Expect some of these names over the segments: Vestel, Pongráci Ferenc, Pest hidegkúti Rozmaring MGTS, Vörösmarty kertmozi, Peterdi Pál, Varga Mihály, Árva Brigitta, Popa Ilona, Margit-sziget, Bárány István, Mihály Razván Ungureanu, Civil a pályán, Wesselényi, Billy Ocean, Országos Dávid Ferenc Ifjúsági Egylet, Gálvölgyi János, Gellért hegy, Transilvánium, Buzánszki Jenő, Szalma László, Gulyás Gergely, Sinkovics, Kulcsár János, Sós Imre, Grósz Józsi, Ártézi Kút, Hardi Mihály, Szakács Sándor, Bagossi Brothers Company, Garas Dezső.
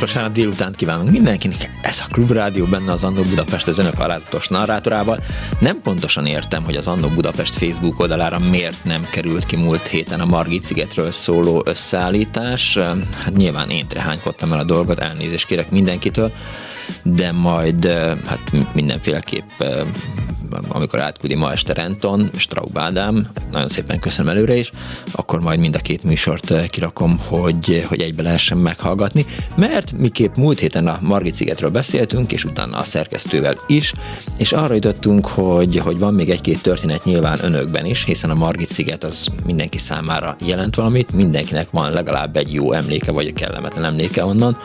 Vasárnap délután kívánunk mindenkinek, ez a Klubrádió benne az Annó Budapest az önök alázatos narrátorával. Nem pontosan értem, hogy az Annó Budapest Facebook oldalára miért nem került ki múlt héten a Margit-szigetről szóló összeállítás. Hát nyilván én trehánykodtam el a dolgot, elnézést kérek mindenkitől, de majd hát mindenféleképp amikor átküdi ma este Renton, Straub Ádám, nagyon szépen köszönöm előre is, akkor majd mind a két műsort kirakom, hogy egybe lehessen meghallgatni, mert miképp múlt héten a Margit-szigetről beszéltünk, és utána a szerkesztővel is, és arra jutottunk, hogy van még egy-két történet nyilván önökben is, hiszen a Margit-sziget az mindenki számára jelent valamit, mindenkinek van legalább egy jó emléke, vagy egy kellemetlen emléke onnan,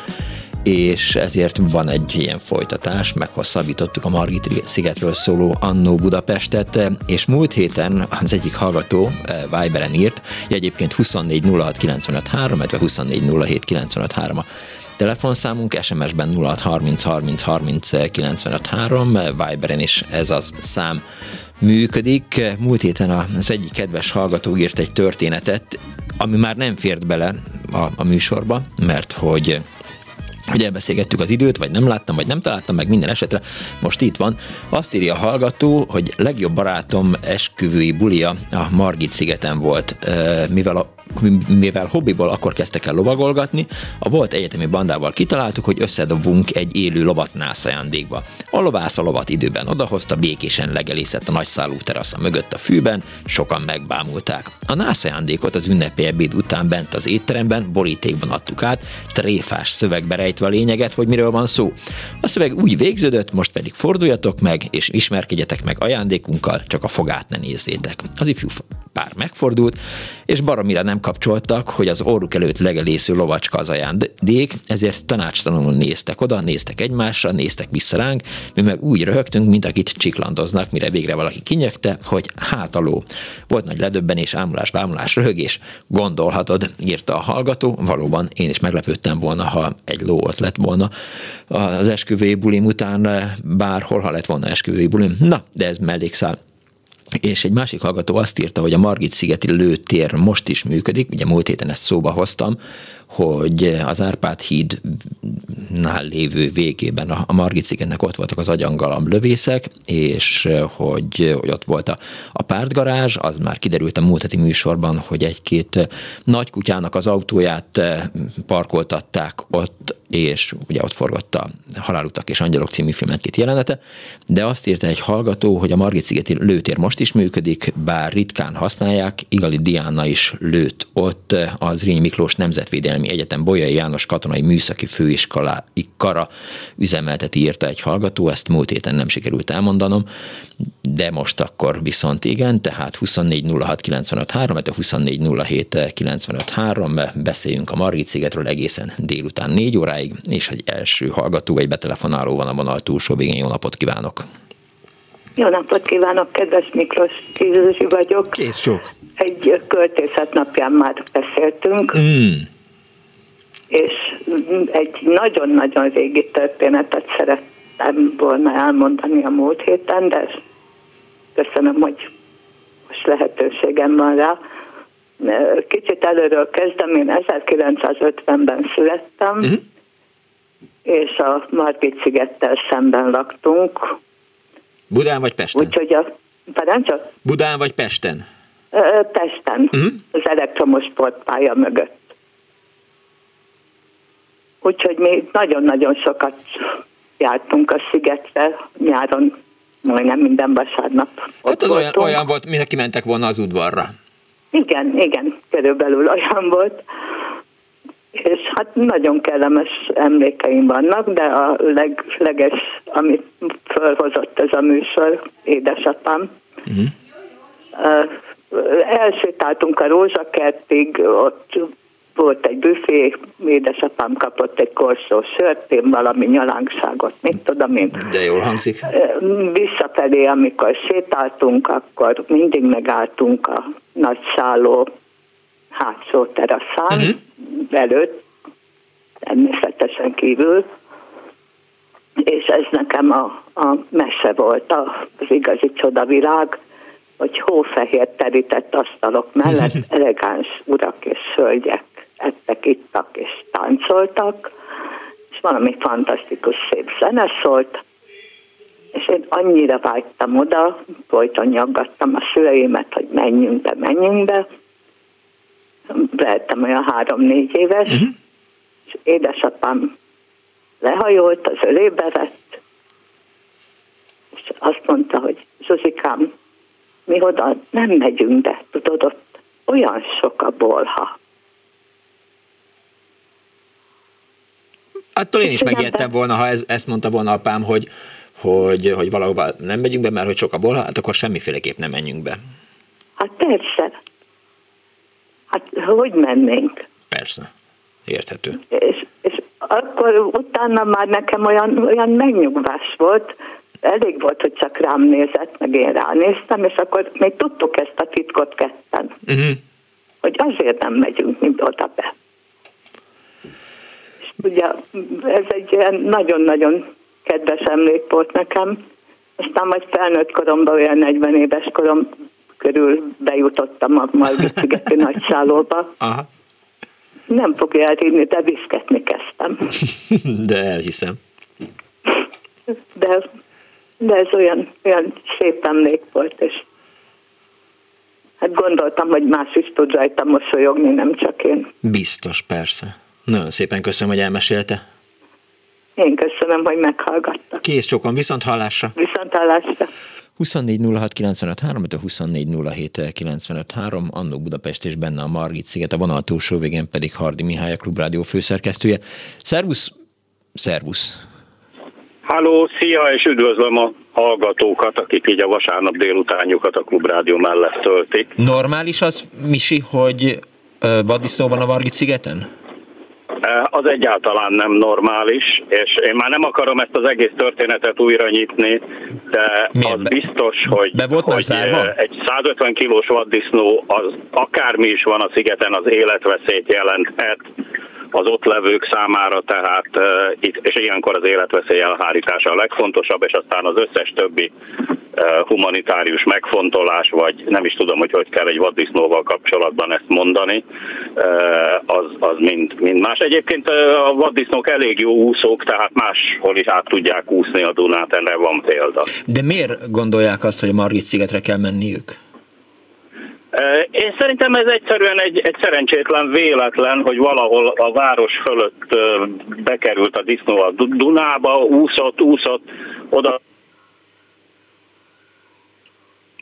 és ezért van egy ilyen folytatás, meghosszabbítottuk a Margit-szigetről szóló Annó Budapestet, és múlt héten az egyik hallgató Viberen írt, egyébként 2406953, illetve 2407953 a telefonszámunk, SMS-ben 063030309553, Viberen is ez az szám működik. Múlt héten az egyik kedves hallgató írt egy történetet, ami már nem fért bele a műsorba, mert hogy elbeszélgettük az időt, vagy nem láttam, vagy nem találtam meg, minden esetre most itt van. Azt írja a hallgató, hogy legjobb barátom esküvői bulia a Margit-szigeten volt, mivel hobbiból akkor kezdtek el lovagolgatni, a volt egyetemi bandával kitaláltuk, hogy összedobunk egy élő lovat nász ajándékba. A lovász a lovat időben odahozta, békésen legelészett a nagyszálú terasza mögött a fűben, sokan megbámulták. A nász ajándékot az ünnepi ebéd után bent az étteremben, borítékban adtuk át, tréfás szövegbe rejtve a lényeget, hogy miről van szó. A szöveg úgy végződött, most pedig forduljatok meg, és ismerkedjetek meg ajándékunkkal, csak a fogát ne nézzétek. Az ifjú pár megfordult, és baromira nem kapcsoltak, hogy az orruk előtt legelésző lovacska az ajándék, ezért tanácstalanul néztek oda, néztek egymásra, néztek vissza ránk, mi meg úgy röhögtünk, mint akit csiklandoznak, mire végre valaki kinyögte, hogy hát a ló. Volt nagy ledöbbenés, ámulás, röhögés. Gondolhatod, írta a hallgató, valóban én is meglepődtem volna, ha egy ló ott lett volna az esküvői bulim után, bárhol, ha lett volna esküvői bulim. Na, de ez mellékszál. És egy másik hallgató azt írta, hogy a Margit-szigeti lőtér most is működik, ugye múlt héten ezt szóba hoztam, hogy az Árpád hídnál lévő végében a Margit-szigetnek ott voltak az agyongalamb lövészek, és hogy ott volt a pártgarázs, az már kiderült a múlt heti műsorban, hogy egy-két nagy kutyának az autóját parkoltatták ott, és ugye ott forgott a Halálutak és Angyalok című film egy-két jelenete, de azt írta egy hallgató, hogy a Margit-szigeti lőtér most is működik, bár ritkán használják, Igali Diana is lőtt ott, az Rényi Miklós Nemzetvédelmi Egyetem Bolyai János Katonai Műszaki Főiskolai Kara üzemelteti, írta egy hallgató, ezt múlt héten nem sikerült elmondanom, de most akkor viszont igen, tehát 2406953, beszéljünk a Margit-szigetről egészen délután 4 óráig, és egy első hallgató, egy betelefonáló van a vonal túlsó végén. Jó napot kívánok! Jó napot kívánok, kedves Miklós, Kizsi vagyok. Kész sok. Egy költészet napján már beszéltünk, és egy nagyon-nagyon régi történetet szerettem volna elmondani a múlt héten, de köszönöm, hogy most lehetőségem van rá. Kicsit előről kezdem, én 1950-ben születtem, és a Margit-szigettel szemben laktunk. Budán vagy Pesten? Úgyhogy Budán vagy Pesten? Pesten, az elektromos sportpálya mögött. Úgyhogy mi nagyon-nagyon sokat jártunk a szigetre, nyáron majdnem minden vasárnap. Hát az olyan volt, mire kimentek volna az udvarra. Igen, körülbelül olyan volt. És hát nagyon kellemes emlékeim vannak, de a legleges, amit fölhozott ez a műsor, édesapám. Uh-huh. Elsétáltunk a Rózsakertig, ott volt egy büfé, édesapám kapott egy korsó sört, én valami nyalánkságot, mit tudom én. De jól hangzik. Visszafelé, amikor sétáltunk, akkor mindig megálltunk a nagy szálló hátsó teraszán, uh-huh. előtt, természetesen kívül, és ez nekem a mese volt, az igazi csodavilág, hogy hófehér terített asztalok mellett elegáns urak és hölgyek ettek, ittak és táncoltak, és valami fantasztikus szép zene szólt, és én annyira vágytam oda, folyton nyaggattam a szüleimet, hogy menjünk be, lehettem olyan 3-4 éves, uh-huh. és édesapám lehajolt, az ölébe vett, és azt mondta, hogy Zsuzsikám, mi oda nem megyünk, de tudod, ott olyan sok a bolha. Attól én is megijedtem volna, ha ezt mondta volna apám, hogy valahova nem megyünk be, mert hogy sok a bolha, hát akkor semmiféleképp nem menjünk be. Hát persze. Hát hogy mennénk? Persze, érthető. És akkor utána már nekem olyan megnyugvás volt, elég volt, hogy csak rám nézett, meg én ránéztem, és akkor még tudtuk ezt a titkot ketten, uh-huh. hogy azért nem megyünk mind oda be. És ugye ez egy ilyen nagyon-nagyon kedves emlék volt nekem, aztán majd felnőtt koromban, olyan 40 éves korom körül bejutottam a Margit-szigeti nagyszállóba. Aha. Nem fogja elhívni, de viszketni kezdtem. De elhiszem. De ez olyan szép emlék volt, és hát gondoltam, hogy más is tud rajta mosolyogni, nem csak én. Biztos, persze. Nagyon szépen köszönöm, hogy elmesélte. Én köszönöm, hogy meghallgattak. Kész csókom, viszont hallásra. 24.06.953, de 24.07.953, Annó Budapest és benne a Margit-sziget, a vonal túlsó végén pedig Hardi Mihály, a Klubrádió főszerkesztője. Szervusz! Halló, szia, és üdvözlöm a hallgatókat, akik így a vasárnap délutánjukat a Klubrádió mellett töltik. Normális az, Misi, hogy vaddisznó van a Margit-szigeten? Az egyáltalán nem normális, és én már nem akarom ezt az egész történetet újra nyitni, de az biztos, hogy, egy 150 kilós vaddisznó, az akármi is van a szigeten, az életveszélyt jelenthet az ott levők számára, tehát és ilyenkor az életveszély elhárítása a legfontosabb, és aztán az összes többi humanitárius megfontolás, vagy nem is tudom, hogy kell egy vaddisznóval kapcsolatban ezt mondani, az mind más. Egyébként a vaddisznók elég jó úszók, tehát máshol is át tudják úszni a Dunát, erre van példa. De miért gondolják azt, hogy a Margit-szigetre kell menniük? Én szerintem ez egyszerűen egy szerencsétlen véletlen, hogy valahol a város fölött bekerült a disznó a Dunába, úszott, oda...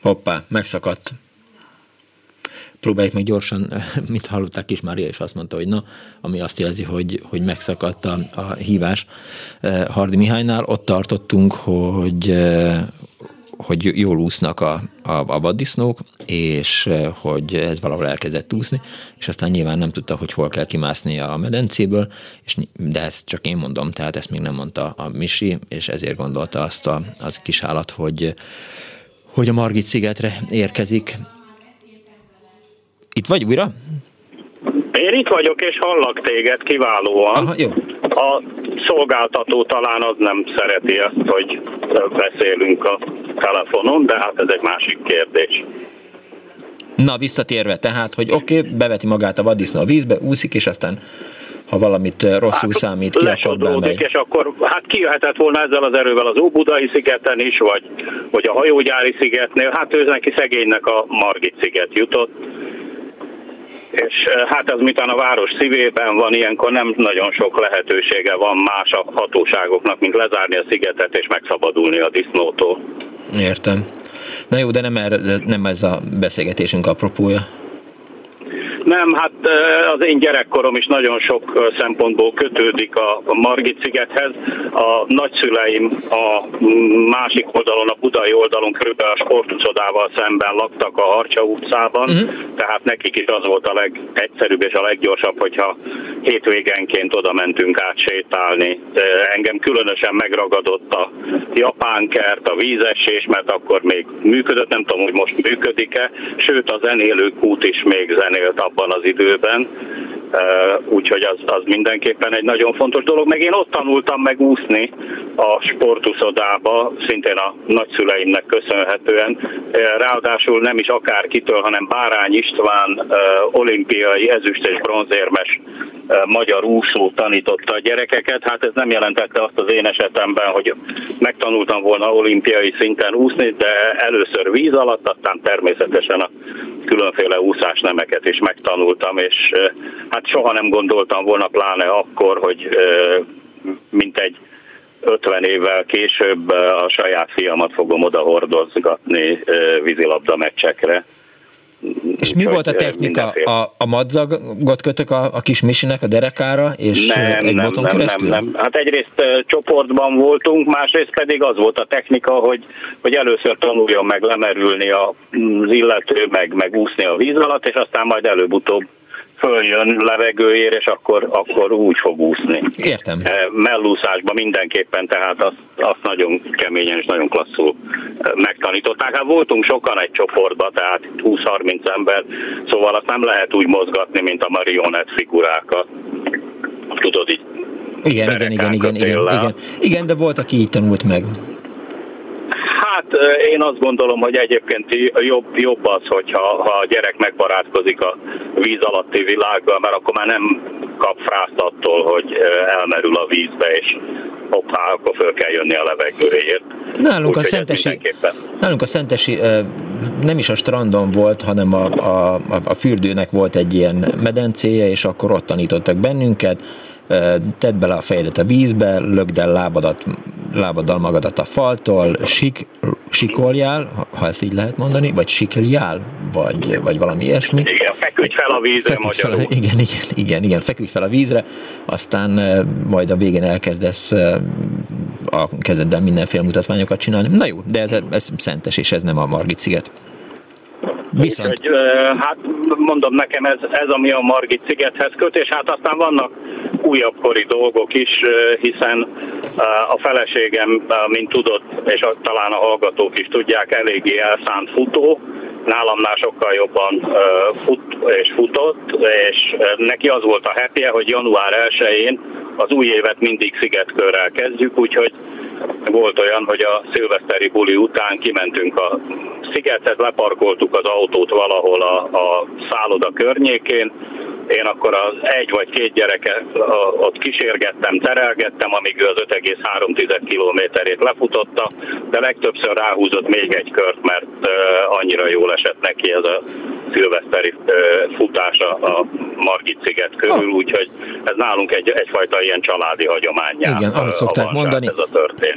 Hoppá, megszakadt. Próbáljuk meg gyorsan, mit hallották, Kismária is azt mondta, hogy na, ami azt jelzi, hogy megszakadt a hívás Hardi Mihálynál. Ott tartottunk, hogy jól úsznak a vaddisznók, és hogy ez valahol elkezdett úszni, és aztán nyilván nem tudta, hogy hol kell kimászni a medencéből, de ezt csak én mondom, tehát ezt még nem mondta a Misi, és ezért gondolta azt az kis állat, hogy a Margit-szigetre érkezik. Itt vagy újra? Én itt vagyok, és hallak téged kiválóan. Aha, jó. A szolgáltató talán az nem szereti ezt, hogy beszélünk a telefonon, de hát ez egy másik kérdés. Na, visszatérve, tehát, hogy oké, beveti magát a vaddisznó a vízbe, úszik, és aztán, ha valamit rosszul számít ki, akkor bemegy. És akkor hát kijöhetett volna ezzel az erővel az Óbudai szigeten is, vagy a hajógyári szigetnél, hát ő neki szegénynek a Margit-sziget jutott. És hát ez miután a város szívében van, ilyenkor nem nagyon sok lehetősége van más a hatóságoknak, mint lezárni a szigetet és megszabadulni a disznótól. Értem. Na jó, de nem ez a beszélgetésünk apropója. Nem, hát az én gyerekkorom is nagyon sok szempontból kötődik a Margit-szigethez. A nagyszüleim a másik oldalon, a budai oldalon körülbelül a sportucodával szemben laktak a Harcsa utcában, tehát nekik is az volt a legegyszerűbb és a leggyorsabb, hogyha hétvégenként oda mentünk átsétálni. Engem különösen megragadott a japánkert, a vízesés, mert akkor még működött, nem tudom, hogy most működik-e, sőt a zenélő kút is még zenélt abban az időben, úgyhogy az mindenképpen egy nagyon fontos dolog. Meg én ott tanultam megúszni a sportuszodába, szintén a nagyszüleimnek köszönhetően. Ráadásul nem is akárkitől, hanem Bárány István olimpiai ezüst- és bronzérmes magyar úszó tanította a gyerekeket. Hát ez nem jelentette azt az én esetemben, hogy megtanultam volna olimpiai szinten úszni, de először víz alatt, aztán természetesen a különféle úszásnemeket is megtanultam, és hát soha nem gondoltam volna, pláne akkor, hogy mintegy 50 évvel később a saját fiamat fogom oda hordozgatni vízilabda meccsekre. És mi volt a technika? A madzagot kötök a kis misinek a derekára, és nem. Hát egyrészt csoportban voltunk, másrészt pedig az volt a technika, hogy először tanuljon meg lemerülni az illető, meg úszni a víz alatt, és aztán majd előbb-utóbb följön levegőért, és akkor úgy fog úszni. Értem. Mellúszásban mindenképpen, tehát azt nagyon keményen és nagyon klasszul megtanították. Hát voltunk sokan egy csoportban, tehát 20-30 ember, szóval azt nem lehet úgy mozgatni, mint a marionett figurákat. Tudod, így igen. Igen, de volt, aki így tanult meg. Hát én azt gondolom, hogy egyébként jobb az, hogyha a gyerek megbarátkozik a víz alatti világgal, mert akkor már nem kap frászt attól, hogy elmerül a vízbe, és hoppá, akkor föl kell jönni a levegőért. Nálunk a Szentesi nem is a strandon volt, hanem a fürdőnek volt egy ilyen medencéje, és akkor ott tanítottak bennünket. Tedd bele a fejedet a vízbe, lögd el lábaddal magadat a faltól, sikoljál, ha ezt így lehet mondani, vagy sikljál, vagy valami ilyesmi. Igen, feküdj fel a vízre magyarul. Igen, feküdj fel a vízre, aztán majd a végén elkezdesz a kezeddel mindenféle mutatványokat csinálni. Na jó, de ez Szentes, és ez nem a Margit-sziget. Viszont. Úgyhogy, hát mondom, nekem ez ami a Margit-szigethez köt, és hát aztán vannak újabbkori dolgok is, hiszen a feleségem, mint tudod, és talán a hallgatók is tudják, eléggé elszánt futó, nálamnál sokkal jobban fut és futott, és neki az volt a happy-je, hogy január 1-én az új évet mindig szigetkörrel kezdjük, úgyhogy volt olyan, hogy a szilveszteri buli után kimentünk a szigethez, leparkoltuk az autót valahol a szálloda környékén. Én akkor az egy vagy két gyereket ott kísérgettem, terelgettem, amíg ő az 5,3 kilométerét lefutotta, de legtöbbször ráhúzott még egy kört, mert annyira jól esett neki ez a szilveszteri futás a Margit-sziget körül, úgyhogy ez nálunk egyfajta ilyen családi hagyományjá. Igen, arra szokták mondani,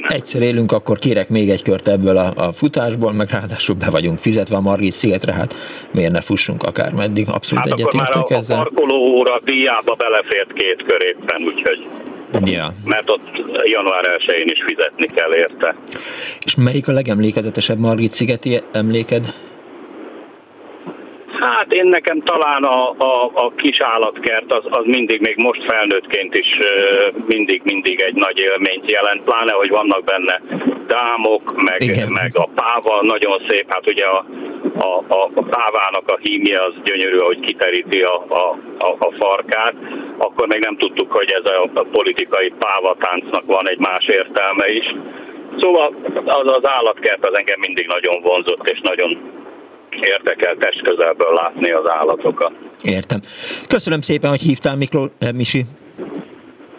egyszer élünk, akkor kérek még egy kört ebből a futásból, meg ráadásul be vagyunk fizetve a Margit-szigetre, hát miért ne fussunk akár meddig, abszolút hát egyetértek ezzel. A parkolóóra díjába belefért 2 kör éppen, úgyhogy mert ott január 1-én is fizetni kell érte. És melyik a legemlékezetesebb Margit-szigeti emléked? Hát én nekem talán a kis állatkert az mindig, még most felnőttként is mindig egy nagy élményt jelent, pláne, hogy vannak benne dámok, meg a páva, nagyon szép, hát ugye a pávának a hímje az gyönyörű, ahogy kiteríti a farkát, akkor még nem tudtuk, hogy ez a politikai pávatáncnak van egy más értelme is. Szóval az állatkert az engem mindig nagyon vonzott, és nagyon érdekel testközelből látni az állatokat. Értem. Köszönöm szépen, hogy hívtál,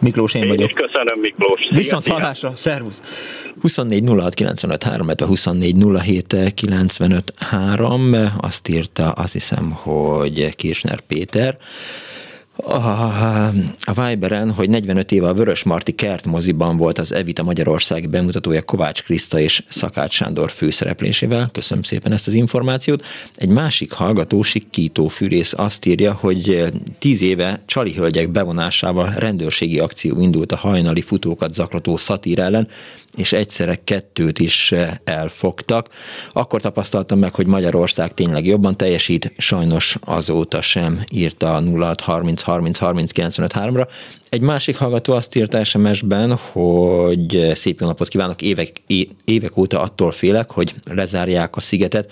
Miklós, én vagyok. És köszönöm, Miklós. Viszont hallásra, szervusz! 24 06 95 3, 24 07 95 3, azt írta, azt hiszem, hogy Kirchner Péter, A Viberen, hogy 45 éve a Vörösmarty kertmoziban volt az Evita Magyarország bemutatója Kovács Kriszta és Szakács Sándor főszereplésével. Köszönöm szépen ezt az információt. Egy másik hallgató, Sikító Fűrész azt írja, hogy 10 éve csali hölgyek bevonásával rendőrségi akció indult a hajnali futókat zaklató szatír ellen, és egyszerre kettőt is elfogtak. Akkor tapasztaltam meg, hogy Magyarország tényleg jobban teljesít, sajnos azóta sem, írta a 0630303095-3-ra. Egy másik hallgató azt írta SMS-ben, hogy szép jó napot kívánok, évek óta attól félek, hogy lezárják a szigetet.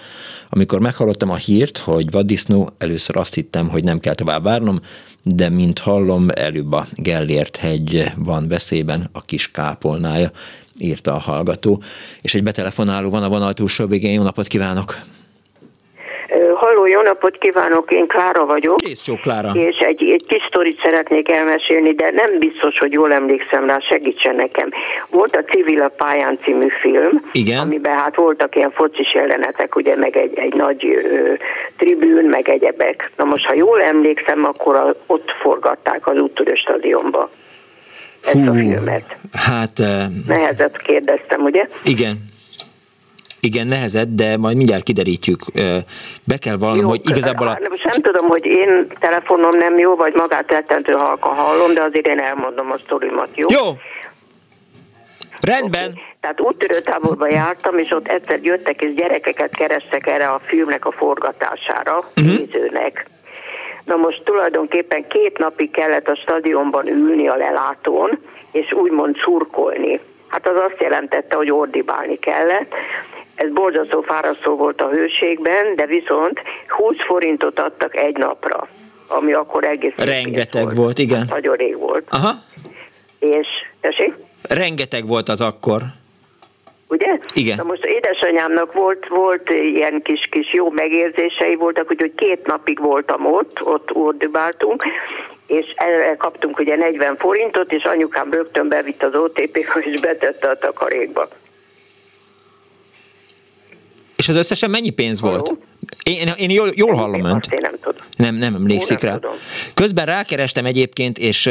Amikor meghallottam a hírt, hogy vaddisznó, először azt hittem, hogy nem kell tovább várnom, de mint hallom, előbb a Gellért hegy van veszélyben, a kis kápolnája, írta a hallgató. És egy betelefonáló van a vonal túlsó végén. Jó napot kívánok! Halló, jó napot kívánok, én Klára vagyok. Készcsó Klára. És egy kis sztorit szeretnék elmesélni, de nem biztos, hogy jól emlékszem rá, segítsen nekem. Volt a Civil a pályán című film, igen, amiben hát voltak ilyen focis jelenetek, ugye, meg egy nagy tribűn, meg egyebek. Na most, ha jól emlékszem, akkor ott forgatták az Úttörő stadionba ezt a filmet. Hát... Nehezet kérdeztem, ugye? Igen. Igen, nehezett, de majd mindjárt kiderítjük. Be kell vallanom, hogy igazából... Most nem tudom, hogy én telefonom nem jó, vagy magát rettentő halkan hallom, de azért én elmondom a sztorimat, jó? Jó! Rendben! Okay. Tehát úttörőtáborban jártam, és ott egyszer jöttek, és gyerekeket kerestek erre a filmnek a forgatására, nézőnek. Na most tulajdonképpen 2 napig kellett a stadionban ülni a lelátón, és úgymond szurkolni. Hát az azt jelentette, hogy ordibálni kellett. Ez borzasztó fárasztó volt a hőségben, de viszont 20 forintot adtak egy napra, ami akkor egész... Rengeteg volt, igen. Hát, nagyon rég volt. Aha. És, tessék? Rengeteg volt az akkor. Ugye? Igen. Na most édesanyámnak volt ilyen kis jó megérzései voltak, úgyhogy 2 napig voltam ott ordibáltunk, és erre kaptunk ugye 40 forintot, és anyukám rögtön bevitt az OTP-ba, és betette a takarékba. És az összesen mennyi pénz volt? Én jól hallom önt. Én nem tudom. Nem emlékszik rá. Tudom. Közben rákerestem egyébként, és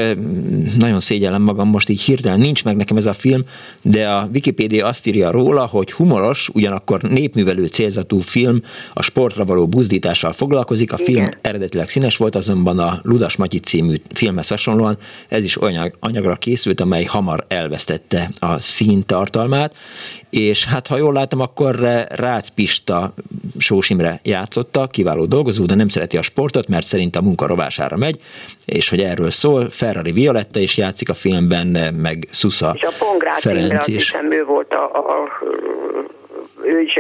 nagyon szégyellem magam most így hirtelen, nincs meg nekem ez a film, de a Wikipédia azt írja róla, hogy humoros, ugyanakkor népművelő célzatú film, a sportra való buzdítással foglalkozik, a film eredetileg színes volt, azonban a Ludas Matyi című filmhez hasonlóan ez is olyan anyagra készült, amely hamar elvesztette a színtartalmát, és hát ha jól látom, akkor Ráczpista, Sós Imre játszotta, kiváló dolgozó, de nem szereti a sportot, mert szerint a munka rovására megy, és hogy erről szól, Ferrari Violetta is játszik a filmben, meg Susa Ferenc is. És a Pongráci Ferenc is. Ő volt ő is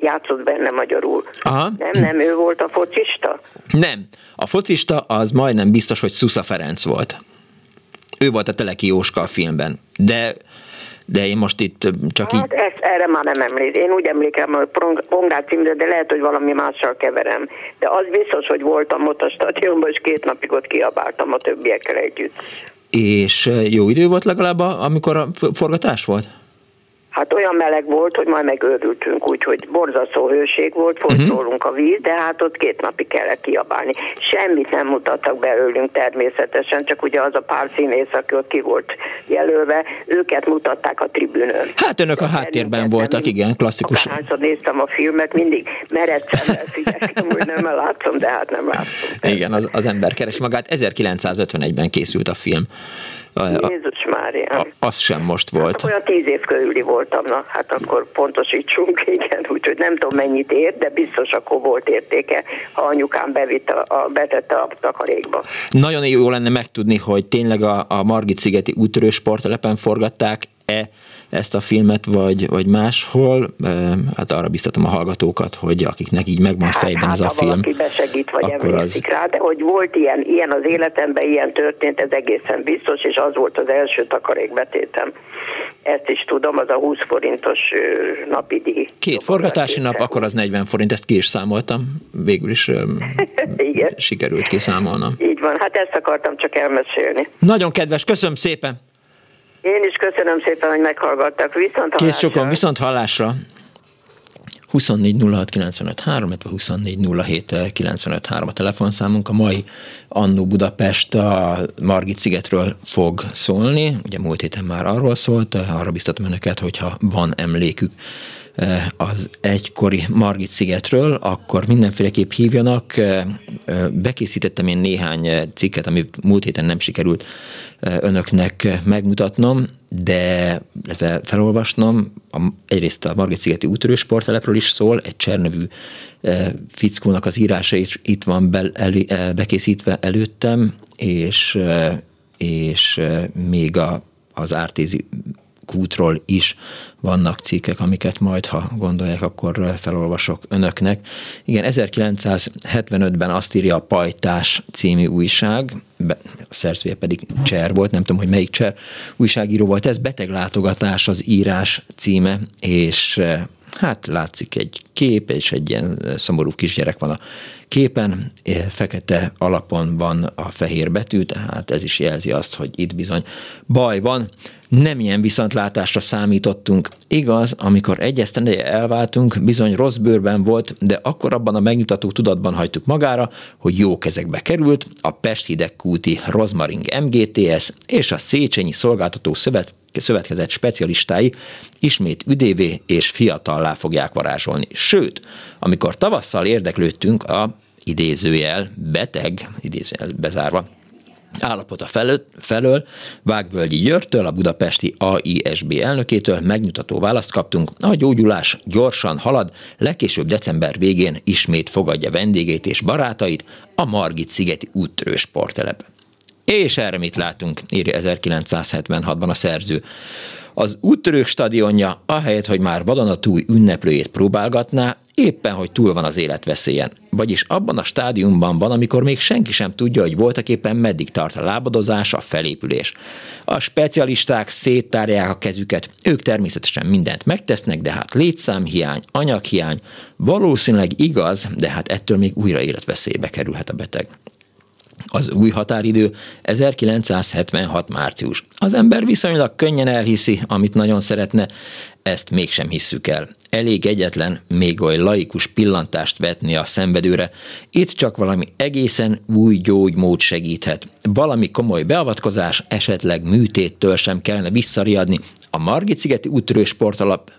játszott benne magyarul. Aha. Nem, ő volt a focista? Nem, a focista az majdnem biztos, hogy Susa Ferenc volt. Ő volt a Teleki Jóska a filmben, de én most itt csak így... Hát erre már nem emlékszem. Én úgy emlékszem, hogy Pongráci Imre, de lehet, hogy valami mással keverem. De az biztos, hogy voltam ott a stadionban, és 2 napig ott kiabáltam a többiekkel együtt. És jó idő volt legalább, amikor a forgatás volt? Hát olyan meleg volt, hogy majd megőrültünk, úgyhogy borzasztó hőség volt, folyt rólunk a víz, de hát ott 2 napig kellett kiabálni. Semmit nem mutattak belőlünk természetesen, csak ugye az a pár színész, aki ott ki volt jelölve, őket mutatták a tribünön. Hát önök a háttérben voltak, igen, klasszikus. Hányszor néztem a filmet, mindig merett szemmel figyeltem, hogy nem látszom, de hát nem látszom. Igen, az ember keres magát. 1951-ben készült a film. Jézus Mária. Az sem most volt. Hát olyan 10 év körüli voltam, na, hát akkor pontosítsunk, igen, úgyhogy nem tudom mennyit ért, de biztos akkor volt értéke, ha anyukám betette a takarékba. Nagyon jó lenne megtudni, hogy tényleg a Margit-szigeti úttörő sporttelepen forgatták-e ezt a filmet, vagy máshol. Hát arra biztatom a hallgatókat, hogy akiknek így megvan fejben ez a film. Valaki besegít, vagy emlékszik rá, de hogy volt ilyen az életemben, ilyen történt, ez egészen biztos, és az volt az első takarékbetétem. Ezt is tudom, az a 20 forintos napi díj. 2 forgatási nap, akkor az 40 forint, ezt ki is számoltam, végül is igen, sikerült kiszámolnom. Így van, hát ezt akartam csak elmesélni. Nagyon kedves, köszönöm szépen! Én is köszönöm szépen, hogy meghallgattak. Viszont hallásra. 24 06 95 3, illetve 24 07 95 3 a telefonszámunk. A mai Annó Budapest a Margit-szigetről fog szólni. Ugye múlt héten már arról szólt, arra biztatom önöket, hogyha van emlékük az egykori Margit-szigetről, akkor mindenféleképp hívjanak. Bekészítettem én néhány cikket, amit múlt héten nem sikerült önöknek megmutatnom, de felolvasnom. Egyrészt a Margit-szigeti úttörő sporttelepről is szól, egy Csernövű fickónak az írása is itt van bekészítve előttem, és még az Ártézi Kútról is vannak cikkek, amiket majd, ha gondolják, akkor felolvasok önöknek. Igen, 1975-ben azt írja a Pajtás című újság, a szerzője pedig Cser volt, nem tudom, hogy melyik Cser újságíró volt ez, Beteglátogatás az írás címe, és hát látszik egy kép, és egy ilyen szomorú kisgyerek van a képen, fekete alapon van a fehér betű, tehát ez is jelzi azt, hogy itt bizony baj van. Nem ilyen viszontlátásra számítottunk. Igaz, amikor egy esztendeje elváltunk, bizony rossz bőrben volt, de akkor abban a megnyugtató tudatban hagytuk magára, hogy jó kezekbe került a Pest hidegkúti Rozmaring MGTS és a Széchenyi Szolgáltató Szövetkezet specialistái ismét üdévé és fiatallá fogják varázsolni. Sőt, amikor tavasszal érdeklődtünk a idézőjel beteg, idézőjel bezárva, állapota felől Vágvölgyi Győrtől, a budapesti AISB elnökétől megnyugtató választ kaptunk, a gyógyulás gyorsan halad, legkésőbb december végén ismét fogadja vendégét és barátait a Margit-szigeti úttörő sporttelep. És erre mit látunk, írja 1976-ban a szerző. Az úttörők stadionja, ahelyett, hogy már vadonatúj ünneplőjét próbálgatná, éppen, hogy túl van az életveszélyen. Vagyis abban a stádiumban van, amikor még senki sem tudja, hogy voltaképpen meddig tart a lábadozás, a felépülés. A specialisták széttárják a kezüket, ők természetesen mindent megtesznek, de hát létszámhiány, anyaghiány, valószínűleg igaz, de hát ettől még újra életveszélybe kerülhet a beteg. Az új határidő 1976. március. Az ember viszonylag könnyen elhiszi, amit nagyon szeretne, ezt mégsem hisszük el. Elég egyetlen, még oly laikus pillantást vetni a szenvedőre. Itt csak valami egészen új gyógymód segíthet. Valami komoly beavatkozás, esetleg műtéttől sem kellene visszariadni. A Margit-szigeti úttörő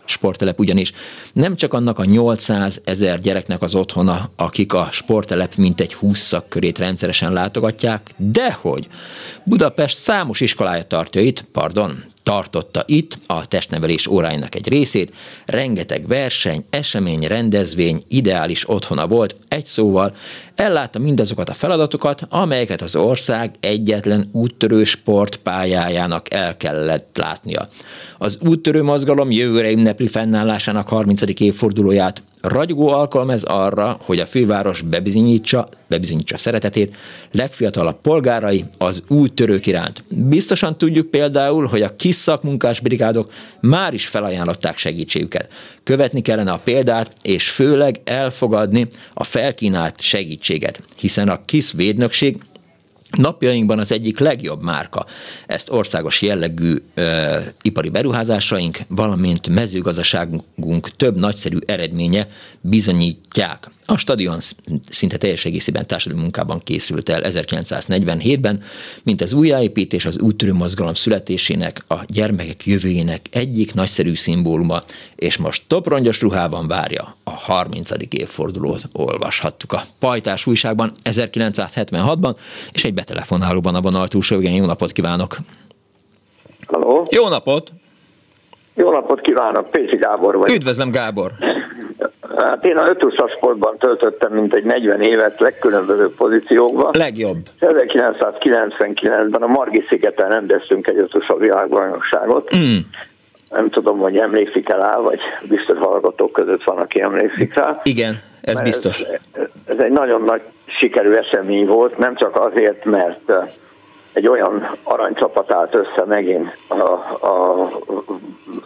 sporttelep ugyanis nem csak annak a 800 000 gyereknek az otthona, akik a sporttelep mintegy 20 szakkörét rendszeresen látogatják, de hogy Budapest számos iskolája tartotta itt a testnevelés óráinak egy részét, rengeteg verseny, esemény, rendezvény, ideális otthona volt, egy szóval ellátta mindazokat a feladatokat, amelyeket az ország egyetlen úttörő sportpályájának el kellett látnia. Az úttörő mozgalom jövőre ünnepli fennállásának 30. évfordulóját. Ragyogó alkalom ez arra, hogy a főváros bebizonyítsa szeretetét legfiatalabb polgárai az úttörők iránt. Biztosan tudjuk például, hogy a kis szakmunkásbrigádok már is felajánlották segítségüket. Követni kellene a példát, és főleg elfogadni a felkínált segítséget, hiszen a kis védnökség napjainkban az egyik legjobb márka. Ezt országos jellegű ipari beruházásaink, valamint mezőgazdaságunk több nagyszerű eredménye bizonyítják. A stadion szinte teljes egészében társadalmi munkában készült el 1947-ben, mint az újjáépítés az úttörő mozgalom születésének, a gyermekek jövőjének egyik nagyszerű szimbóluma, és most toprongyos ruhában várja a 30. évfordulót, olvashattuk a Pajtás újságban 1976-ban, és egy betelefonálóban a vonal túlsó végén. Jó napot kívánok! Halló! Jó napot! Jó napot kívánok! Pécsi Gábor vagy. Üdvözlöm, Gábor! Hát én a 520-as sportban töltöttem mintegy 40 évet legkülönbözőbb pozíciókban. Legjobb. 1999-ben a Margit-szigeten rendeztünk egy 520-as világbajnokságot. Nem tudom, hogy emlékszik el rá, vagy biztos hallgatók között van, aki emlékszik rá. Igen, ez mert biztos. Ez egy nagyon nagy sikerű esemény volt, nem csak azért, mert egy olyan aranycsapat állt össze megint az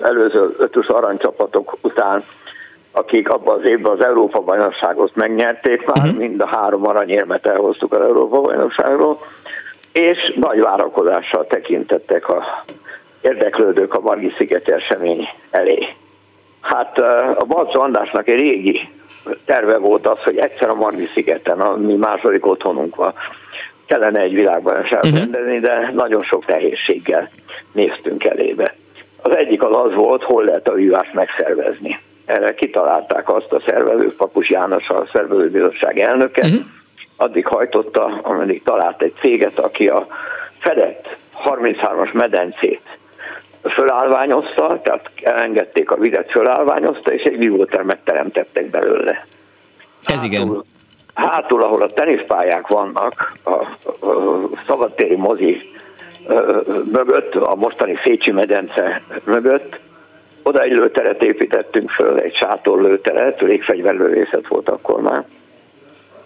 előző 520 aranycsapatok után, akik abban az évben az Európa-bajnokságot megnyerték már, mind a három aranyérmet elhoztuk az Európa-bajnokságról, és nagy várakozással tekintettek a érdeklődők a Margit-szigeti esemény elé. Hát a Balczó Andrásnak egy régi terve volt az, hogy egyszer a Margit-szigeten, a mi második otthonunk van, kellene egy világbajnokságot rendezni, de nagyon sok nehézséggel néztünk elébe. Az egyik az volt, hol lehet a vívást megszervezni. Erre kitalálták azt a szervezők, Papus János a szervezőbizottság elnöke, addig hajtotta, ameddig talált egy céget, aki a fedett 33-as medencét fölállványozta, tehát elengedték a vizet, fölállványozta, és egy vívótermet teremtettek belőle. Ez igen. Hátul, ahol a teniszpályák vannak, a szabadtéri mozi mögött, a mostani Széchenyi medence mögött, oda egy lőteret építettünk föl, egy sátorlőteret, légfegyverlővészet volt akkor már,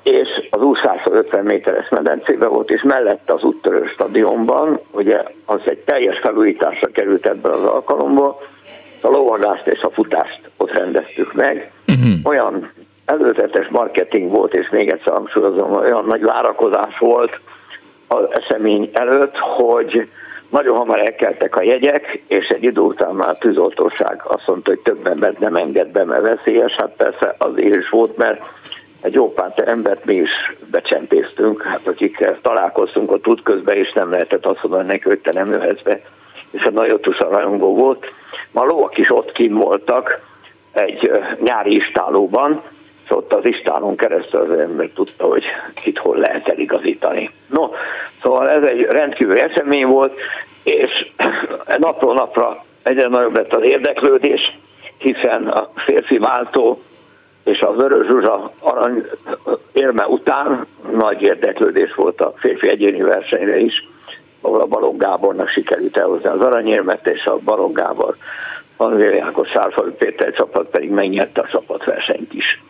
és az 250 méteres medencében volt, és mellette az Úttörő stadionban, ugye az egy teljes felújításra került ebből az alkalomból, a lovagást és a futást ott rendeztük meg. Olyan előzetes marketing volt, és még egyszer hangsúlyozom, olyan nagy várakozás volt az esemény előtt, hogy nagyon hamar elkeltek a jegyek, és egy idő után már a tűzoltóság azt mondta, hogy több embert nem enged be, mert veszélyes. Hát persze azért is volt, mert egy jó pár embert mi is becsempésztünk, hát akikkel találkoztunk ott útközben, és nem lehetett azt mondani neki, hogy te nem jöhetsz be, és a nagyon tusa rajongó volt. Ma a lovak is ott kint voltak egy nyári istálóban, és ott az istálón keresztül az ember tudta, hogy kit hol lehet eligazítani. No, szóval ez egy rendkívüli esemény volt, és napról napra egyre nagyobb lett az érdeklődés, hiszen a férfi váltó és a Vörös Zsuzsa arany érme után nagy érdeklődés volt a férfi egyéni versenyre is, ahol a Balogh Gábornak sikerült elhozni az aranyérmet, és a Balogh Gábor, Anvél Jákos, Sárfalu Péter csapat pedig megnyerte a csapatversenyt is.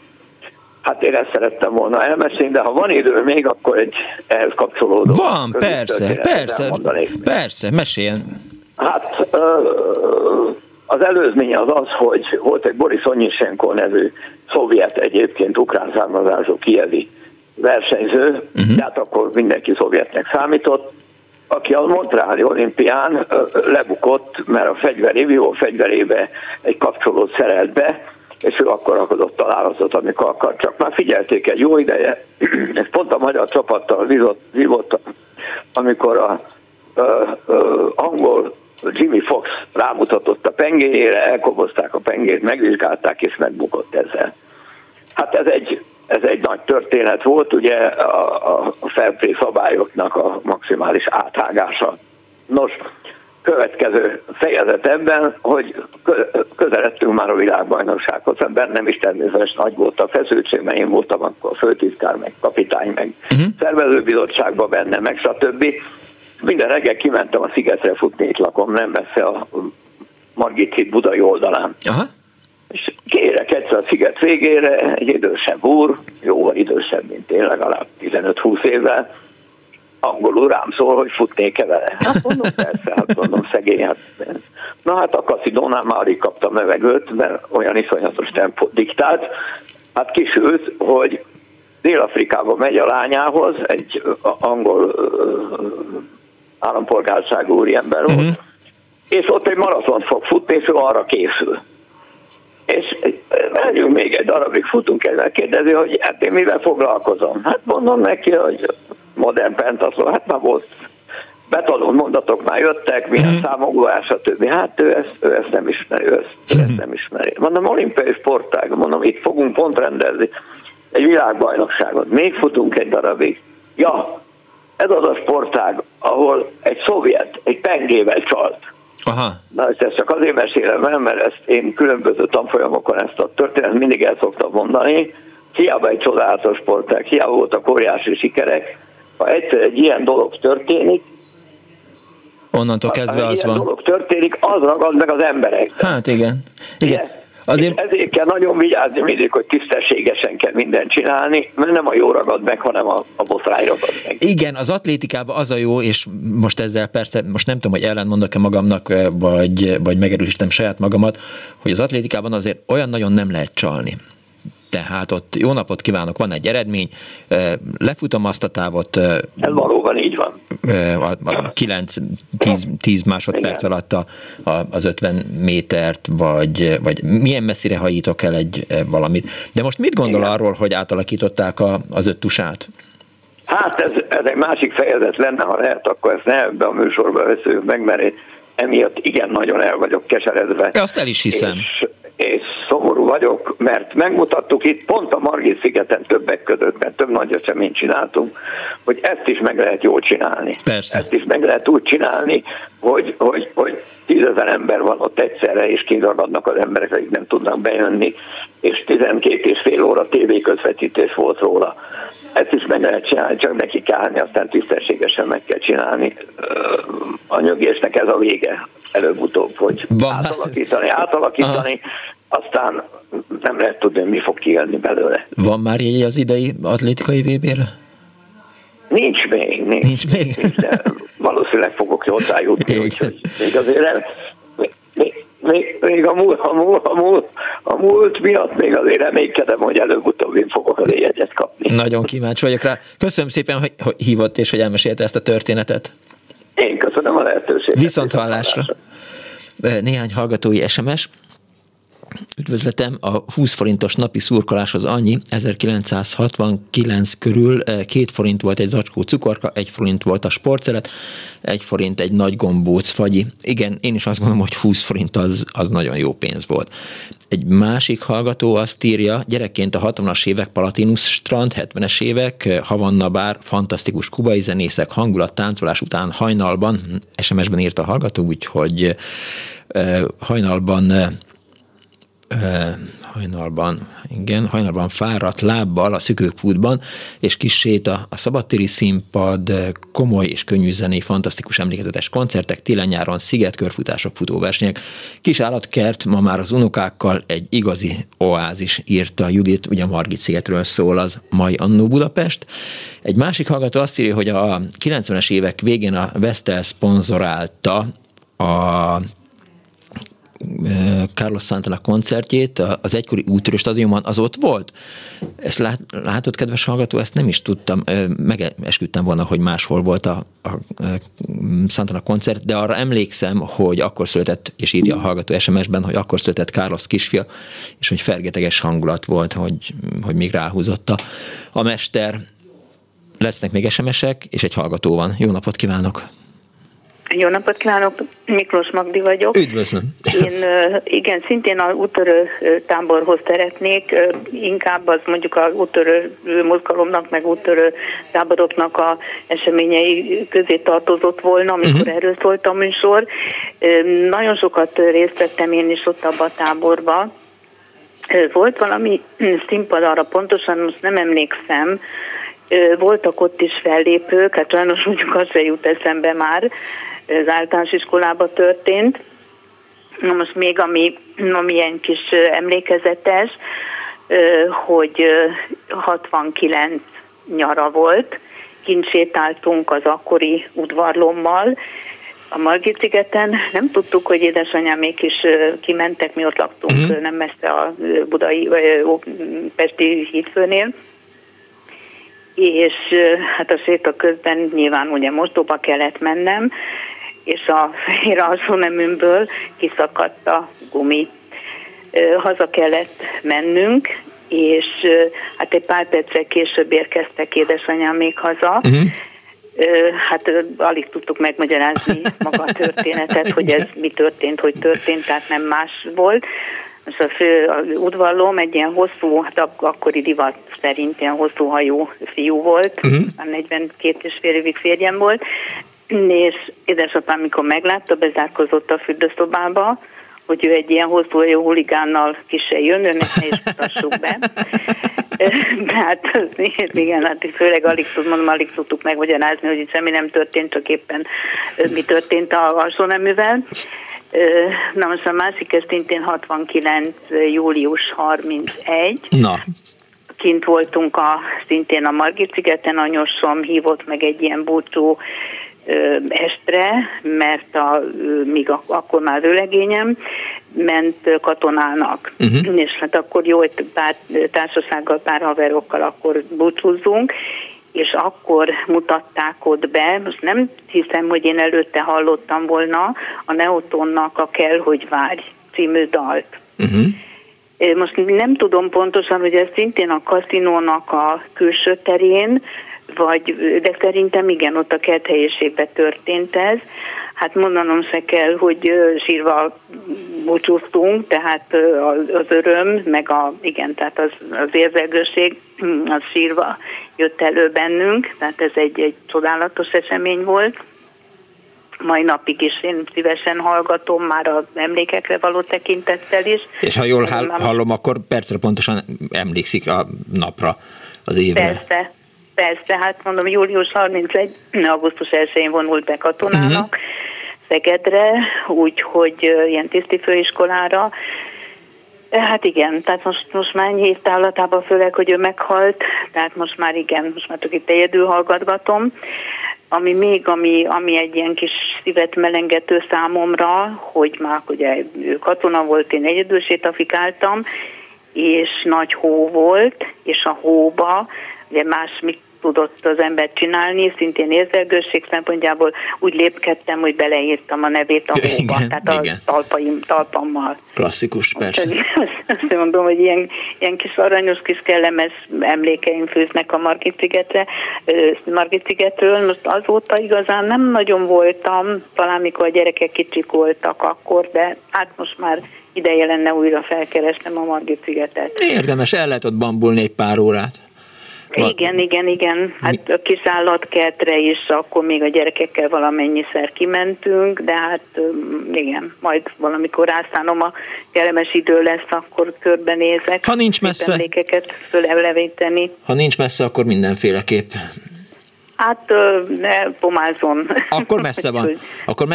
Hát én ezt szerettem volna elmesélni, de ha van idő még, akkor egy ehhez kapcsolódó. Van, persze, meséljen. Hát az előzménye az az, hogy volt egy Boris Onyisenko nevű szovjet, egyébként ukrán származású kijevi versenyző, tehát akkor mindenki szovjetnek számított, aki a montreali olimpián lebukott, mert a fegyverébe egy kapcsolót szerelt be, és ő akkor akadott találatot, amikor akart. Csak már figyelték egy jó ideje, és pont a magyar csapattal vívott, amikor a angol Jimmy Fox rámutatott a pengéjére, elkobozták a pengét, megvizsgálták, és megbukott ezzel. Hát ez egy nagy történet volt, ugye a fair play szabályoknak a maximális áthágása. Nos, következő fejezet ebben, hogy közeledtünk már a világbajnoksághoz, bennem is természetesen nagy volt a feszültség, mert én voltam akkor főtitkár, meg kapitány, meg szervezőbizottságban benne, meg stb. Minden reggel kimentem a szigetre futni, itt lakom, nem messze a Margit-híd budai oldalán. Aha. És kiérek egyszer a sziget végére, egy idősebb úr, jóval idősebb, mint én, legalább 15-20 évvel, angolul rám szól, hogy futnék-e vele. Hát mondom, persze, szegény. Hát. Na hát a kaszidónál már alig kaptam levegőt, mert olyan iszonyatos tempót diktált. Hát kisült, hogy Dél-Afrikába megy a lányához, egy angol állampolgárságú úriember volt, és ott egy maratont fog futni, és ő arra készül. És megyünk még egy darabig, futunk el, kérdezi, hogy hát én mivel foglalkozom. Hát mondom neki, hogy modern pentathlon, hát már volt betanult mondatok, már jöttek, milyen számolás, stb. Hát ő ezt nem ismeri, ő ezt nem ismeri. Mondom, olimpiai sportág, mondom, itt fogunk pont rendezni egy világbajnokságot, még futunk egy darabig. Ja, ez az a sportág, ahol egy szovjet egy pengével csalt. Aha. Na, és ezt csak azért mesélem el, mert ezt én különböző tanfolyamokon ezt a történet mindig el szoktam mondani, hiába egy csodálatos sportág, hiába voltak óriási sikerek, ha egyszer egy ilyen dolog történik, onnantól kezdve az van. Dolog történik, az ragad meg az emberek. Hát igen. Azért... ezért kell nagyon vigyázni mindig, hogy tisztességesen kell mindent csinálni, mert nem a jó ragad meg, hanem a botrány ragad meg. Igen, az atlétikában az a jó, és most ezzel persze, most nem tudom, hogy ellentmondok-e magamnak, vagy megerősítem saját magamat, hogy az atlétikában azért olyan nagyon nem lehet csalni. Tehát ott jó napot kívánok, van egy eredmény, lefutom azt a távot. Ez valóban így van. A 9-10 másodperc igen. alatt az 50 métert, vagy milyen messzire hajítok el egy valamit. De most mit gondol igen. arról, hogy átalakították az öttusát? Hát ez egy másik fejezet lenne, ha lehet, akkor ezt ne ebbe a műsorba veszünk meg, mert én emiatt igen nagyon el vagyok keseredve. Azt el is hiszem. És szomorú vagyok, mert megmutattuk itt pont a Margit-szigeten többek között, mert több nagy eseményt csináltunk, hogy ezt is meg lehet jól csinálni. Persze. Ezt is meg lehet úgy csinálni, hogy 10 000 ember van ott egyszerre, és kizarvadnak az emberek, akik nem tudnak bejönni, és 12,5 óra tévéközvetítés volt róla. Ezt is meg lehet csinálni, csak neki kell állni, aztán tisztességesen meg kell csinálni. A nyögésnek ez a vége előbb-utóbb, hogy átalakítani, aztán nem lehet tudni, mi fog kijönni belőle. Van már jegye az idei atlétikai VB-re? Nincs még. De valószínűleg fogok hozzájutni, úgyhogy még azért Még a múlt miatt még azért reménykedem, hogy előbb-utóbb én fogok az jegyet kapni. Nagyon kíváncsi vagyok rá. Köszönöm szépen, hogy hívott és hogy elmesélte ezt a történetet. Én köszönöm a lehetőséget. Viszonthallásra. Néhány hallgatói SMS. Üdvözletem, a 20 forintos napi szurkoláshoz annyi, 1969 körül 2 forint volt egy zacskó cukorka, 1 forint volt a sportszelet, 1 forint egy nagy gombóc fagyi. Igen, én is azt gondolom, hogy 20 forint az nagyon jó pénz volt. Egy másik hallgató azt írja, gyerekként a 60-as évek Palatinus strand, 70-es évek, Havanna bár, fantasztikus kubai zenészek, hangulat, táncolás után hajnalban, SMS-ben írt a hallgató, úgyhogy hajnalban fáradt lábbal a Szökőkútban, és kis séta a szabadtéri színpad, komoly és könnyű zené, fantasztikus emlékezetes koncertek, télen-nyáron szigetkörfutások, futóversenyek, kis állatkert, ma már az unokákkal egy igazi oázis, írta Judit, ugye Margit-szigetről szól az mai Annó Budapest. Egy másik hallgató azt írja, hogy a 90-es évek végén a Vestel szponzorálta a Carlos Santana koncertjét, az egykori Úttörő stadionban, az ott volt. Ezt látott, kedves hallgató, ezt nem is tudtam, megesküdtem volna, hogy máshol volt a Santana koncert, de arra emlékszem, hogy akkor született, és írja a hallgató SMS-ben, hogy akkor született Carlos kisfia, és hogy fergeteges hangulat volt, hogy még ráhúzott a mester. Lesznek még SMS-ek, és egy hallgató van. Jó napot kívánok! Jó napot kívánok, Miklós Magdi vagyok. Üdvözlöm. Én igen, szintén az úttörő táborhoz szeretnék, inkább az mondjuk az úttörő mozgalomnak, meg úttörő táboroknak a eseményei közé tartozott volna, amikor erről szólt a műsor. Nagyon sokat részt vettem én is ott abban a táborban. Volt valami színpad, arra pontosan most nem emlékszem, voltak ott is fellépők, hát sajnos mondjuk az se jut eszembe már, az általános iskolában történt. Na most még ami ilyen kis emlékezetes, hogy 69 nyara volt, kint sétáltunk az akkori udvarlommal a Margit-szigeten, nem tudtuk, hogy édesanyámék is kimentek, mi ott laktunk, nem messze a pesti hídfőnél, és hát a séta közben nyilván ugye mosdóba kellett mennem, és a fehér alsóneműmből kiszakadt a gumi. Haza kellett mennünk, és hát egy pár perccel később érkeztek édesanyám még haza. Hát alig tudtuk megmagyarázni maga a történetet, hogy ez mi történt, tehát nem más volt. És a fő udvarlóm egy ilyen hosszú, hát akkori divat szerint ilyen hosszú hajú fiú volt, 42 és fél évig férjem volt, és édesapám, mikor meglátta, bezárkozott a fürdőszobába, hogy ő egy ilyen hosszú hajú huligánnal ki se jön, önnek ne is mutassuk be. De hát igen, hát főleg alig tudtuk megmagyarázni, hogy itt semmi nem történt, csak éppen mi történt az alsóneművel. Na most a másik, ez szintén 69. július 31. Na. Kint voltunk szintén a Margit-szigeten, anyósom hívott meg egy ilyen búcsú estre, mert még akkor már vőlegényem ment katonának. Uh-huh. És hát akkor jó, hogy pár társasággal, pár haverokkal akkor búcsúzzunk, és akkor mutatták ott be, most nem hiszem, hogy én előtte hallottam volna a Neotonnak a Kell, hogy várj című dalt. Uh-huh. Most nem tudom pontosan, hogy ez szintén a kaszinónak a külső terén, vagy, de szerintem igen, ott a Kert helyiségben történt ez. Hát mondanom se kell, hogy sírva búcsúztunk, tehát az öröm, meg tehát az érzelgőség, az sírva jött elő bennünk, tehát ez egy csodálatos esemény volt. Mai napig is én szívesen hallgatom, már az emlékekre való tekintettel is. És ha jól hallom, akkor percre pontosan emlékszik a napra, az évre. Persze, hát mondom, július 31. augusztus 1-én vonult be katonának Szegedre, úgyhogy ilyen tisztifőiskolára. Hát igen, tehát most már ennyi évtávlatában, főleg, hogy ő meghalt, tehát most már csak itt egyedül hallgatgatom. Ami még, ami egy ilyen kis szívet melengető számomra, hogy már ugye ő katona volt, én egyedül sétafikáltam, és nagy hó volt, és a hóba ugye más mit tudott az ember csinálni, szintén érzelgőség szempontjából úgy lépkedtem, hogy beleírtam a nevét a hóba, tehát igen. A talpammal. Klasszikus, persze. Azt mondom, hogy ilyen kis aranyos, kis kellemes emlékeim fűznek a Margit-szigetről. Most azóta igazán nem nagyon voltam, talán mikor a gyerekek kicsik voltak akkor, de hát most már ideje lenne újra felkeresnem a Margit-szigetet. Érdemes, el lehet ott bambulni egy pár órát. Igen. Hát a kis állatkertre is, akkor még a gyerekekkel valamennyiszer kimentünk, de hát igen, majd valamikor rászánom, a kellemes idő lesz, akkor körbenézek. Ha nincs messze. Emlékeket fölelevíteni. Ha nincs messze, akkor mindenféleképp. Hát ne pomázom. Akkor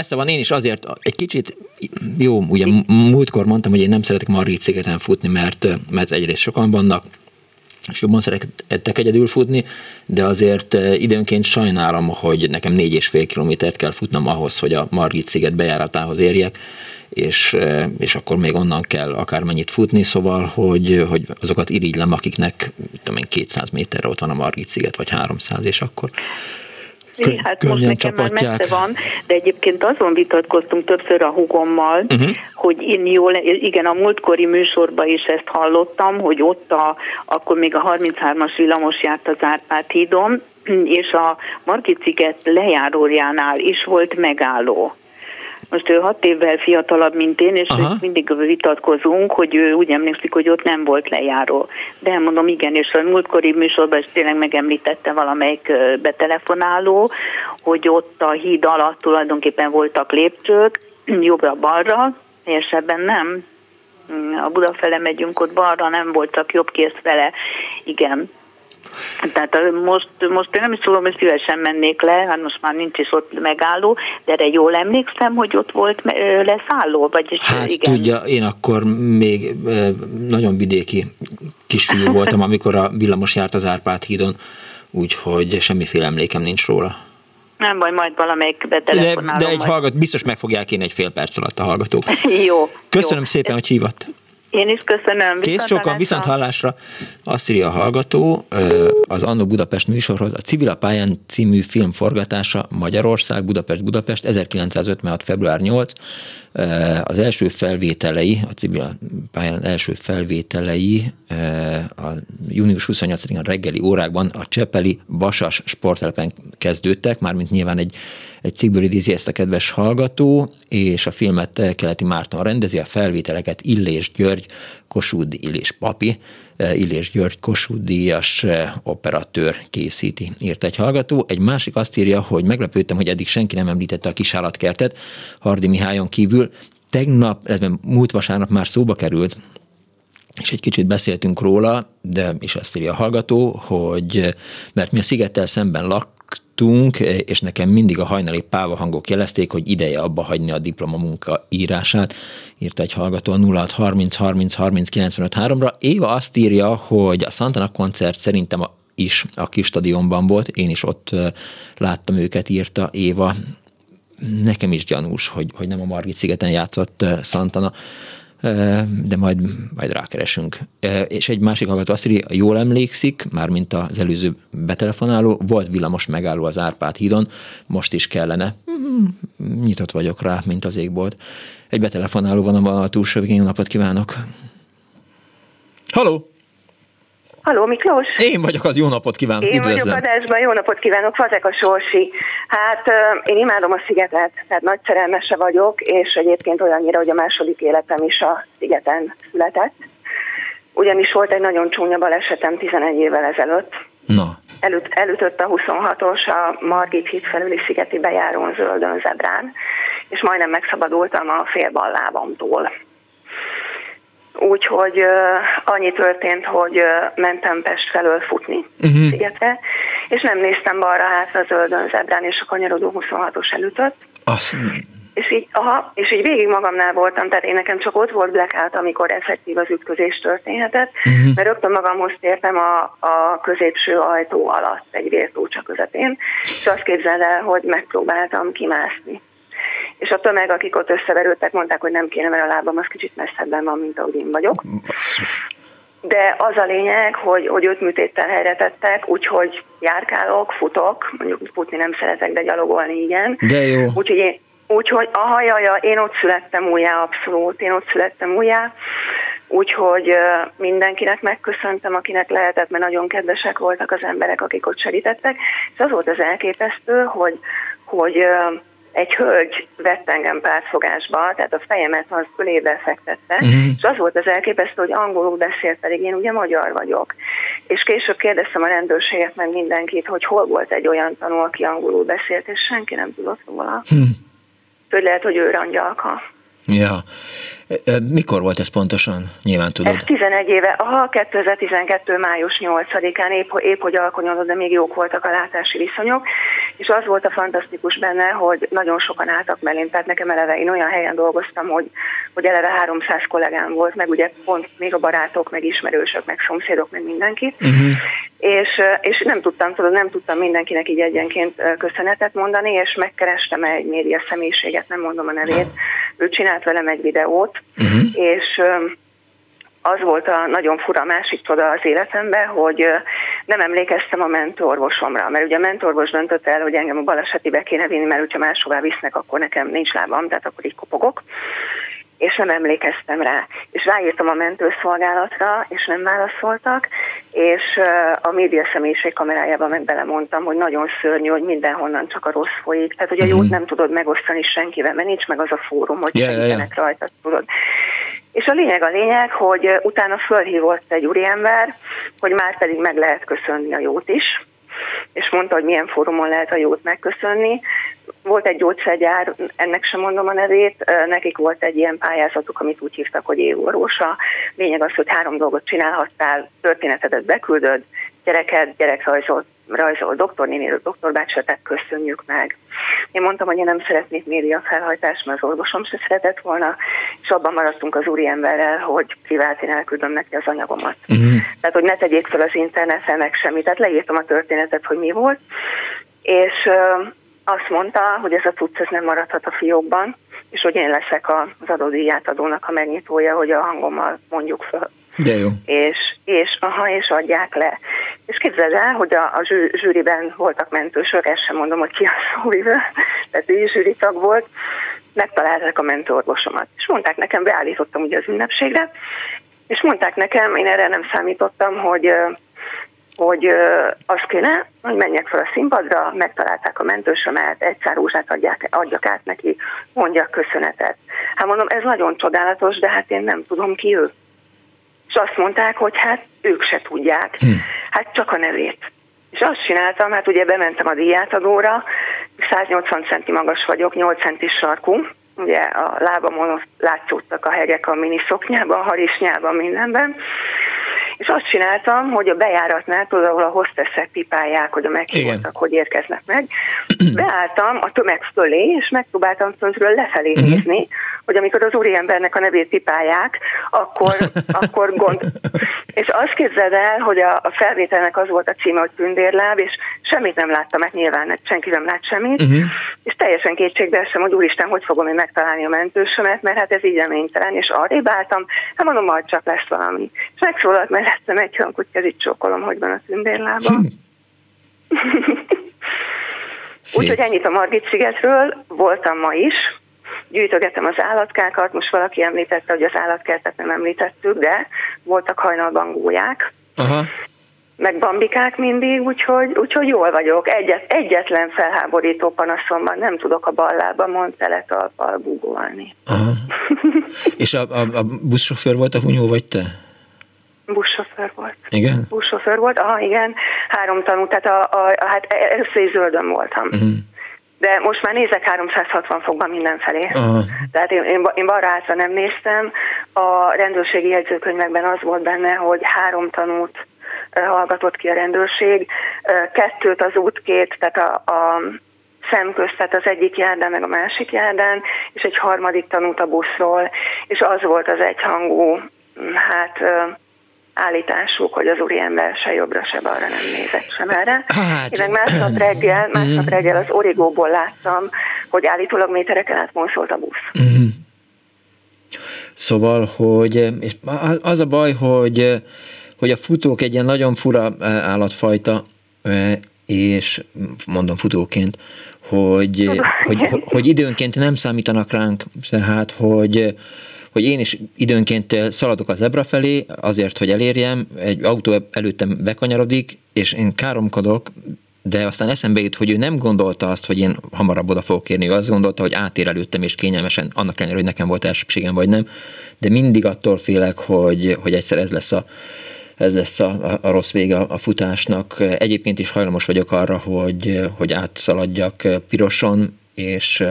messze van. Én is azért egy kicsit, jó, ugye múltkor mondtam, hogy én nem szeretek Margit-szigeten futni, mert egyrészt sokan vannak, és jobban szeretek egyedül futni, de azért időnként sajnálom, hogy nekem 4,5 kilométert kell futnom ahhoz, hogy a Margit-sziget bejáratához érjek, és akkor még onnan kell akármennyit futni, szóval, hogy azokat irigylem, akiknek 200 méterre ott van a Margit-sziget, vagy 300, és akkor... Hát most nekem csapatják. Már messze van, de egyébként azon vitatkoztunk többször a húgommal, hogy én igen, a múltkori műsorban is ezt hallottam, hogy ott akkor még a 33-as villamos járt az Árpád hídon, és a Margit-sziget lejárójánál is volt megálló. Most ő 6 évvel fiatalabb, mint én, és mindig vitatkozunk, hogy ő úgy emlékszik, hogy ott nem volt lejáró. De mondom, igen, és a múltkori műsorban is tényleg megemlítette valamelyik betelefonáló, hogy ott a híd alatt tulajdonképpen voltak lépcsők, jobbra-balra, és ebben nem. A Budafele megyünk, ott balra nem volt, csak jobb-kész vele. Igen. Tehát most én nem is tudom, hogy szívesen mennék le, hát most már nincs is ott megálló, de erre jól emlékszem, hogy ott volt leszálló, vagyis hát igen. Tudja, én akkor még nagyon vidéki kisfiú voltam, amikor a villamos járt az Árpád hídon, úgyhogy semmiféle emlékem nincs róla. Nem baj, majd valamelyik betelefonálom. De biztos meg fogják én egy fél perc alatt a hallgatók. Jó. Köszönöm szépen, hogy hívott. Én is köszönöm. Kész sokan, viszont hallásra. Azt írja a hallgató, az Annó Budapest műsorhoz a Civil a pályán című film forgatása Magyarország, Budapest, 1956. február 8. Az első felvételei, a Civil a pályán első felvételei a június 28-án reggeli órákban a Csepeli Vasas sporttelepen kezdődtek, mármint nyilván egy cikkből idézi ezt a kedves hallgató, és a filmet Keleti Márton rendezi, a felvételeket Illés György Kossuth Díjas operatőr készíti, írt egy hallgató. Egy másik azt írja, hogy meglepődtem, hogy eddig senki nem említette a kisállatkertet Hardi Mihályon kívül. Múlt vasárnap már szóba került, és egy kicsit beszéltünk róla, de is azt írja a hallgató, hogy mert mi a szigettel szemben laktunk, és nekem mindig a hajnali pávahangok jelezték, hogy ideje abba hagyni a diplomamunka írását, írt egy hallgató a 0630 30 30 95 3-ra. Éva azt írja, hogy a Santana koncert szerintem is a kis stadionban volt, én is ott láttam őket, írta Éva. Nekem is gyanús, hogy nem a Margit-szigeten játszott Santana, de majd rákeresünk. És egy másik hallgató azt írja, jól emlékszik, mármint az előző betelefonáló, volt villamos megálló az Árpád hídon, most is kellene. Nyitott vagyok rá, mint az égbolt. Egy betelefonáló van a túlsó végén, jó napot kívánok! Halló! Halló, Miklós? Én vagyok az, jó napot kívánok! Én üdvözlöm. Vagyok adásban, jó napot kívánok! Fazek a Sorsi. Hát én imádom a szigetet, tehát nagy szerelmese vagyok, és egyébként olyannyira, hogy a második életem is a szigeten született. Ugyanis volt egy nagyon csúnya balesetem 11 évvel ezelőtt. Na. Elütött a 26-os a Margit-híd felüli szigeti bejárón zöldön zebrán, és majdnem megszabadultam a félbal lábamtól. Úgyhogy annyi történt, hogy mentem Pest felől futni szigetre, és nem néztem balra hátra a zöldön zebrán, és a kanyarodó 26-os elütött. És így végig magamnál voltam, tehát én nekem csak ott volt blackout, amikor effektív az ütközés történhetett, mert rögtön magamhoz tértem a középső ajtó alatt, egy vértócsa közepén, és azt képzeld el, hogy megpróbáltam kimászni. És a tömeg, akik ott összeverődtek, mondták, hogy nem kéne, mert a lábam az kicsit messzebben van, mint ahogy én vagyok. De az a lényeg, hogy 5 műtéttel helyre tettek, úgyhogy járkálok, futok, mondjuk futni nem szeretek, de gyalogolni igen. De jó. Úgyhogy én ott születtem újjá, abszolút, Úgyhogy mindenkinek megköszöntem, akinek lehetett, mert nagyon kedvesek voltak az emberek, akik ott segítettek. És az volt az elképesztő, hogy egy hölgy vett engem pártfogásba, tehát a fejemet az ölébe fektette, és az volt az elképesztő, hogy angolul beszélt, pedig én ugye magyar vagyok. És később kérdeztem a rendőrséget, meg mindenkit, hogy hol volt egy olyan tanú, aki angolul beszélt, és senki nem tudott róla. Hogy lehet, hogy ő rangyalka. Ja. Mikor volt ez pontosan? Nyilván tudod. Ez 11 éve. 2012. május 8-án épp hogy alkonyolod, de még jók voltak a látási viszonyok. És az volt a fantasztikus benne, hogy nagyon sokan álltak mellém, tehát nekem eleve én olyan helyen dolgoztam, hogy eleve 300 kollégám volt, meg ugye pont még a barátok, meg ismerősök, meg szomszédok, meg mindenki. És nem tudtam mindenkinek így egyenként köszönetet mondani, és megkerestem egy média személyiséget, nem mondom a nevét. Ő csinált velem egy videót, és az volt a nagyon fura másik csoda az életemben, hogy nem emlékeztem a mentorvosomra, mert ugye a mentorvos döntött el, hogy engem a balesetibe kéne vinni, mert hogyha máshová visznek, akkor nekem nincs lábam, tehát akkor így kopogok, és nem emlékeztem rá. És ráírtam a mentőszolgálatra, és nem válaszoltak, és a média személyiség kamerájában meg belemondtam, hogy nagyon szörnyű, hogy mindenhonnan csak a rossz folyik, tehát hogy a jót nem tudod megosztani senkivel, mert nincs meg az a fórum, hogy segítenek rajta, tudod. És a lényeg, hogy utána fölhívott egy úriember, hogy már pedig meg lehet köszönni a jót is, és mondta, hogy milyen fórumon lehet a jót megköszönni. Volt egy gyógyszergyár, ennek sem mondom a nevét, nekik volt egy ilyen pályázatuk, amit úgy hívtak, hogy évorvosa. Lényeg az, hogy 3 dolgot csinálhattál, történetedet beküldöd, gyerek rajzol, doktornéniről, doktorbácsetek, köszönjük meg. Én mondtam, hogy én nem szeretnék média felhajtást, mert az orvosom se szeretett volna, és abban maradtunk az úriemberrel, hogy privátén elküldöm neki az anyagomat. Tehát, hogy ne tegyék fel az interneten, meg semmi. Tehát leírtam a történetet, hogy mi volt, és azt mondta, hogy ez a cucc ez nem maradhat a fiókban, és hogy én leszek az adódíjátadónak a megnyitója, hogy a hangommal mondjuk föl. De jó. És adják le. És képzeld el, hogy a zsűriben voltak mentősök, ezt sem mondom, hogy ki a szóvivő, tehát ő is zsűritag volt, megtalálták a mentőorvosomat. És mondták nekem, beállítottam ugye az ünnepségre, és mondták nekem, én erre nem számítottam, hogy az kéne, hogy menjek fel a színpadra, megtalálták a mentősömet, egy szár rózsát adjak át neki, mondjak köszönetet. Hát mondom, ez nagyon csodálatos, de hát én nem tudom ki ő. És azt mondták, hogy hát ők se tudják, hát csak a nevét. És azt csináltam, hát ugye bementem a díjátadóra, 180 centi magas vagyok, 8 centis sarkú, ugye a lábamon látszódtak a hegyek a miniszoknyában, a harisnyában, mindenben. És azt csináltam, hogy a bejáratnál, tudod, ahol a hostessek pipálják, hogy a meghívottak, hogy érkeznek meg, beálltam a tömeg fölé, és megpróbáltam föntről lefelé nézni, hogy amikor az úriembernek a nevét pipálják, akkor gond. És azt képzeld el, hogy a felvételnek az volt a címe, hogy tündérláb, és Semmit nem láttam, mert nyilván senki nem lát semmit, és teljesen kétségbeestem, hogy úristen, hogy fogom én megtalálni a mentősömet, mert hát ez így reménytelen, és arrébb álltam, hát mondom, majd csak lesz valami. És megszólalt mellettem egy hangkutya, kezit csókolom, hogy van a tündérlábam. Úgyhogy ennyit a Margit-szigetről, voltam ma is, gyűjtögetem az állatkákat, most valaki említette, hogy az állatkertet nem említettük, de voltak hajnalban gólyák. Aha. Meg bambikák mindig, úgyhogy jól vagyok. Egyetlen felháborító panaszom van, nem tudok a bal lábamon teletalppal bugolni. És a buszsofőr volt a hunyó, vagy te? Buszsofőr volt. Igen? Buszsofőr volt, aha, igen. 3 tanú, tehát hát először is zöldön voltam. Uh-huh. De most már nézek 360 fokban mindenfelé. Uh-huh. Tehát én balra átra nem néztem. A rendőrségi jegyzőkönyvekben az volt benne, hogy 3 tanút hallgatott ki a rendőrség, 2 az útkét, tehát a szemközt, tehát az egyik járdán, meg a másik járdán, és egy 3. tanút a buszról, és az volt az egyhangú, hát állításuk, hogy az úriember se jobbra, se balra nem nézett sem erre. Én meg másnap reggel az Origóból láttam, hogy állítólag métereken átmonszolt a busz. Mm-hmm. Szóval, hogy és az a baj, hogy a futók egy ilyen nagyon fura állatfajta, és mondom futóként, hogy időnként nem számítanak ránk, tehát hogy én is időnként szaladok a zebra felé, azért, hogy elérjem, egy autó előttem bekanyarodik, és én káromkodok, de aztán eszembe jut, hogy ő nem gondolta azt, hogy én hamarabb oda fogok érni, ő azt gondolta, hogy átér előttem, és kényelmesen, annak ellenére, hogy nekem volt elsőbségem, vagy nem, de mindig attól félek, hogy egyszer ez lesz a rossz vége a futásnak. Egyébként is hajlamos vagyok arra, hogy átszaladjak piroson, és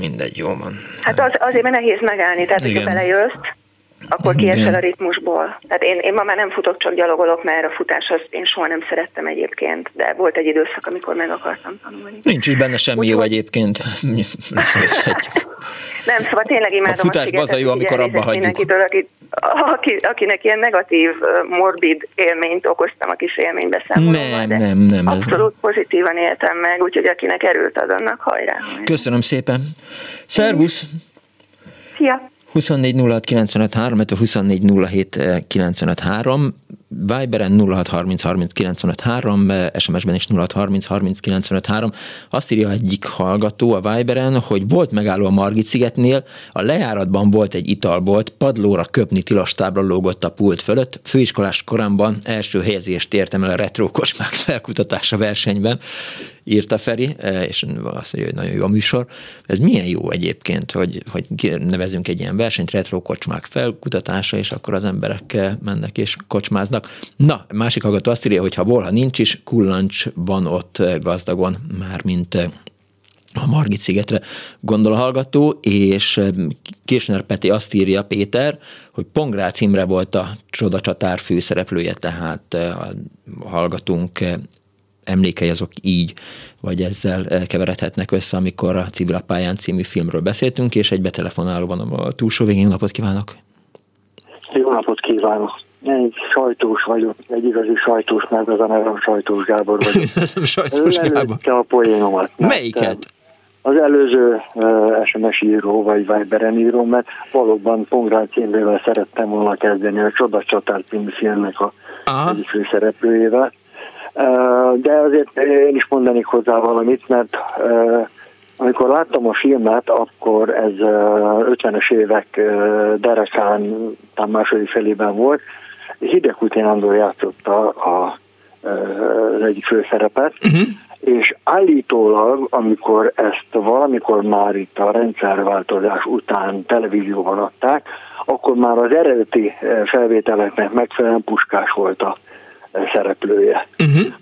mindegy, jó van. Hát azért nehéz megállni, tehát hogyha belejössz, akkor kiesel a ritmusból. Tehát én ma már nem futok, csak gyalogolok, mert a futás azt én soha nem szerettem egyébként, de volt egy időszak, amikor meg akartam tanulni. Nincs is benne semmi jó egyébként. Nem, szóval tényleg imádom a szigetet. A futás az jó, amikor abba hagyjuk. Akinek ilyen negatív, morbid élményt okoztam a kis élménybeszámolóval. Nem. Abszolút pozitívan éltem meg, úgyhogy akinek erőt ad, annak hajrá. Köszönöm szépen. Szervusz! Szia! 24 06 95 3, Viberen 06 30 30 95 3, SMS-ben is 06 30 30 95 3. Azt írja egyik hallgató a Viberen, hogy volt megálló a Margit-szigetnél, a lejáratban volt egy italbolt, padlóra köpni tilos tábla lógott a pult fölött. Főiskolás koramban első helyezést értem el a retro kocsmák felkutatása versenyben, írta Feri, és azt mondja, hogy nagyon jó a műsor. Ez milyen jó egyébként, hogy nevezünk egy ilyen versenyt, retro kocsmák felkutatása, és akkor az emberek mennek és kocsmáznak. Na, másik hallgató azt írja, hogy ha volna nincs is, kullancs van ott gazdagon, mármint a Margit-szigetre gondol a hallgató, és Kirsner Peti azt írja, Péter, hogy Pongráci Imre volt a Csodacsatár főszereplője, tehát a hallgatunk emlékei azok így, vagy ezzel keveredhetnek össze, amikor a Civil a pályán című filmről beszéltünk, és egy betelefonáló van a túlsó végén. Jó napot kívánok! Jó napot kívánok! Egy sajtós vagyok, egy igazi sajtós, mert az a nevem Sajtós Gábor vagyok. Sajtós Gábor. Lelőtte a poénomat. Melyiket? Az előző SMS író, vagy Viberen író, mert valóban Pongráci Imrével szerettem volna kezdeni, a Csodacsatár című filmnek a egyik főszereplőjével. De azért én is mondanék hozzá valamit, mert amikor láttam a filmet, akkor ez 50-es évek derekán, tám második felében volt. Hidegkúti Sándor játszotta az egyik főszerepet, és állítólag, amikor ezt valamikor már itt a rendszerváltozás után televízióban adták, akkor már az eredeti felvételeknek megfelelően Puskás volt a szereplője.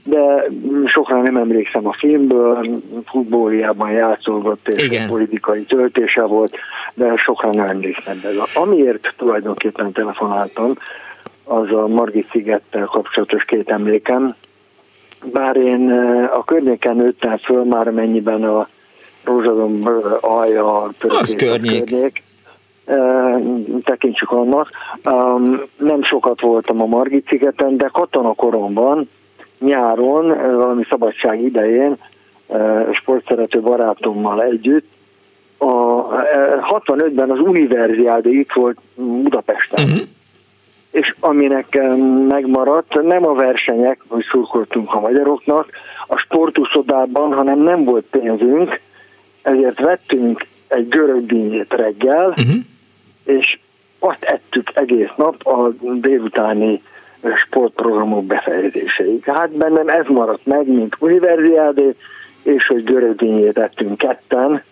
De sokan nem emlékszem a filmből, futbóliában játszolgott, és politikai töltése volt, de sokan nem emlékszem belőle. Amiért tulajdonképpen telefonáltam, az a Margit-szigettel kapcsolatos 2 emlékem. Bár én a környéken nőttem föl, már mennyiben a Rózsadom alja környék. Tekintsük annak. Nem sokat voltam a Margit-szigeten, de katonakoromban nyáron, valami szabadság idején sportszerető barátommal együtt. A 65-ben az Univerziáde itt volt Budapesten. Uh-huh. És aminek megmaradt, nem a versenyek, hogy szurkoltunk a magyaroknak, a sportuszodában, hanem nem volt pénzünk, ezért vettünk egy görög dinnyét reggel, uh-huh. és azt ettük egész nap a délutáni sportprogramok befejezéséig. Hát bennem ez maradt meg, mint Univerziádé, és hogy görög dinnyét ettünk ketten,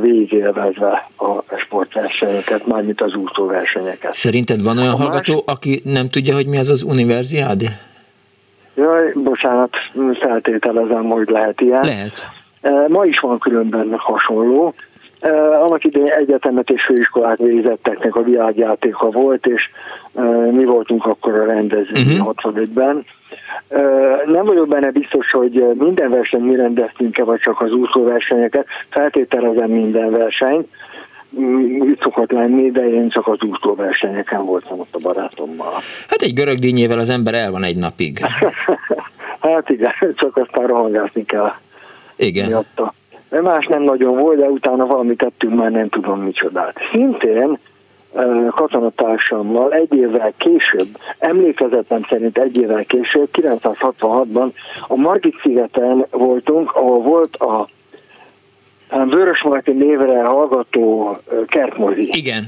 végigélvezve a sportversenyeket, mármint az úszóversenyeket. Szerinted van olyan hallgató, aki nem tudja, hogy mi az az Univerziáde? Jaj, bocsánat, feltételezem, hogy lehet ilyen. Lehet. Ma is van különben hasonló. Annak idején egyetemet és főiskolát végzetteknek a világjátéka volt, és mi voltunk akkor a rendezői 65-ben. Nem vagyok benne biztos, hogy minden versenyt mi rendeztünk-e, vagy csak az úszóversenyeket. Feltételezem minden versenyt. Itt szokott lenni, de én csak az úszóversenyeken voltam ott a barátommal. Hát egy görög dinnyével az ember el van egy napig. Hát igen, csak aztán rohangászni kell. Igen. Miatta. Más nem nagyon volt, de utána valamit tettünk, már nem tudom micsodát. Szintén katonatársammal egy évvel később, emlékezetem szerint egy évvel később, 1966-ban a Margit-szigeten voltunk, ahol volt a Vörösmarty névre hallgató kertmozi. Igen.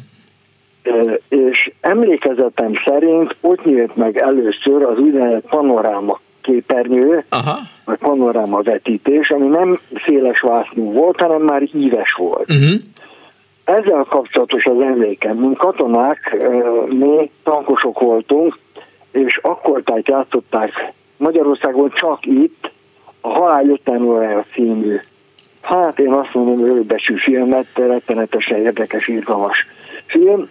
És emlékezetem szerint ott nyílt meg először az úgynevezett panoráma képernyő, aha. vagy panoráma vetítés, ami nem széles vásznú volt, hanem már íves volt. Uh-huh. Ezzel kapcsolatos az emlékem. Mint katonák, mi tankosok voltunk, és akkor tehát játszották Magyarországon csak itt a Halál 50 órája című. Hát én azt mondom, örökbecsű filmet, rettenetesen érdekes, izgalmas film,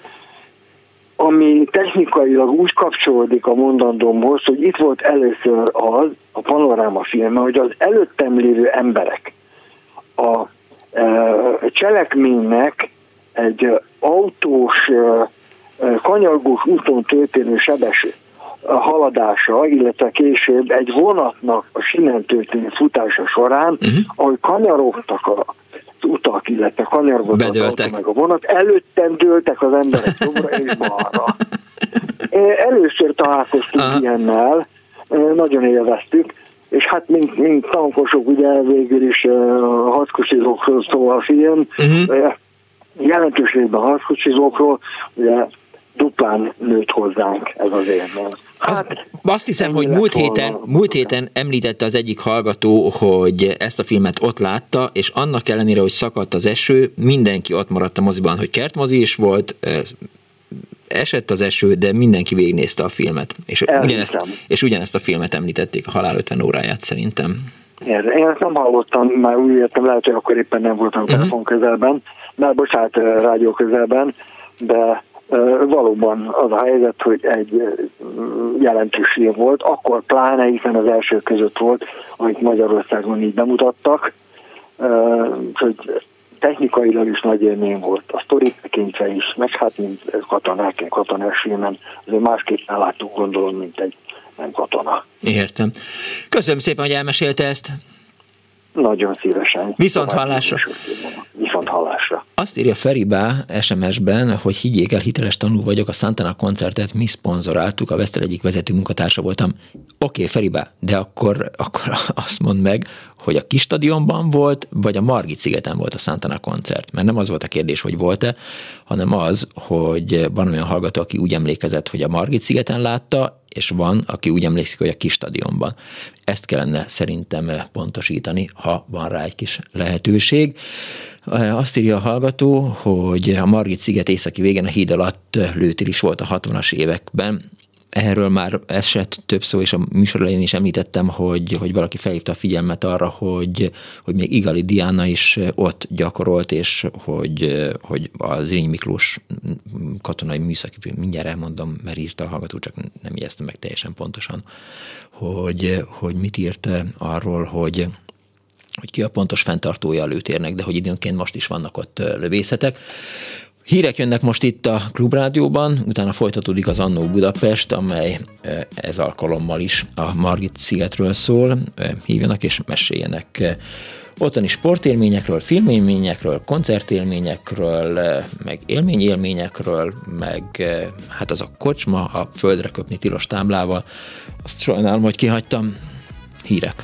ami technikailag úgy kapcsolódik a mondandomhoz, hogy itt volt először az, a panoráma filme, hogy az előttem lévő emberek a cselekménynek egy autós, kanyargós úton történő sebes haladása, illetve később egy vonatnak a sínen történő futása során, uh-huh. ahogy kanyarogtak az utak, illetve kanyargoztak meg a vonat, előttem dőltek az emberek jobbra és balra. Először találkoztunk uh-huh. ilyennel, nagyon élveztük, és hát mint tankosok, ugye végül is harckocsizókról szól a film, uh-huh. Jelentős részben harckocsizókról, ugye duplán nőtt hozzánk ez az élmény. Hát, azt hiszem, hogy múlt héten említette az egyik hallgató, hogy ezt a filmet ott látta, és annak ellenére, hogy szakadt az eső, mindenki ott maradt a moziban, hogy kertmozi is volt, esett az eső, de mindenki végignézte a filmet. És ugyanezt a filmet említették, a Halál 50 óráját szerintem. Én ezt nem hallottam, már úgy értem, lehet, hogy akkor éppen nem voltam uh-huh. telefon közelben, már bocsánat, rádió közelben, de valóban az a helyzet, hogy egy jelentős film volt, akkor pláne, hiszen az első között volt, amit Magyarországon így bemutattak, hogy technikailag is nagy élmény volt, a sztori tekintve is, meg hát mint katonás filmen, azért másképpen láttuk, gondolom, mint egy nem katona. Értem. Köszönöm szépen, hogy elmesélte ezt. Nagyon szívesen. Viszont hallásra. Azt írja Feribá SMS-ben, hogy higgyék el, hiteles tanú vagyok, a Santana koncertet mi szponzoráltuk, a Veszter egyik vezető munkatársa voltam. Oké, Feribá, de akkor azt mondd meg, hogy a Kis stadionban volt, vagy a Margit-szigeten volt a Santana koncert? Mert nem az volt a kérdés, hogy volt-e, hanem az, hogy van olyan hallgató, aki úgy emlékezett, hogy a Margit-szigeten látta, és van, aki úgy emlékszik, hogy a Kis stadionban. Ezt kellene szerintem pontosítani, ha van rá egy kis lehetőség. Azt írja a hallgató, hogy a Margit-sziget északi végén a híd alatt lőtér is volt a 60-as években. Erről már esett több szó, és a műsor elején is említettem, hogy valaki felhívta a figyelmet arra, hogy még Igali Diana is ott gyakorolt, és hogy az Zrínyi Miklós katonai műszaki, mindjárt elmondom, mert írta a hallgató, csak nem jegyeztem meg teljesen pontosan, hogy mit írt arról, hogy ki a pontos fenntartója a lőtérnek, de hogy időnként most is vannak ott lövészetek. Hírek jönnek most itt a Klubrádióban, utána folytatódik az Annó Budapest, amely ez alkalommal is a Margit-szigetről szól. Hívjanak és meséljenek ottani sportélményekről, filmélményekről, koncertélményekről, meg élményélményekről, meg hát az a kocsma a földre köpni tilos táblával. Azt sajnálom, hogy kihagytam. Hírek.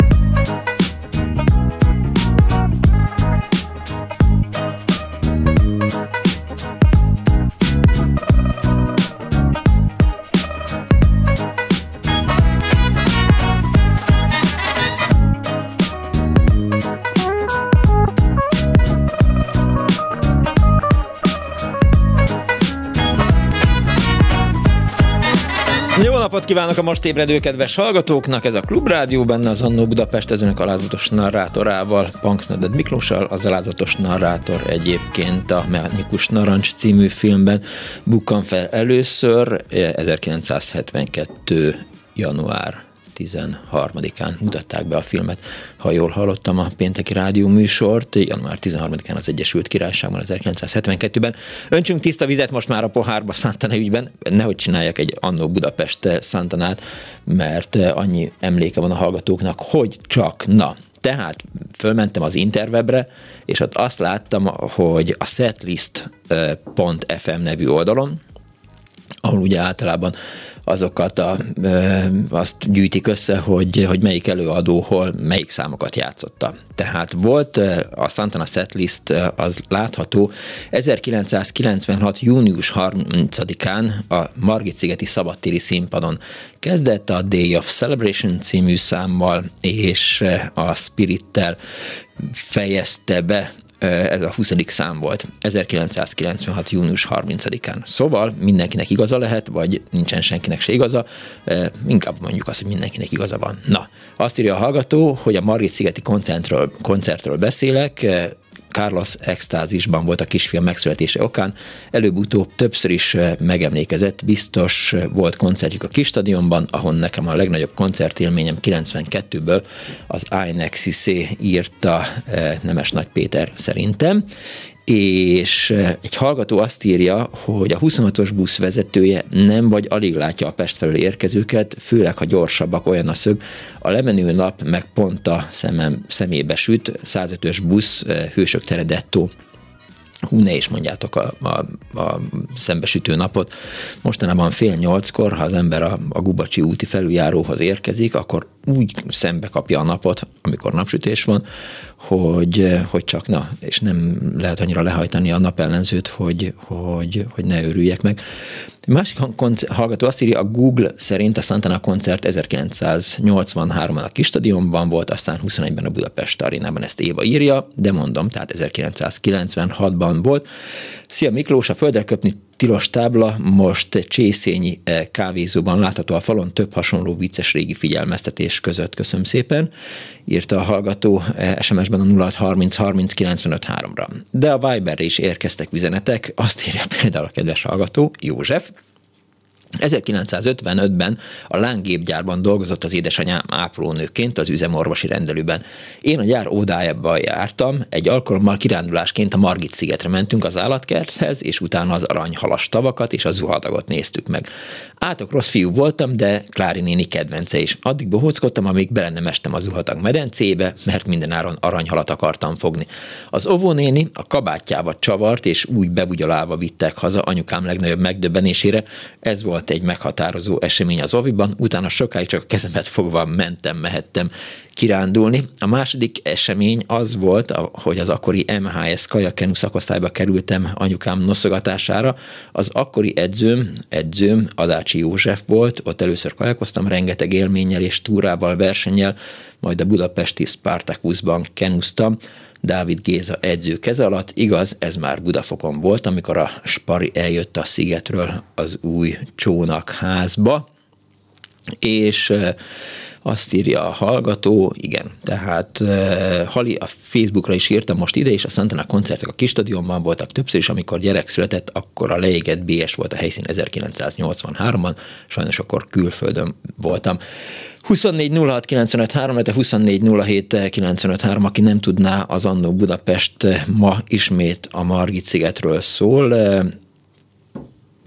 Napot kívánok a most ébredő kedves hallgatóknak, ez a Klubrádió, benne az Annó Budapest, ez önök alázatos narrátorával, Punksnodded Miklóssal. Az alázatos narrátor egyébként a Mechanikus Narancs című filmben bukkan fel először 1972. január 13-án mutatták be a filmet. Ha jól hallottam a pénteki rádióműsort, január 13-án az Egyesült Királyságban 1972-ben. Öntsünk tiszta vizet most már a pohárba Santana ügyben, nehogy csináljak egy Annó Budapest Santanát, mert annyi emléke van a hallgatóknak, hogy csak na. Tehát fölmentem az interwebre, és ott azt láttam, hogy a setlist.fm nevű oldalon, ahol ugye általában azokat azt gyűjtik össze, hogy melyik előadó hol melyik számokat játszotta. Tehát volt a Santana setlist, az látható 1996. június 30-án a Margit-szigeti szabadtéri színpadon kezdett a Day of Celebration című számmal, és a Spirittel fejezte be. Ez a 20. szám volt, 1996. június 30-án. Szóval mindenkinek igaza lehet, vagy nincsen senkinek se igaza, inkább mondjuk azt, hogy mindenkinek igaza van. Na, azt írja a hallgató, hogy a Margit-szigeti koncertről beszélek, Carlos extázisban volt a kisfiam megszületése okán, előbb-utóbb többször is megemlékezett, biztos volt koncertjük a kis stadionban, ahol nekem a legnagyobb koncertélményem 92-ből az INXC írta Nemes Nagy Péter szerintem, és egy hallgató azt írja, hogy a 26-os busz vezetője nem vagy alig látja a Pest felől érkezőket, főleg ha gyorsabbak, olyan a szög, a lemenő nap meg pont a szemébe süt, 105-ös busz, Hősök tere dettó. Hú, ne is mondjátok a szembesütő napot. Mostanában 7:30, ha az ember a Gubacsi úti felüljáróhoz érkezik, akkor úgy szembe kapja a napot, amikor napsütés van, hogy csak na, és nem lehet annyira lehajtani a napellenzőt, hogy ne örüljek meg. Másik hallgató azt írja, a Google szerint a Santana koncert 1983-ban a Kis Stadionban volt, aztán 21-ben a Budapest Arénában, ezt Éva írja, de mondom, tehát 1996-ban volt. Szia Miklós, a földre köpni tilos tábla most Csészényi kávézóban látható a falon, több hasonló vicces régi figyelmeztetés között. Köszönöm szépen, írta a hallgató SMS-ben a 0630 30 95 3-ra. De a Viberre is érkeztek üzenetek, azt írja például a kedves hallgató, József. 1955-ben a lángépgyárban dolgozott az édesanyám ápolónőként az üzemorvosi rendelőben. Én a gyár ódájában jártam, egy alkalommal kirándulásként a Margit-szigetre mentünk az állatkerthez, és utána az aranyhalas tavakat és a zuhadagot néztük meg. Átok rossz fiú voltam, de Klári néni kedvence is. Addig bohóckodtam, amíg bele nem estem a zuhadag medencébe, mert mindenáron aranyhalat akartam fogni. Az óvónéni a kabátjába csavart, és úgy bebugyolálva vittek haza anyukám legnagyobb megdöbbenésére. Ez volt volt egy meghatározó esemény az oviban, utána sokáig csak a kezemet fogva mehettem kirándulni. A második esemény az volt, hogy az akkori MHS kajakkenú szakosztályba kerültem anyukám noszogatására. Az akkori edzőm Adácsi József volt, ott először kajakoztam, rengeteg élménnyel és túrával, versennyel, majd a budapesti Spartakuszban kenúztam, Dávid Géza edző keze alatt. Igaz, ez már Budafokon volt, amikor a Spari eljött a szigetről az új csónakházba, és azt írja a hallgató, igen, tehát Hali, a Facebookra is írtam most ide, és aztán a koncertek a Kis Stadionban voltak többször is, amikor gyerek született, akkor a leégett BS volt a helyszín 1983-ban, sajnos akkor külföldön voltam. 24 06 95 3, illetve 24 07 95 3, aki nem tudná, az Annó Budapest ma ismét a Margit-szigetről szól.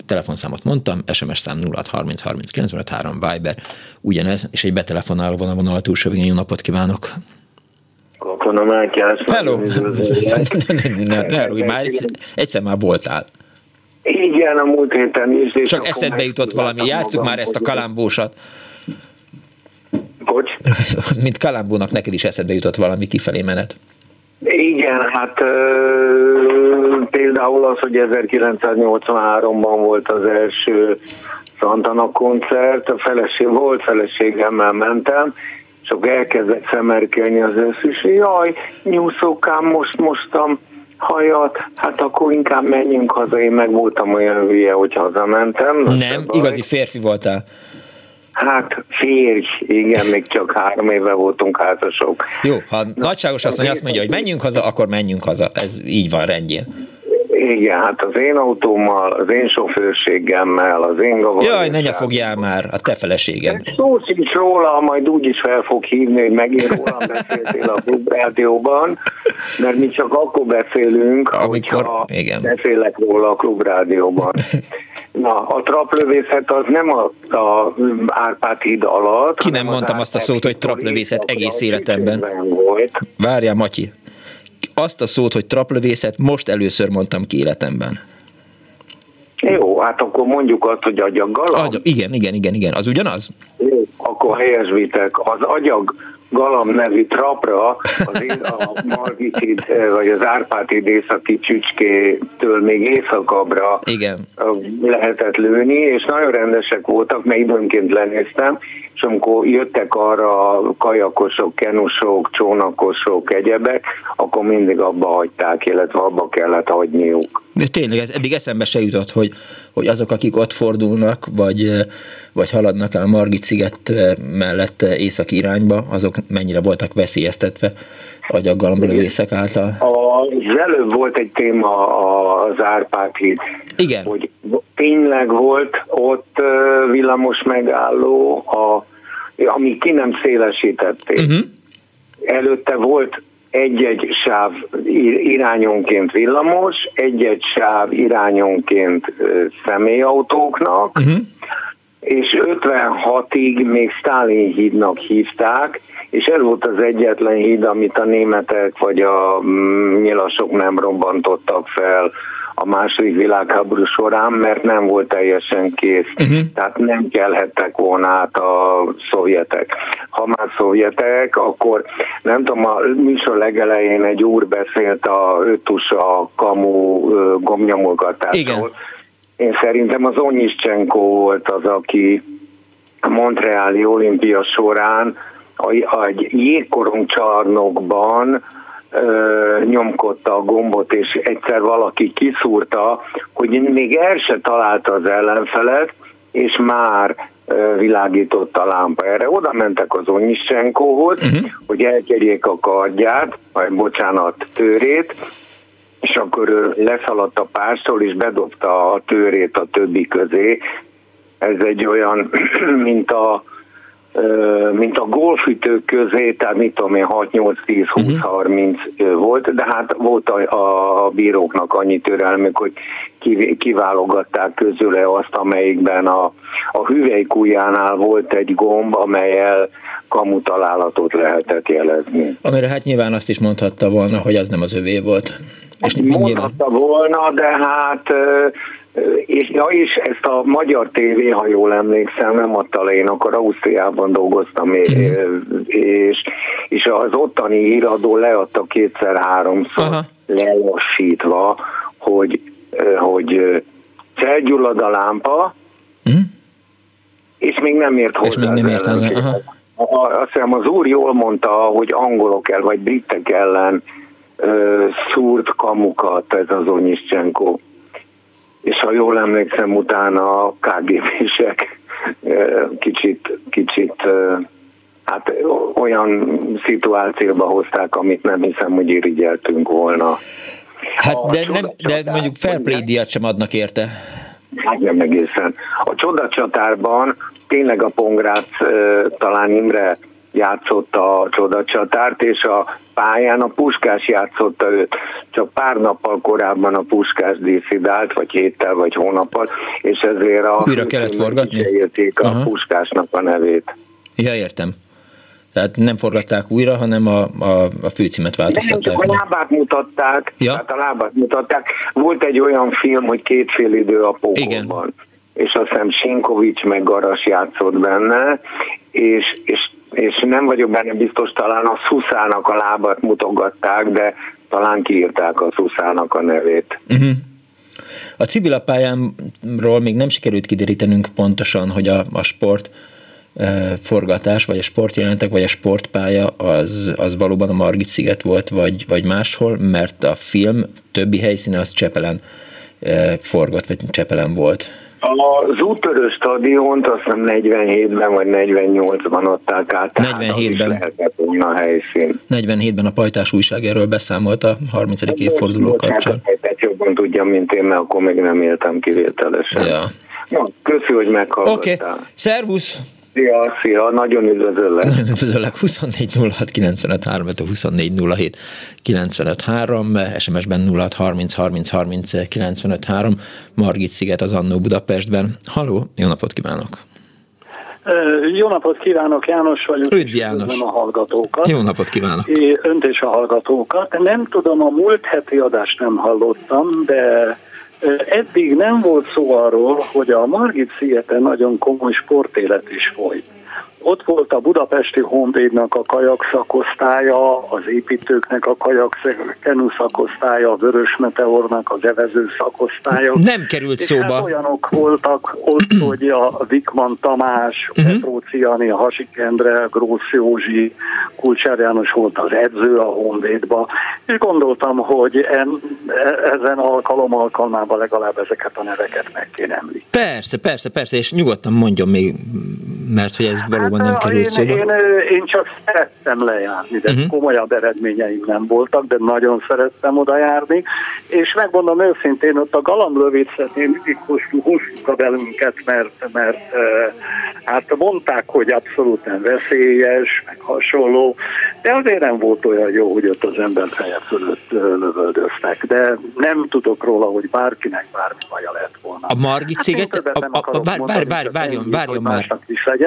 Telefonszámot mondtam, SMS szám 06 30 30 95 3, Viber ugyanez, és egy betelefonáló van a vonal túlsó végén. Jó napot kívánok! Köszönöm, elkívánok! Hello! Ne rúgj már, egyszer már voltál. Igen, a múlt héten is. Csak eszedbe jutott valami, játsszuk már ezt a kalambósat. Bocs? Mint kalambónak neked is eszedbe jutott valami kifelé menet. Igen, hát például az, hogy 1983-ban volt az első Santana koncert, feleségemmel mentem, és akkor elkezdett szemerkelni az összes, hogy jaj, nyúszókám, mostam hajat, hát akkor inkább menjünk haza, én meg voltam olyan hülye, hogy hazamentem. Nem, igazi férfi voltál. Hát férj, igen, még csak 3 éve voltunk házasok. Jó, ha nagyságos asszony azt mondja, hogy menjünk haza, akkor menjünk haza, ez így van, rendjén. Igen, hát az én autómmal, az én sofőrségemmel, az én gavarossággal. Jaj, ne fogjál már, a te feleséged. Szó sincs róla, majd úgy is fel fog hívni, hogy megint rólam beszéltél a Klubrádióban, mert mi csak akkor beszélünk, hogyha beszélek róla a Klubrádióban. Na, a traplövészet az nem az Árpád híd alatt. Ki nem mondtam azt a szót, hogy traplövészet egész életemben. Várjál, Matyi. Azt a szót, hogy traplövészet, most először mondtam ki életemben. Jó, hát akkor mondjuk azt, hogy agyaggalamb. Igen, az ugyanaz? Jó, akkor helyesbitek. Az agyaggalamb nevű trapra a Margit-híd, vagy az Árpád-híd északi csücskétől még északabbra lehetett lőni, és nagyon rendesek voltak, mert időnként lenéztem, és amikor jöttek arra kajakosok, kenusok, csónakosok, egyebek, akkor mindig abba hagyták, illetve abba kellett hagyniuk. De tényleg, ez eddig eszembe se jutott, hogy azok, akik ott fordulnak, vagy haladnak el a Margit-sziget mellett északi irányba, azok mennyire voltak veszélyeztetve agyaggalamblövészek által? Az előbb volt egy téma az Árpád-híd. Igen. Hogy tényleg volt ott villamos megálló, ami ki nem szélesítették. Uh-huh. Előtte volt egy-egy sáv irányonként villamos, egy-egy sáv irányonként személyautóknak, uh-huh. és 56-ig még Sztálin hídnak hívták, és ez volt az egyetlen híd, amit a németek vagy a nyilasok nem robbantottak fel a második világháború során, mert nem volt teljesen kész. Uh-huh. Tehát nem kelhettek volna át a szovjetek. Ha már szovjetek, akkor nem tudom, a műsor legelején egy úr beszélt a ötusa kamu gombnyomolgatásról. Én szerintem az Onyisenko volt az, aki a montreali olimpia során egy jégkorongcsarnokban nyomkodta a gombot, és egyszer valaki kiszúrta, hogy még el se találta az ellenfelet, és már világított a lámpa. Erre oda mentek az Onyisenkóhoz, uh-huh. hogy elkerjék a kardját, vagy bocsánat, tőrét, és akkor leszaladt a pástól, és bedobta a tőrét a többi közé. Ez egy olyan, mint a golfütő közé, tehát mit tudom én, 6-8-10-20-30 volt, de hát volt a bíróknak annyi türelmük, hogy kiválogatták közüle azt, amelyikben a hüvelykujjánál volt egy gomb, amelyel kamu találatot lehetett jelezni. Amire hát nyilván azt is mondhatta volna, hogy az nem az övé volt. És mondhatta volna, de hát És ezt a magyar tévé, ha jól emlékszem, nem adta le, én akkor Ausztriában dolgoztam, és az ottani híradó leadta kétszer-háromszor lelassítva, hogy felgyullad a lámpa, és még nem ért hozzá. Azt hiszem az úr jól mondta, hogy angolok ellen, vagy britek ellen szúrt kamukat ez az Onyisenko. És ha jól emlékszem, utána a KGB-sek kicsit olyan szituációba hozták, amit nem hiszem, hogy irigyeltünk volna. Hát de mondjuk fair play díjat sem adnak érte. Hát nem egészen. A csodacsatárban tényleg a Pongrác, talán Imre játszott a csodacsatárt, és a pályán a Puskás játszotta őt. Csak pár nappal korábban a Puskás díszidált, vagy héttel, vagy hónappal, és ezért újra kellett forgatni? A Puskásnak a nevét. Ja, értem. Tehát nem forgatták újra, hanem a főcímet változtatták. Nem, csak a lábát mutatták. Ja. Tehát a lábát mutatták. Volt egy olyan film, hogy Kétfél idő a pokolban. És azt hiszem Sinkovics meg Garas játszott benne, és nem vagyok benne biztos, talán a Szuszának a lábát mutogatták, de talán kiírták a Szuszának a nevét. Uh-huh. A Civil a pályánról még nem sikerült kiderítenünk pontosan, hogy a sport forgatás, vagy a sportjelentek, vagy a sportpálya az valóban a Margit-sziget volt, vagy máshol, mert a film többi helyszíne az Csepelen forgott, vagy Csepelen volt. Az Úttörő stadiont azt hiszem 47-ben vagy 48-ban adták át. 47-ben. Lehetett volna a helyszín. 47-ben a Pajtás újság erről beszámolt a 30. évforduló kapcsán. Hát jobban tudjam, mint én, mert akkor még nem éltem kivételesen. Ja. Na, köszi, hogy meghallgattál. Oké. Szervusz! Szia, nagyon üdvözöllek. 24 06 95 3, 24 07 953, SMS-ben 06 30 30 30 953, Margit-sziget az Annó Budapestben. Halló, jó napot kívánok! Jó napot kívánok, János vagyok. Üdv János! A hallgatókat. Jó napot kívánok! Önt és a hallgatókat. Nem tudom, a múlt heti adást nem hallottam, de... Eddig nem volt szó arról, hogy a Margit-szigeten nagyon komoly sportélet is folyt. Ott volt a budapesti honvédnek a kajak szakosztálya, az építőknek a kajak-kenu szakosztálya, a Vörös Meteornak az evező szakosztálya. Nem került szóba. Hát olyanok voltak ott, hogy a Vikman Tamás, Petróci Jani, a Hasik Endre, Grósz Józsi, Kulcsár János volt az edző a honvédba. És gondoltam, hogy ezen alkalmában legalább ezeket a neveket meg kéne említeni. Persze, és nyugodtan mondjon még, mert hogy ez valóban nem került szóba. Én csak szerettem lejárni, de komolyabb eredményeim nem voltak, de nagyon szerettem oda járni, és megmondom őszintén, ott a galamblövészet én mindig húztuk a belünket, mert mondták, hogy abszolút nem veszélyes, meg hasonló, de azért nem volt olyan jó, hogy ott az ember feje fölött lövöldöztek, de nem tudok róla, hogy bárkinek bármi baja lett volna. A Margit-sziget?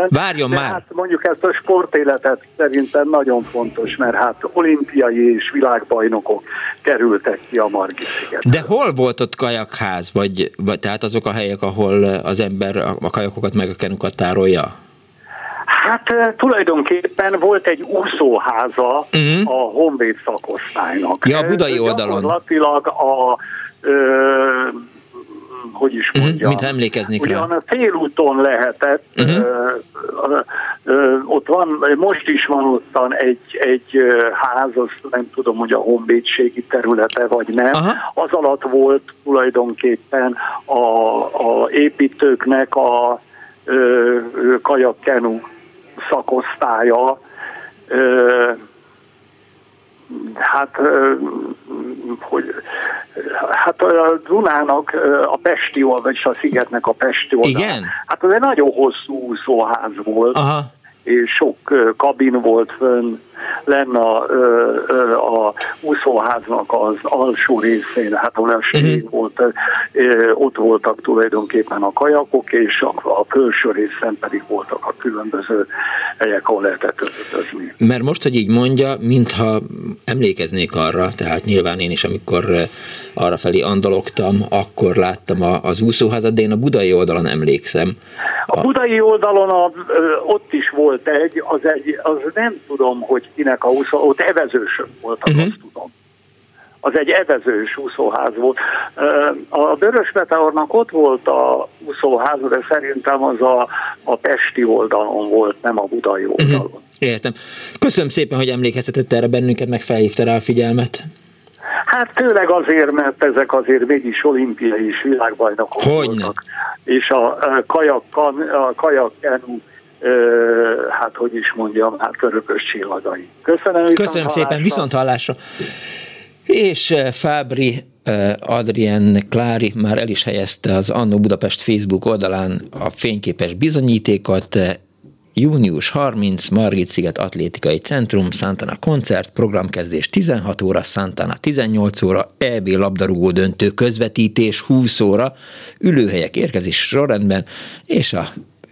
Várjon már! Hát mondjuk ezt a sportéletet szerintem nagyon fontos, mert hát olimpiai és világbajnokok kerültek ki a Margit-szigetre. De hol volt ott kajakház, vagy tehát azok a helyek, ahol az ember a kajakokat meg a kenukat tárolja? Hát tulajdonképpen volt egy úszóháza a honvéd szakosztálynak. Ja, a budai oldalon. Gyakorlatilag hogy is mondjam. Mit emlékeznék rá? Ugyan a félúton lehetett, ott van, most is van ottan egy ház, azt nem tudom, hogy a honvédségi területe vagy nem. Aha. Az alatt volt tulajdonképpen a építőknek a kajakkenu szakosztálya, hát a Dunának a pesti oldal, és a szigetnek a pesti oldal. Igen? Hát ez egy nagyon hosszú úszóház volt, és sok kabin volt fönn, lenne a úszóháznak az alsó részén, hát olyan sík volt, ott voltak tulajdonképpen a kajakok, és a felső részen pedig voltak a különböző helyek, ahol lehetett öltözni. Mert most, hogy így mondja, mintha emlékeznék arra, tehát nyilván én is, amikor arrafelé andalogtam, akkor láttam az úszóházat, de én a budai oldalon emlékszem. A budai oldalon ott is volt az nem tudom, hogy kinek a úszó, ott evezősök voltak, azt tudom. Az egy evezős úszóház volt. A Vörös Meteornak ott volt a úszóház, de szerintem az a pesti oldalon volt, nem a budai oldalon. Értem. Köszönöm szépen, hogy emlékeztetett erre bennünket, meg felhívta rá a figyelmet. Hát főleg azért, mert ezek azért mégis olimpiai és világbajnokok voltak. És a kajakkenú hát hogy is mondjam, hát örökös csillagai. Köszönöm szépen, viszont hallásra. És Fábri Adrien Klári már el is helyezte az Annó Budapest Facebook oldalán a fényképes bizonyítékot. Június 30, Margit-sziget Atlétikai Centrum, Santana koncert, programkezdés 16 óra, Santana 18 óra, EB labdarúgó döntő közvetítés 20 óra, ülőhelyek érkezés sorrendben, és a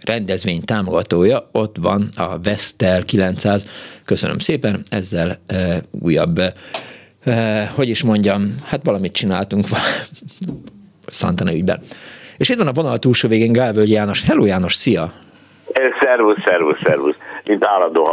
rendezvény támogatója ott van a Vestel 900. Köszönöm szépen, ezzel újabb hogy is mondjam, hát valamit csináltunk Santana ügyben. És itt van a vonal túlsó végén Gálvölgyi János. Hello János, szia! Szervusz. Mint állandó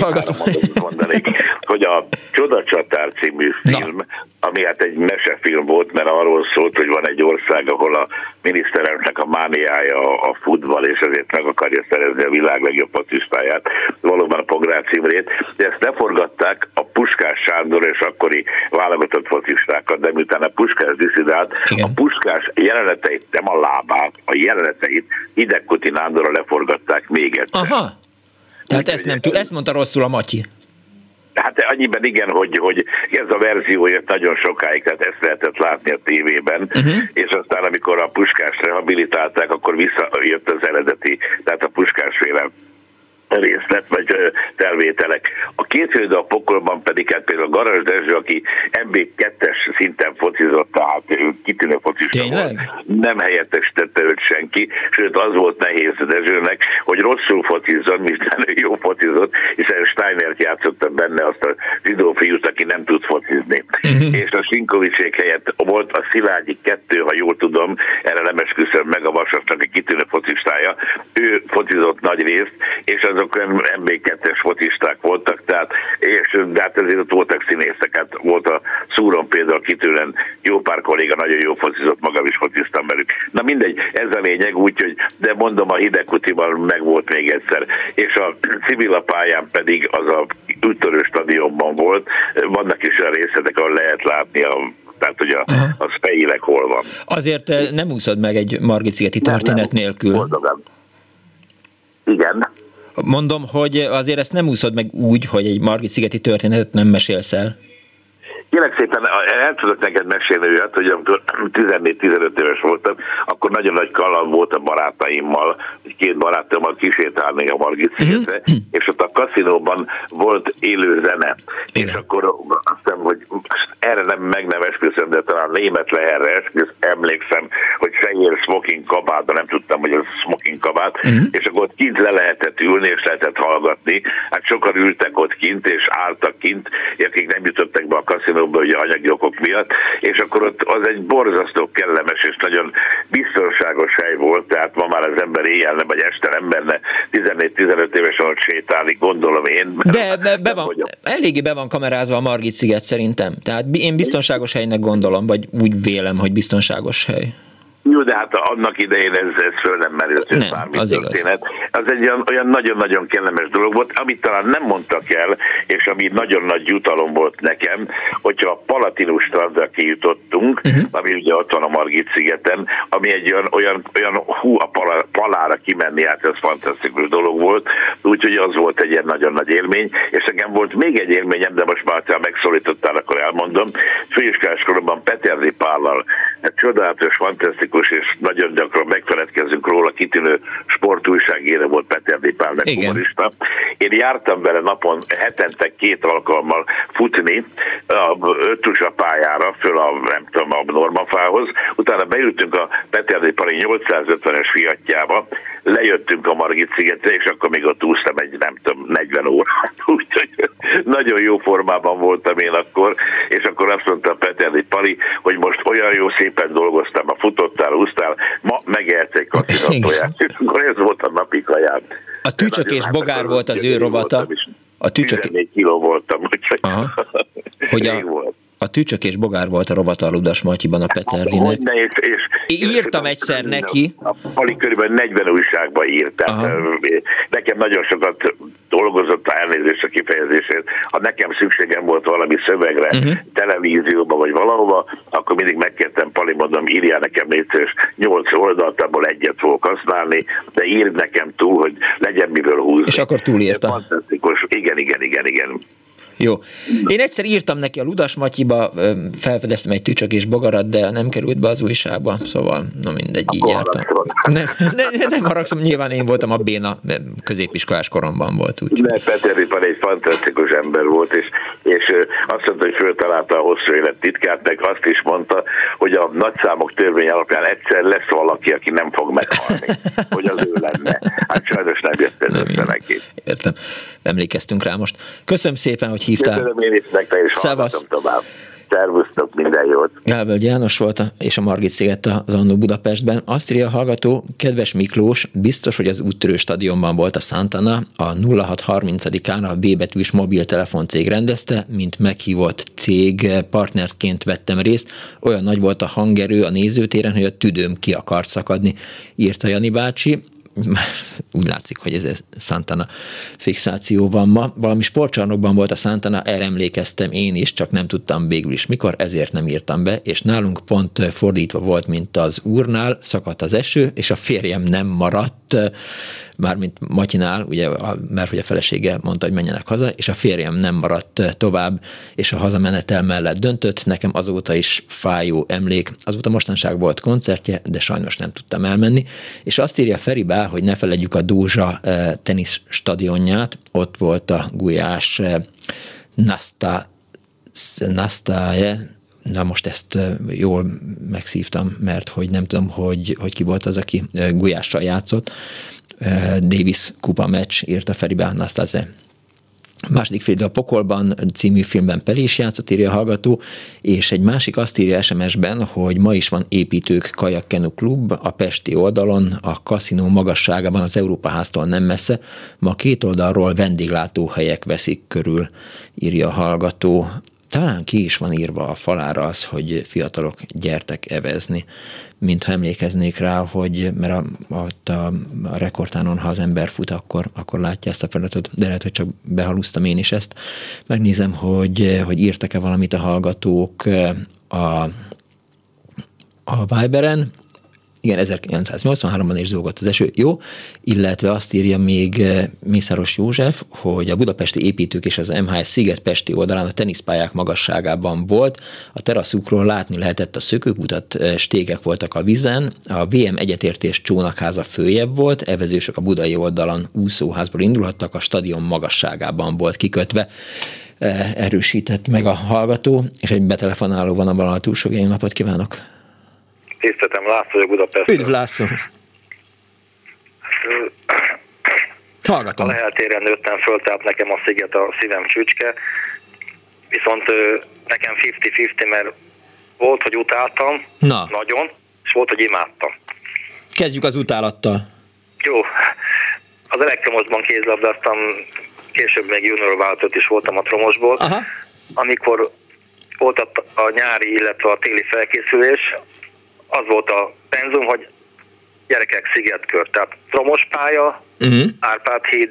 hallgató. Mondanék, hogy a Csodacsatár című film, ami hát egy mesefilm volt, mert arról szólt, hogy van egy ország, ahol a miniszterelnöknek a mániája a futball, és ezért meg akarja szerezni a világ legjobb patistáját, valóban a Pongráci Imrét, de ezt leforgatták a Puskás Sándor és akkori válogatott focistákat, de miután a Puskás disszidált, a Puskás jeleneteit, nem a lábát, a jeleneteit Hidegkúti Nándorra leforgatták még egyszer. Aha. Tehát ezt mondta rosszul a Matyi. Hát annyiben igen, hogy ez a verzió jött nagyon sokáig, tehát ezt lehetett látni a tévében, és aztán amikor a Puskást rehabilitálták, akkor visszajött az eredeti, tehát a Puskásféle részlet, vagy tervételek. A két hőde a pokolban pedig hát például Garas Dezső, aki MB2-es szinten focizott, tehát kitűnő focista volt, nem helyettesítette őt senki, sőt az volt nehéz Dezsőnek, hogy rosszul focizzon, miután ő jó focizott, hiszen Steinert játszotta benne, azt a zsidó fiút, aki nem tud focizni. És a Sinkovicsék helyett volt a Szilágyi 2, ha jól tudom, erre nem esküszöm meg, a Vasasnak egy kitűnő focistája, ő focizott nagy részt, és az MB2-es focisták voltak, tehát, de hát ezért ott voltak színészek, hát volt a Szúron például kitűnően jó pár kolléga, nagyon jó focizott, magam is fociztam velük. Na mindegy, ez a lényeg, úgyhogy, de mondom, a Hidegkútiban meg volt még egyszer, és a Civil a pályán pedig az a Úttörő stadionban volt, vannak is olyan részletek, ahol lehet látni tehát hogy az fejileg hol van. Azért nem úszod meg egy Margit-szigeti történet nélkül. Mondom. Igen. Mondom, hogy azért ezt nem úszod meg úgy, hogy egy Margit-szigeti történetet nem mesélsz el. Kérlek szépen, el tudok neked mesélni olyat, hogy amikor 14-15 éves voltam, akkor nagyon nagy kaland volt a barátaimmal, két barátommal kisétálni a Margit-szigetre, és ott a kaszinóban volt élő zene. Igen. És akkor azt hiszem, hogy erre nem megnevesküszöm, de talán német leherre esküsz, emlékszem, hogy fehér smoking kabát, de nem tudtam, hogy ez smoking kabát, és akkor ott kint le lehetett ülni, és lehetett hallgatni. Hát sokan ültek ott kint, és álltak kint, akik nem jutottak be a kaszinóba, ugye anyagi okok miatt, és akkor ott az egy borzasztó kellemes és nagyon biztonságos hely volt, tehát ma már az ember éjjel ne, vagy este nem menne 14-15 évesen ott sétálni, gondolom én. De eléggé be van kamerázva a Margit-sziget szerintem, tehát én biztonságos helynek gondolom, vagy úgy vélem, hogy biztonságos hely. Jó, de hát annak idején ez föl nem merült, hogy bármi történet. Az egy olyan nagyon-nagyon kellemes dolog volt, amit talán nem mondtak el, és ami nagyon nagy jutalom volt nekem, hogyha a Palatinus strandra kijutottunk, ami ugye ott van a Margit-szigeten, ami egy olyan a Palára kimenni, hát ez fantasztikus dolog volt, úgyhogy az volt egy ilyen nagyon nagy élmény, és nekem volt még egy élményem, de most már ha megszólítottál, akkor elmondom. Főiskoláskoromban Peterdi Pállal egy csodálatos, fantasztikus és nagyon gyakran megfeledkezünk róla, kitűnő sportújságíró volt Peterdi Pál, meg humorista. Én jártam vele napon hetente 2 alkalommal futni a Susa pályára, föl a, nem tudom, a Normafához, utána beültünk a Peterdi Pál 850-es fiatjába, lejöttünk a Margit-szigetre, és akkor még ott úsztam egy, nem tudom, 40 órát, úgyhogy nagyon jó formában voltam én akkor, és akkor azt mondta Peterdi Pali, hogy most olyan jó szépen dolgoztam, a futottál, úsztál, ma megehetsz egy kacsinattoját, és akkor ez volt a napi kajám. A Tücsök és Bogár volt az ő rovata. A Tücsök... 14 kiló voltam, úgyhogy hogy a... volt. A Tücsök és Bogár volt a rovata a Ludas Matyiban a Peterdinek. Írtam egyszer neki. Alig körülbelül 40 újságban írtam. Aha. Nekem nagyon sokat dolgozott elnézést a kifejezését. Ha nekem szükségem volt valami szövegre, televízióban vagy valahova, akkor mindig megkértem, Pali, mondom, írjál nekem 8 oldalt, abból egyet fogok használni, de írd nekem túl, hogy legyen miből húzni. És akkor túlírta. Fantasztikus. Igen. Jó. Én egyszer írtam neki a Ludas Matyiba, felfedeztem egy Tücsök és Bogarat, de nem került be az újságba, szóval, na mindegy, így jártam. Nem haragszom, nyilván én voltam a béna, középiskolás koromban volt. Peterdi Pál egy fantasztikus ember volt, és azt mondta, hogy föltalálta a hosszú élet titkát, meg azt is mondta, hogy a nagyszámok törvény alapján egyszer lesz valaki, aki nem fog meghalni, hogy az ő lenne. Hát sajnos nem jött ez össze neki. Értem. Emlékeztünk rá most. Köszönöm szépen, hogy hívtál. Köszönöm én is nektek, és hallgatom tovább. Szervusztok, minden jót. Gálvölgyi János volt, és a Margit-sziget az Annó Budapestben. Azt írja a hallgató, kedves Miklós, biztos, hogy az Úttörő stadionban volt a Santana, a 0630-án a B betűs mobiltelefoncég rendezte, mint meghívott cég partnerként vettem részt. Olyan nagy volt a hangerő a nézőtéren, hogy a tüdőm ki akart szakadni, írta Jani bácsi. Úgy látszik, hogy ez Santana fixáció van ma. Valami sportcsarnokban volt a Santana, erre emlékeztem én is, csak nem tudtam végül is mikor, ezért nem írtam be, és nálunk pont fordítva volt, mint az úrnál, szakadt az eső, és a férjem nem maradt, mármint Matyinál, ugye, mert hogy a felesége mondta, hogy menjenek haza, és a férjem nem maradt tovább, és a hazamenetel mellett döntött, nekem azóta is fájó emlék. Azóta mostanság volt koncertje, de sajnos nem tudtam elmenni, és azt írja Feri Bá, hogy ne feledjük a Dózsa teniszstadionját, ott volt a Gulyás Nasztáje, na most ezt jól megszívtam, mert hogy nem tudom, hogy ki volt az, aki Gulyással játszott, Davis kupa meccs, írta Feribá Nasztáze. Második félidő a Pokolban című filmben Peli is játszott, írja a hallgató, és egy másik azt írja SMS-ben, hogy ma is van építők kajakkenu klub a pesti oldalon, a kaszinó magasságában az Európa háztól nem messze, ma két oldalról vendéglátóhelyek veszik körül, írja a hallgató. Talán ki is van írva a falára az, hogy fiatalok, gyertek evezni. Mintha emlékeznék rá, hogy mert a rekordtánon, ha az ember fut, akkor látja ezt a feladatot, de lehet, hogy csak behalusztam én is ezt. Megnézem, hogy írtak-e valamit a hallgatók a Viberen. Igen, 1983-ban is zúgott az eső, jó, illetve azt írja még Mészáros József, hogy a budapesti építők és az MHS Sziget-Pesti oldalán a teniszpályák magasságában volt, a teraszukról látni lehetett a szökőkutat, stégek voltak a vizen, a VM egyetértés csónakháza följebb volt, evezősök a budai oldalon úszóházból indulhattak, a stadion magasságában volt kikötve. Erősített meg a hallgató, és egy betelefonáló van a vonal túlsó. Jó napot kívánok! Tiszteltem, László vagyok Budapesten. Üdv László! Hallgatom. A Lehel téren nőttem föl, tehát nekem a sziget a szívem csücske. Viszont nekem 50-50, mert volt, hogy utáltam, nagyon, és volt, hogy imádtam. Kezdjük az utálattal. Jó. Az elektromosban kézlabdáztam, később még junior váltott is voltam a tromosból. Aha. Amikor volt a nyári, illetve a téli felkészülés, az volt a penzum, hogy gyerekek szigetkör, tehát tromos pálya, Árpád híd,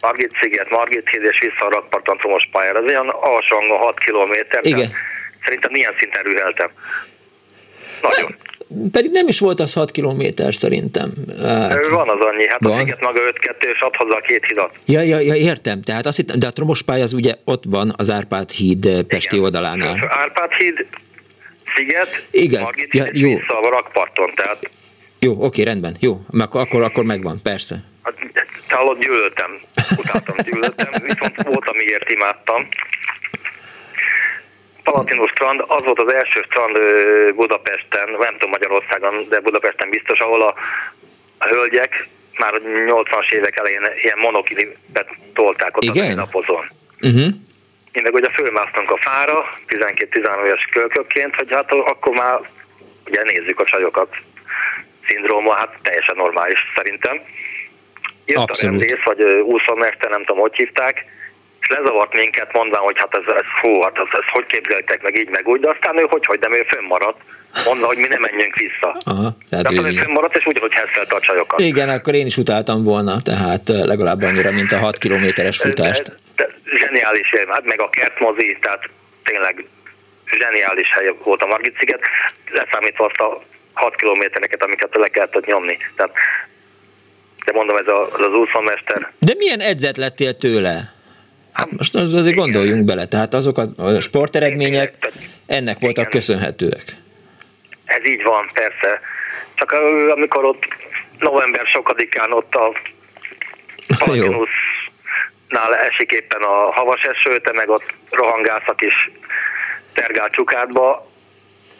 Margit-sziget, Margit híd, és vissza a rakparton tromos pályára. Ez olyan alsóan 6 kilométer, szerintem milyen szinten rüheltem. Nagyon. Pedig nem is volt az 6 kilométer szerintem. Van az annyi, hát van. A sziget maga 5-2, és ad hozzá a 2 hidat. Ja, értem, tehát azt hittem, de a tromos pálya az ugye ott van az Árpád híd pesti oldalánál. Árpád híd, Sziget, Margit, ja, jó. Vissza a rakparton, tehát... Jó, oké, rendben, jó, akkor megvan, persze. Talán utáltam, gyűlöltem, viszont volt, amiért imádtam. Palatino strand, az volt az első strand Budapesten, nem tudom Magyarországon, de Budapesten biztos, ahol a hölgyek már 80-as évek elején ilyen monokilibet tolták ott a napozón. Uh-huh. Én meg ugye fölmásztunk a fára, 12-13 éves kölkökként, hogy hát akkor már ugye nézzük a csajokat. Szindróma, hát teljesen normális szerintem. Jött abszolút. A rendész, vagy úszomester, nem tudom, hogy hívták, és lezavart minket, mondván, hogy hát ez hogy képzeltek meg így, meg úgy, de aztán ő hogy nem, ő fönnmaradt, mondva, hogy mi nem menjünk vissza. Aha, tehát ő fönnmaradt, és úgy, hogy hesszelte a csajokat. Igen, akkor én is utáltam volna, tehát legalább annyira, mint a 6 kilométeres futást. De zseniális hely, hát meg a kertmozi, tehát tényleg zseniális hely volt a Margit-sziget, leszámítva azt a 6 kilométereket, amiket le kellett nyomni. Tehát, de mondom, ez az úszómester. De milyen edzett lettél tőle? Hát most azért gondoljunk bele, tehát azok a sporteregmények ennek voltak köszönhetőek. Ez így van, persze. Csak amikor ott november 1-án ott a Parkinusnál esik éppen a havas eső, te meg ott rohangálsz a kis tergál csukádba,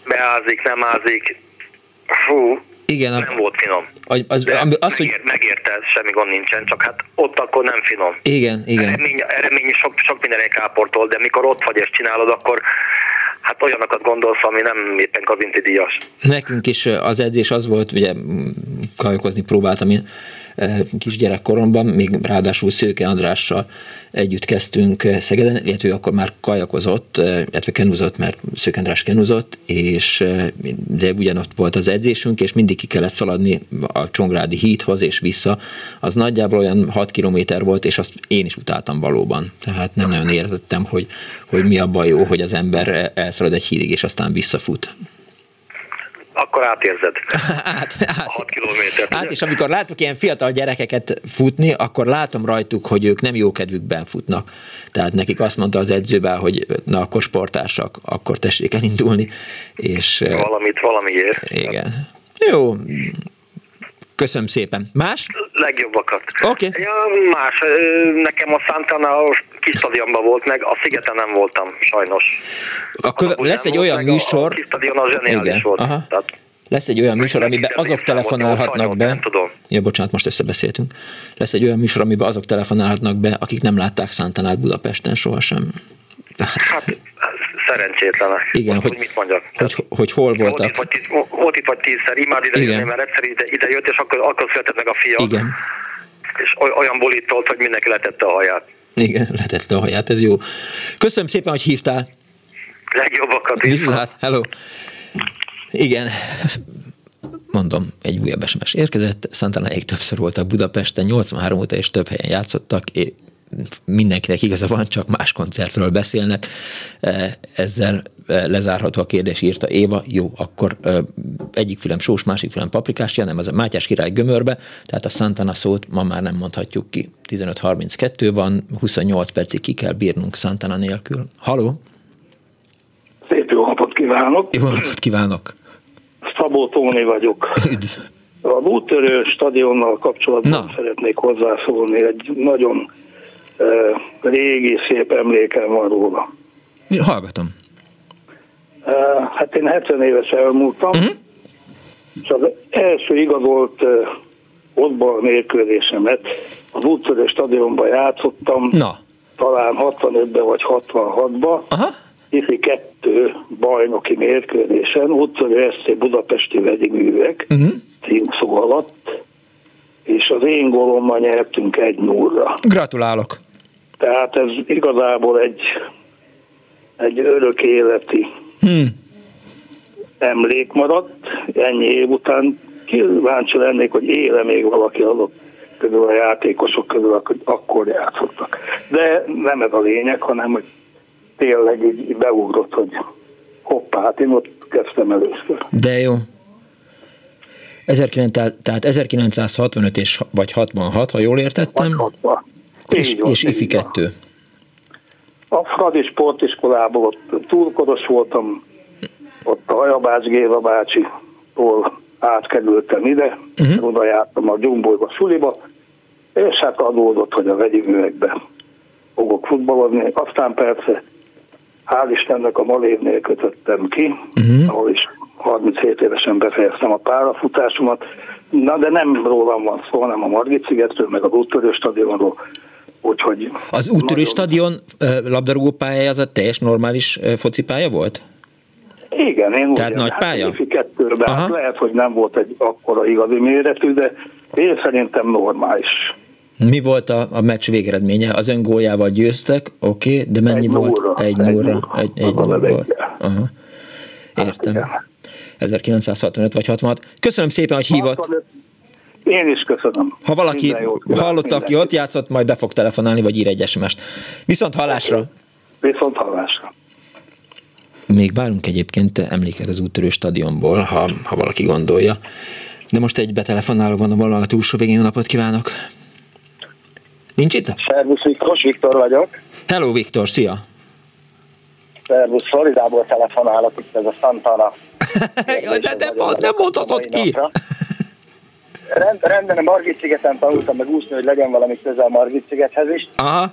beázik, nem ázik, fú, igen, nem volt finom. Megérte, semmi gond nincsen, csak hát ott akkor nem finom. Igen, igen. Eredmény sok mindenek áportol, de mikor ott vagy és csinálod, akkor hát olyanokat gondolsz, ami nem éppen kazinti díjas. Nekünk is az edzés az volt, ugye kajakozni próbáltam én kisgyerekkoromban, még ráadásul Szőke Andrással együtt kezdtünk Szegeden, illetve akkor már kajakozott, illetve kenúzott, mert Szőke András kenúzott, de ugyanott volt az edzésünk, és mindig ki kellett szaladni a Csongrádi hídhoz és vissza. Az nagyjából olyan 6 kilométer volt, és azt én is utáltam valóban. Tehát nem nagyon értettem, hogy mi a baj jó, hogy az ember elszalad egy hídig, és aztán visszafut. Akkor átérzed. A 6 kilométert. És amikor látok ilyen fiatal gyerekeket futni, akkor látom rajtuk, hogy ők nem jó kedvükben futnak. Tehát nekik azt mondta az edzőben, hogy na akkor sportársak, akkor tessék elindulni. És valamiért. Igen. Jó. Köszönöm szépen. Más? Legjobbakat. Oké. Okay. Ja, más. Nekem a Santana a kis stadionban volt meg, a Szigeten nem voltam, sajnos. Lesz egy olyan műsor... A kis stadion az zseniális volt. Tehát, lesz egy olyan műsor, amiben azok telefonálhatnak be... Ja, bocsánat, most összebeszéltünk. Lesz egy olyan műsor, amiben azok telefonálhatnak be, akik nem látták Santanát Budapesten sohasem. Hát... Szerencsétlenek. Igen, most, hogy mit mondjak? Hogy hol voltak? Volt itt vagy 10-szer, imád ide jönni, mert egyszer ide jött, és akkor született meg a fia. Igen. És olyan bolítolt, hogy mindenki letette a haját. Igen, letette a haját, ez jó. Köszönöm szépen, hogy hívtál. Legjobbakat. Viszlát, hello. Igen. Mondom, egy újabb SMS érkezett. Santanáig többször voltak Budapesten, 83 óta és több helyen játszottak, mindenkinek igaza van, csak más koncertről beszélnek. Ezzel lezárható a kérdés, írta Éva. Jó, akkor egyik fülem sós, másik fülem paprikás, nem, az a Mátyás király gömörbe, tehát a Santana szót ma már nem mondhatjuk ki. 15:32 van, 28 percig ki kell bírnunk Santana nélkül. Halló! Szép jó napot kívánok! Jó napot kívánok! Szabó Tóni vagyok. Üdv! A Úttörő stadionnal kapcsolatban szeretnék hozzászólni egy nagyon régi, szép emlékem van róla. Hallgatom. Hát én 70 éves elmúltam, és az első igazolt ottball mérkőzésemet az Úttörő stadionban játszottam, talán 65-ben vagy 66-ban, ifi 2 bajnoki mérkőzésen, Úttörő SC Budapesti Vegyigművek címszó alatt, és az én gólommal nyertünk 1-0-ra. Gratulálok! Tehát ez igazából egy örök életi emlék maradt, ennyi év után kíváncsi lennék, hogy éle még valaki azok közül a játékosok közül, hogy akkor játszottak. De nem ez a lényeg, hanem hogy tényleg így beugrott, hogy hoppá, hát én ott kezdtem először. De jó. 1965 és vagy 66, ha jól értettem, 66. És ifi 2. A Fradi sportiskolából ott túlkoros voltam, ott a Hajabács Géva bácsitól átkerültem ide, oda jártam a Gyumbolyba, suliba, és hát adódott, hogy a vegyiművekben fogok futballozni. Aztán persze, hál' Istennek a Malévnél kötöttem ki, ahol is 37 évesen befejeztem a párafutásomat, Na, de nem rólam van szó, hanem a Margit-szigetről, meg az Úttörő stadionról. Úgyhogy az Úttörő nagyon... stadion labdarúgó pályája az a teljes normális focipálya volt? Igen, én úgy tehát nagy pálya? Hát lehet, hogy nem volt egy akkora igazi méretű, de én szerintem normális. Mi volt a meccs végeredménye? Az öngóljával győztek, oké, de mennyi egy volt? Nóra. Egy nóra. Volt. Aha. Értem. Hát, 1965 vagy 66. Köszönöm szépen, hogy hívott. Én is köszönöm. Ha valaki hallott, aki ott játszott, majd be fog telefonálni, vagy ír egy SMS-t. Viszont hallásra. Viszont hallásra. Még várunk egyébként emléket az Úttörő stadionból, ha valaki gondolja. De most egy betelefonáló van a valahol a túlsó végén. Jó napot kívánok! Nincs itt? Szervusz Miklós, Viktor vagyok. Hello Viktor, szia! Szervusz, Floridából telefonálok, itt ez a Santana. Nem mondhatod ki! Rendben, a Margit-szigeten tanultam meg úszni, hogy legyen valami közel a Margit-szigethez is. Aha.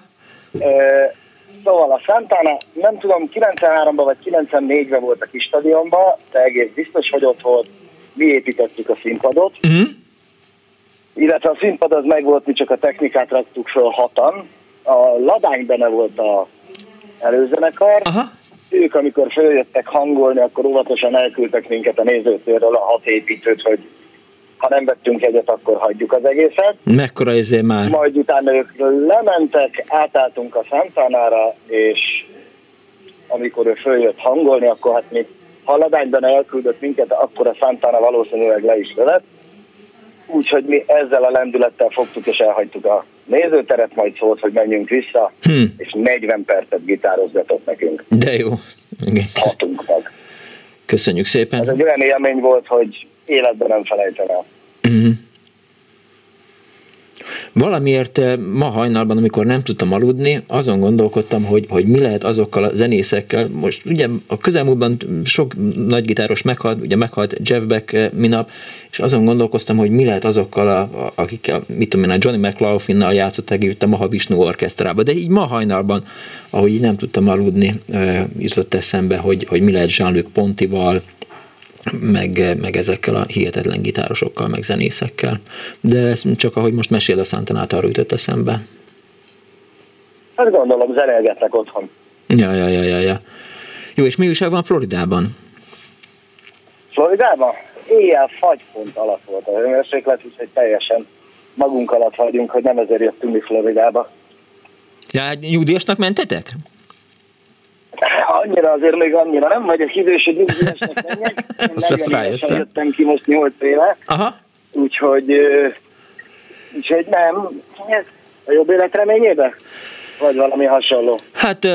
Szóval a Santana, nem tudom, 93-ban vagy 94-ben volt a kis stadionban, de egész biztos, hogy ott volt. Mi építettük a színpadot. Uh-huh. Illetve a színpad az megvolt, mi csak a technikát raktuk föl hatan. A Ladány benne volt az előzenekar. Aha. Ők, amikor följöttek hangolni, akkor óvatosan elküldtek minket a nézőtérről a hat építőt, hogy ha nem vettünk egyet, akkor hagyjuk az egészet. Mekkora ezért már? Majd utána ők lementek, átálltunk a Santanára, és amikor ő följött hangolni, akkor hát mi Haladányban elküldött minket, akkor a Santana valószínűleg le is lett. Úgyhogy mi ezzel a lendülettel fogtuk és elhagytuk a nézőteret, majd szólt, hogy menjünk vissza, és 40 percet gitározgatott nekünk. De jó. Igen. Hatunk meg. Köszönjük szépen. Ez egy olyan élmény volt, hogy életben nem felejtem el. Uh-huh. Valamiért ma hajnalban, amikor nem tudtam aludni, azon gondolkodtam, hogy mi lehet azokkal a zenészekkel. Most ugye a közelmúltban sok nagygitáros meghalt, ugye meghalt Jeff Beck minap, és azon gondolkoztam, hogy mi lehet azokkal, akikkel, mit tudom én, a Johnny McLaughlin-nal játszották itt a Mahavishnu orkesztrába, de így ma hajnalban, ahogy így nem tudtam aludni, jutott eszembe, hogy mi lehet Jean-Luc Pontival, meg ezekkel a hihetetlen gitárosokkal, meg zenészekkel. De ez csak ahogy most mesél a Santanát, arra ütött eszembe. Hát gondolom, zenélgetnek otthon. Ja. Jó, és mi újság van Floridában? Floridában? Éjjel fagypont alatt volt a hőmérséklet, úgyhogy teljesen magunk alatt vagyunk, hogy nem ezért jöttünk mi Floridába. Ja, nyugdíjasnak mentetek? Azért még annyira nem vagyok idős, hogy nyugdíjasnak menjek. Nagyon jöttem ki most 8 éve. Aha. Úgyhogy nem. A jobb életreményében? Vagy valami hasonló? Hát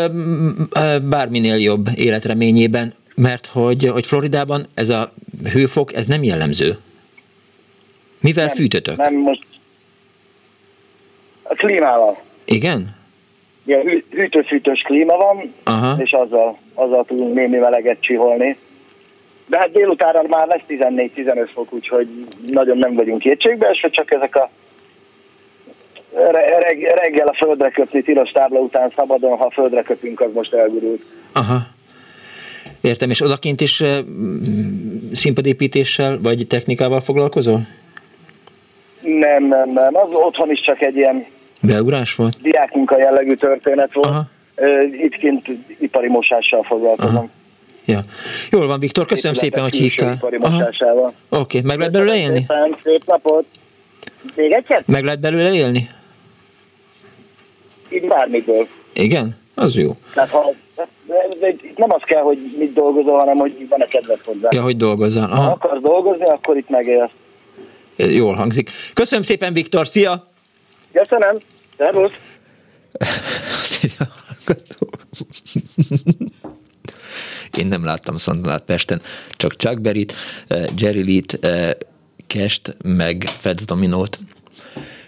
bárminél jobb életreményében, mert hogy Floridában ez a hőfok, ez nem jellemző. Mivel nem fűtötök? Nem most. A klímával. Igen? Ilyen hűtőfűtős klíma van, aha, és azzal tudunk némi meleget csiholni. De hát délutánra már lesz 14-15 fok, úgyhogy nagyon nem vagyunk kétségbe, és csak ezek a reggel a földre kötni tilos tábla után szabadon, ha földre kötünk, az most elgurult. Aha. Értem, és odakint is színpadépítéssel vagy technikával foglalkozol? Nem. Az otthon is csak egy ilyen beugrás volt? Diákmunka jellegű történet volt. Aha. Itt kint ipari mosással foglalkozom. Ja. Jól van, Viktor, köszönöm szépen, hogy hívtál. Ipari mosásával. Oké, meg lehet belőle élni? Szép napot. Még egyet? Meg lehet belőle élni? Így bármiből. Igen? Az jó. Tehát, nem az kell, hogy mit dolgozol, hanem hogy van-e kedved hozzá. Ja, hogy dolgozzál. Aha. Ha akarsz dolgozni, akkor itt megélsz. Jól hangzik. Köszönöm szépen, Viktor, szia! Köszönöm, szervusz! Én nem láttam Santanát Pesten, csak Chuck Berryt, Jerry Lee-t, Cash-t, meg Fats Dominót.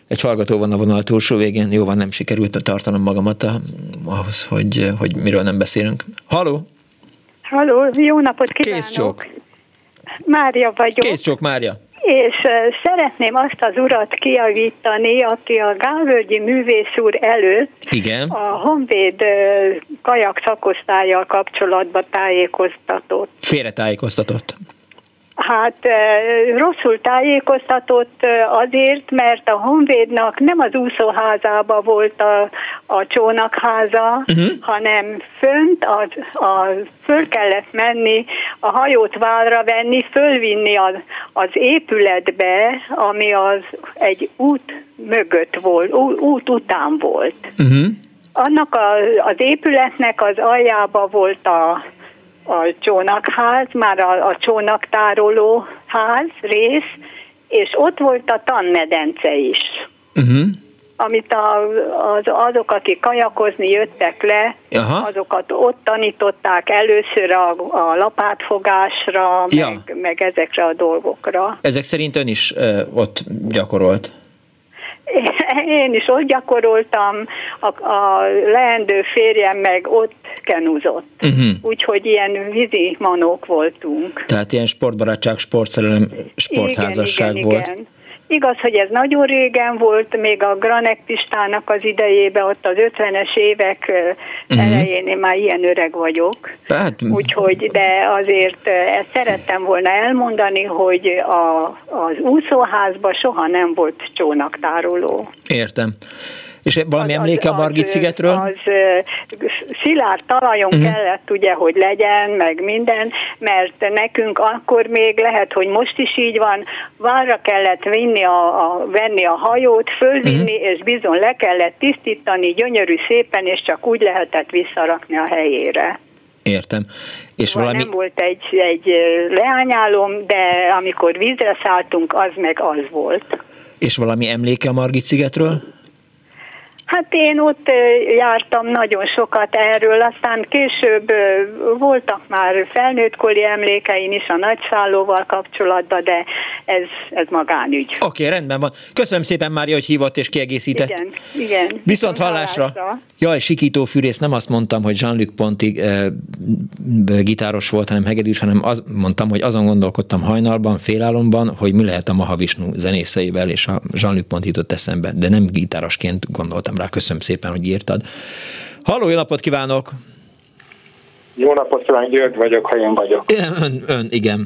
Egy hallgató van a vonal túlsó végén, jóval nem sikerült tartanom magamat ahhoz, hogy miről nem beszélünk. Halló, jó napot kívánok! Készcsók! Mária vagyok. Készcsók, Mária! És szeretném azt az urat kijavítani, aki a Gálvölgyi művész úr előtt, igen, a Honvéd kajak szakosztályjal kapcsolatban tájékoztatott. Félretájékoztatott. Hát rosszul tájékoztatott azért, mert a Honvédnak nem az úszóházába volt a csónakháza, hanem fönt, föl kellett menni, a hajót várra venni, fölvinni az épületbe, ami egy út mögött volt, út után volt. Uh-huh. Annak az épületnek az aljába volt a csónakház, már a csónaktároló ház rész, és ott volt a tanmedence is, amit azok, akik kajakozni jöttek le, azokat ott tanították először a lapátfogásra, meg ezekre a dolgokra. Ezek szerint ön is ott gyakorolt? Én is ott gyakoroltam, a leendő férjem meg ott kenúzott. Úgyhogy ilyen vízi manók voltunk. Tehát ilyen sportbarátság, sportszerelem, sportházasság volt. Igen. Igaz, hogy ez nagyon régen volt, még a Granek Pistának az idejében, ott az 50-es évek elején, én már ilyen öreg vagyok. Úgyhogy, de azért ezt szerettem volna elmondani, hogy az úszóházban soha nem volt csónaktároló. Értem. És valami emléke a Margit-szigetről? Az szilárd talajon kellett, ugye, hogy legyen, meg minden, mert nekünk akkor még lehet, hogy most is így van, várra kellett vinni venni a hajót, fölvinni, és bizony le kellett tisztítani gyönyörű szépen, és csak úgy lehetett visszarakni a helyére. Értem. És nem volt egy leányálom, de amikor vízre szálltunk, az meg az volt. És valami emléke a Margit-szigetről? Hát én ott jártam nagyon sokat erről, aztán később voltak már felnőttkori emlékeim is a nagyszállóval kapcsolatban, de ez magánügy. Oké, rendben van. Köszönöm szépen, Mária, hogy hívott és kiegészített. Igen. Viszont hallásra. Jaj, sikító fűrész, nem azt mondtam, hogy Jean-Luc Ponti gitáros volt, hanem hegedűs, hanem azt mondtam, hogy azon gondolkodtam hajnalban, félálomban, hogy mi lehet a Mahavishnu zenészeivel, és a Jean-Luc Ponti jutott eszembe, de nem gitárosként gondoltam rá. Köszönöm szépen, hogy írtad. Halló, jó napot kívánok! Jó napot kívánok, György vagyok, ha én vagyok. Ön, igen.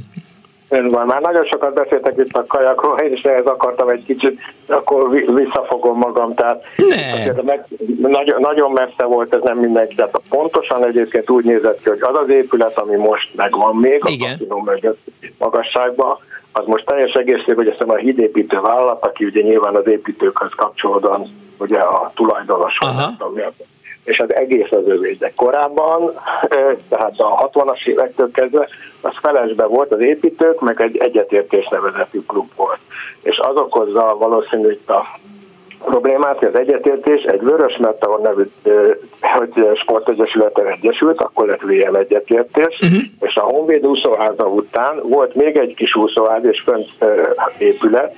Ön van. Már nagyon sokat beszéltek itt a kajakról, és ehhez akartam egy kicsit, akkor visszafogom magam. Tehát nagyon, nagyon messze volt, ez nem mindenki. Tehát pontosan egyébként úgy nézett ki, hogy az az épület, ami most megvan még, igen, a kaszinó mögött magasságban, az most teljes egészségben, hogy aztán a hídépítő vállalat, aki ugye nyilván az építőkhöz kapcsolódóan ugye a tulajdonos. És az egész az övé, de korábban, tehát a 60-as évektől kezdve, az felesbe volt az építők, meg egy egyetértés nevezetű klub volt. És az okozza valószínű itt a problémát, hogy az egyetértés egy Vörösmarty nevű sportegyesületen egyesült, akkor lett VM egyetértés, és a Honvéd úszóháza után volt még egy kis úszóház és fönt épület,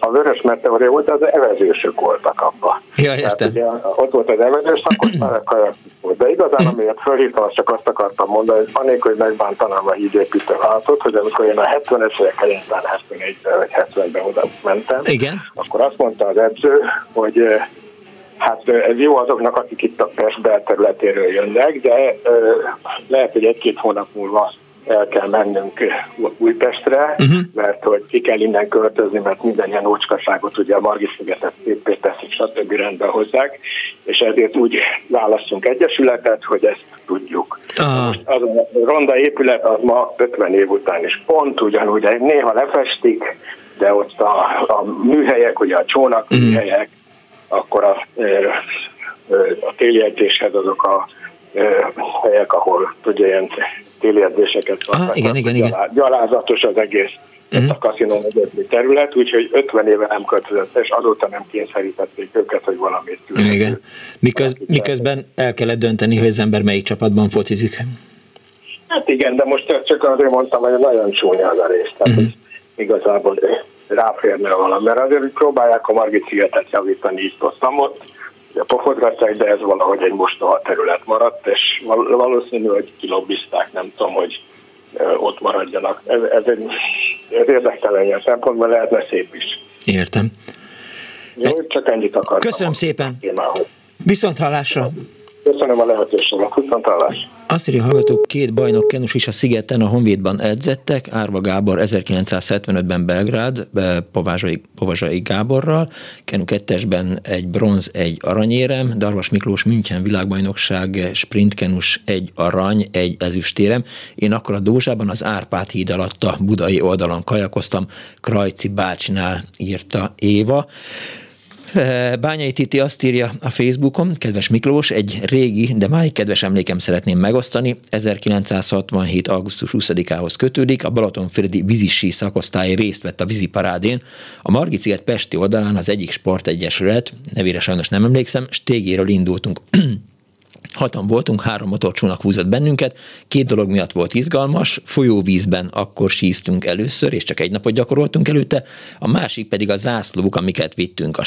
a Vörösmarty volt, az evezősök voltak abban. Ja, értem. Ott volt az evezős, akkor már kajak volt. De igazán, amiért fölhívtam, azt csak azt akartam mondani, hogy anélkül, hogy megbántanám a hídépítő vállalatot, hogy amikor én a 70-es évek elején, 71-ben vagy 70-ben oda mentem, akkor azt mondta az edző, hogy hát ez jó azoknak, akik itt a Pest belterületéről jönnek, de lehet, hogy egy-két hónap múlva el kell mennünk Újpestre, mert hogy ki kell innen költözni, mert minden ilyen ócskaságot ugye a Margit-szigetet széppé teszik, stb. Rendbe hozzák, és ezért úgy választunk egyesületet, hogy ezt tudjuk. Most az a ronda épület az ma 50 év után is pont ugyanúgy, néha lefestik, de ott a műhelyek, ugye a csónak műhelyek, akkor a téliedzéshez azok a helyek, ahol tudja ilyen téliedzéseket tartanak. Igen. Gyalázatos az egész a kaszinó mögötti terület, úgyhogy 50 éve nem költözött, és azóta nem kényszerítették őket, hogy valamit különböző. Miközben el kellett dönteni, hogy az ember melyik csapatban focizik. Hát igen, de most csak azért mondtam, hogy nagyon csúnya az a rész. Tehát igazából ráférne valami, mert azért próbálják a Margit-szigetet javítani, így tudtam ott, a pofozgatják, de ez valahogy egy mostoha terület maradt, és valószínű, hogy kilobbizták, nem tudom, hogy ott maradjanak. Ez érdektelen ilyen szempontból, lehetne szép is. Értem. Jó, csak ennyit akartam. Köszönöm szépen. Viszont hallásra. Köszönöm a lehetőséget, viszontlátásra. Azt írja a hallgató, két bajnok kenus is a szigeten, a Honvédban edzettek, Árva Gábor 1975-ben Belgrád, Povazsai Gáborral, kenu 2-esben egy bronz, egy aranyérem, Darvas Miklós München világbajnokság, sprintkenus egy arany, egy ezüstérem. Én akkor a Dózsában az Árpád híd alatt a budai oldalon kajakoztam, Krajci bácsinál, írta Éva. Bányai Titi azt írja a Facebookon, kedves Miklós, egy régi, de máig kedves emlékem szeretném megosztani, 1967. augusztus 20-ához kötődik, a Balatonfüredi vízissí szakosztály részt vett a víziparádén, a Margit-sziget pesti oldalán az egyik sportegyesület, nevére sajnos nem emlékszem, stégéről indultunk. 6-an voltunk, 3 motorcsónak húzott bennünket, 2 dolog miatt volt izgalmas, folyóvízben akkor síztünk először, és csak egy napot gyakoroltunk előtte, a másik pedig a zászlók, amiket vittünk.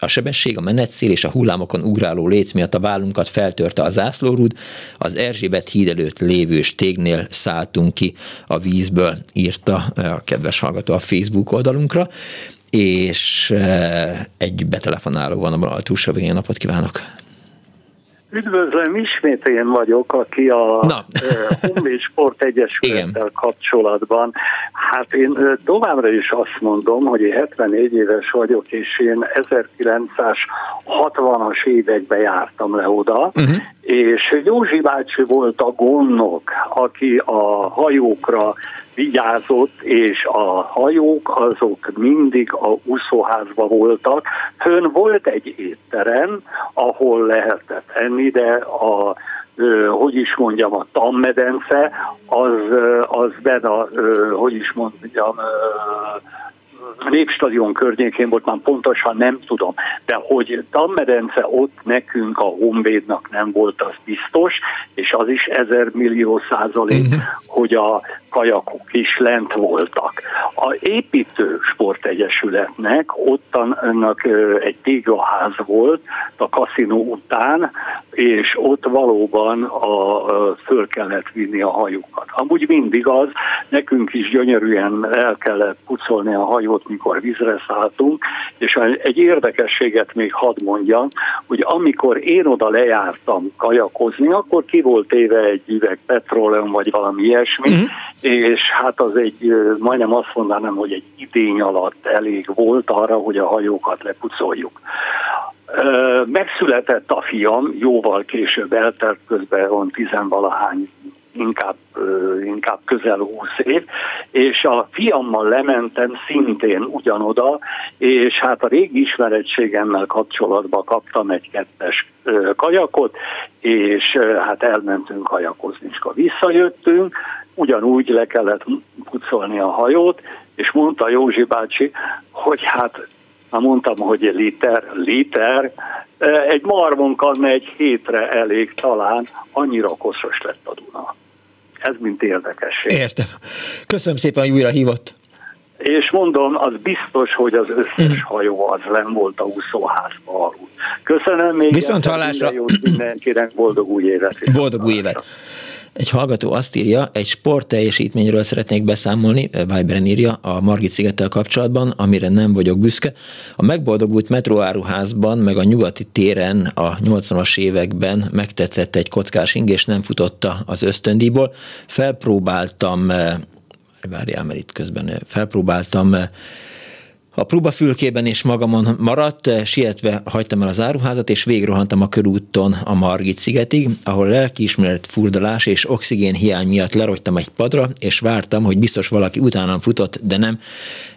A sebesség, a menetszél és a hullámokon ugráló léc miatt a vállunkat feltörte a zászlórúd, az Erzsébet híd előtt lévő stégnél szálltunk ki a vízből, írta a kedves hallgató a Facebook oldalunkra, és egy betelefonáló van a túlsó végén. Napot kívánok! Üdvözlöm, ismét én vagyok, aki a Honvéd Sport Egyesülettel kapcsolatban. Hát én továbbra is azt mondom, hogy én 74 éves vagyok, és én 1960-as években jártam le oda, és Józsi bácsi volt a gondnok, aki a hajókra vigyázott, és a hajók azok mindig a úszóházba voltak. Fönn volt egy étterem, ahol lehetett enni, de a a tanmedence az benne a Népstadion környékén volt, már pontosan nem tudom, de hogy tanmedence ott nekünk a Honvédnak nem volt, az biztos, és az is 1000 millió %, hogy a kajakok is lent voltak. A építő sportegyesületnek ottannak egy téglaház volt a kaszinó után, és ott valóban föl kellett vinni a hajókat. Amúgy mindig az, nekünk is gyönyörűen el kellett pucolni a hajót, mikor vízre szálltunk, és egy érdekességet még hadd mondjam, hogy amikor én oda lejártam kajakozni, akkor ki volt téve egy üveg petróleum, vagy valami ilyesmi, és hát az egy, majdnem azt mondanám, hogy egy idény alatt elég volt arra, hogy a hajókat lepucoljuk. Megszületett a fiam, jóval később eltelt, közben van 10-valahány, inkább közel 20 év, és a fiammal lementem szintén ugyanoda, és hát a régi ismeretségemmel kapcsolatban kaptam egy 2-es kajakot, és hát elmentünk kajakozni, és visszajöttünk, ugyanúgy le kellett pucolni a hajót, és mondta Józsi bácsi, hogy hát mondtam, hogy liter, egy marvonkanna egy hétre elég talán, annyira koszos lett a Duna. Ez mint érdekesség. Értem. Köszönöm szépen, hogy újra hívott. És mondom, az biztos, hogy az összes hajó az lenn volt a úszóházba alul. Köszönöm még. Viszont hallásra. Mindenkinek boldog új évet. Boldog új évet. Egy hallgató azt írja, egy sportteljesítményről szeretnék beszámolni, Viberen írja, a Margit-szigettel kapcsolatban, amire nem vagyok büszke. A megboldogult metróáruházban, meg a nyugati téren a 80-as években megtetszett egy kockás ing, és nem futotta az ösztöndíjból. Felpróbáltam a próbafülkében, és magamon maradt, sietve hagytam el az áruházat, és végrohantam a körúton a Margit-szigetig, ahol lelkiismeret furdalás és oxigén hiány miatt lerogytam egy padra, és vártam, hogy biztos valaki utánam futott, de nem.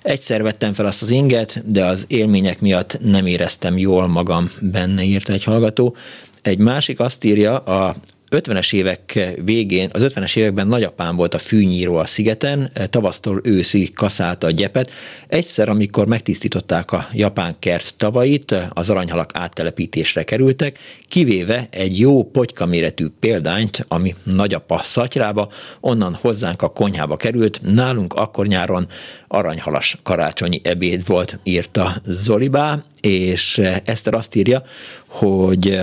Egyszer vettem fel azt az inget, de az élmények miatt nem éreztem jól magam benne, írta egy hallgató. Egy másik azt írja, a 50-es évek végén, az 50-es években nagyapám volt a fűnyíró a szigeten, tavasztól őszig kaszálta a gyepet. Egyszer, amikor megtisztították a japán kert tavait, az aranyhalak áttelepítésre kerültek, kivéve egy jó potykaméretű példányt, ami nagyapa szatyrába, onnan hozzánk a konyhába került, nálunk akkor nyáron aranyhalas karácsonyi ebéd volt, írta Zolibá, és Eszter azt írja, hogy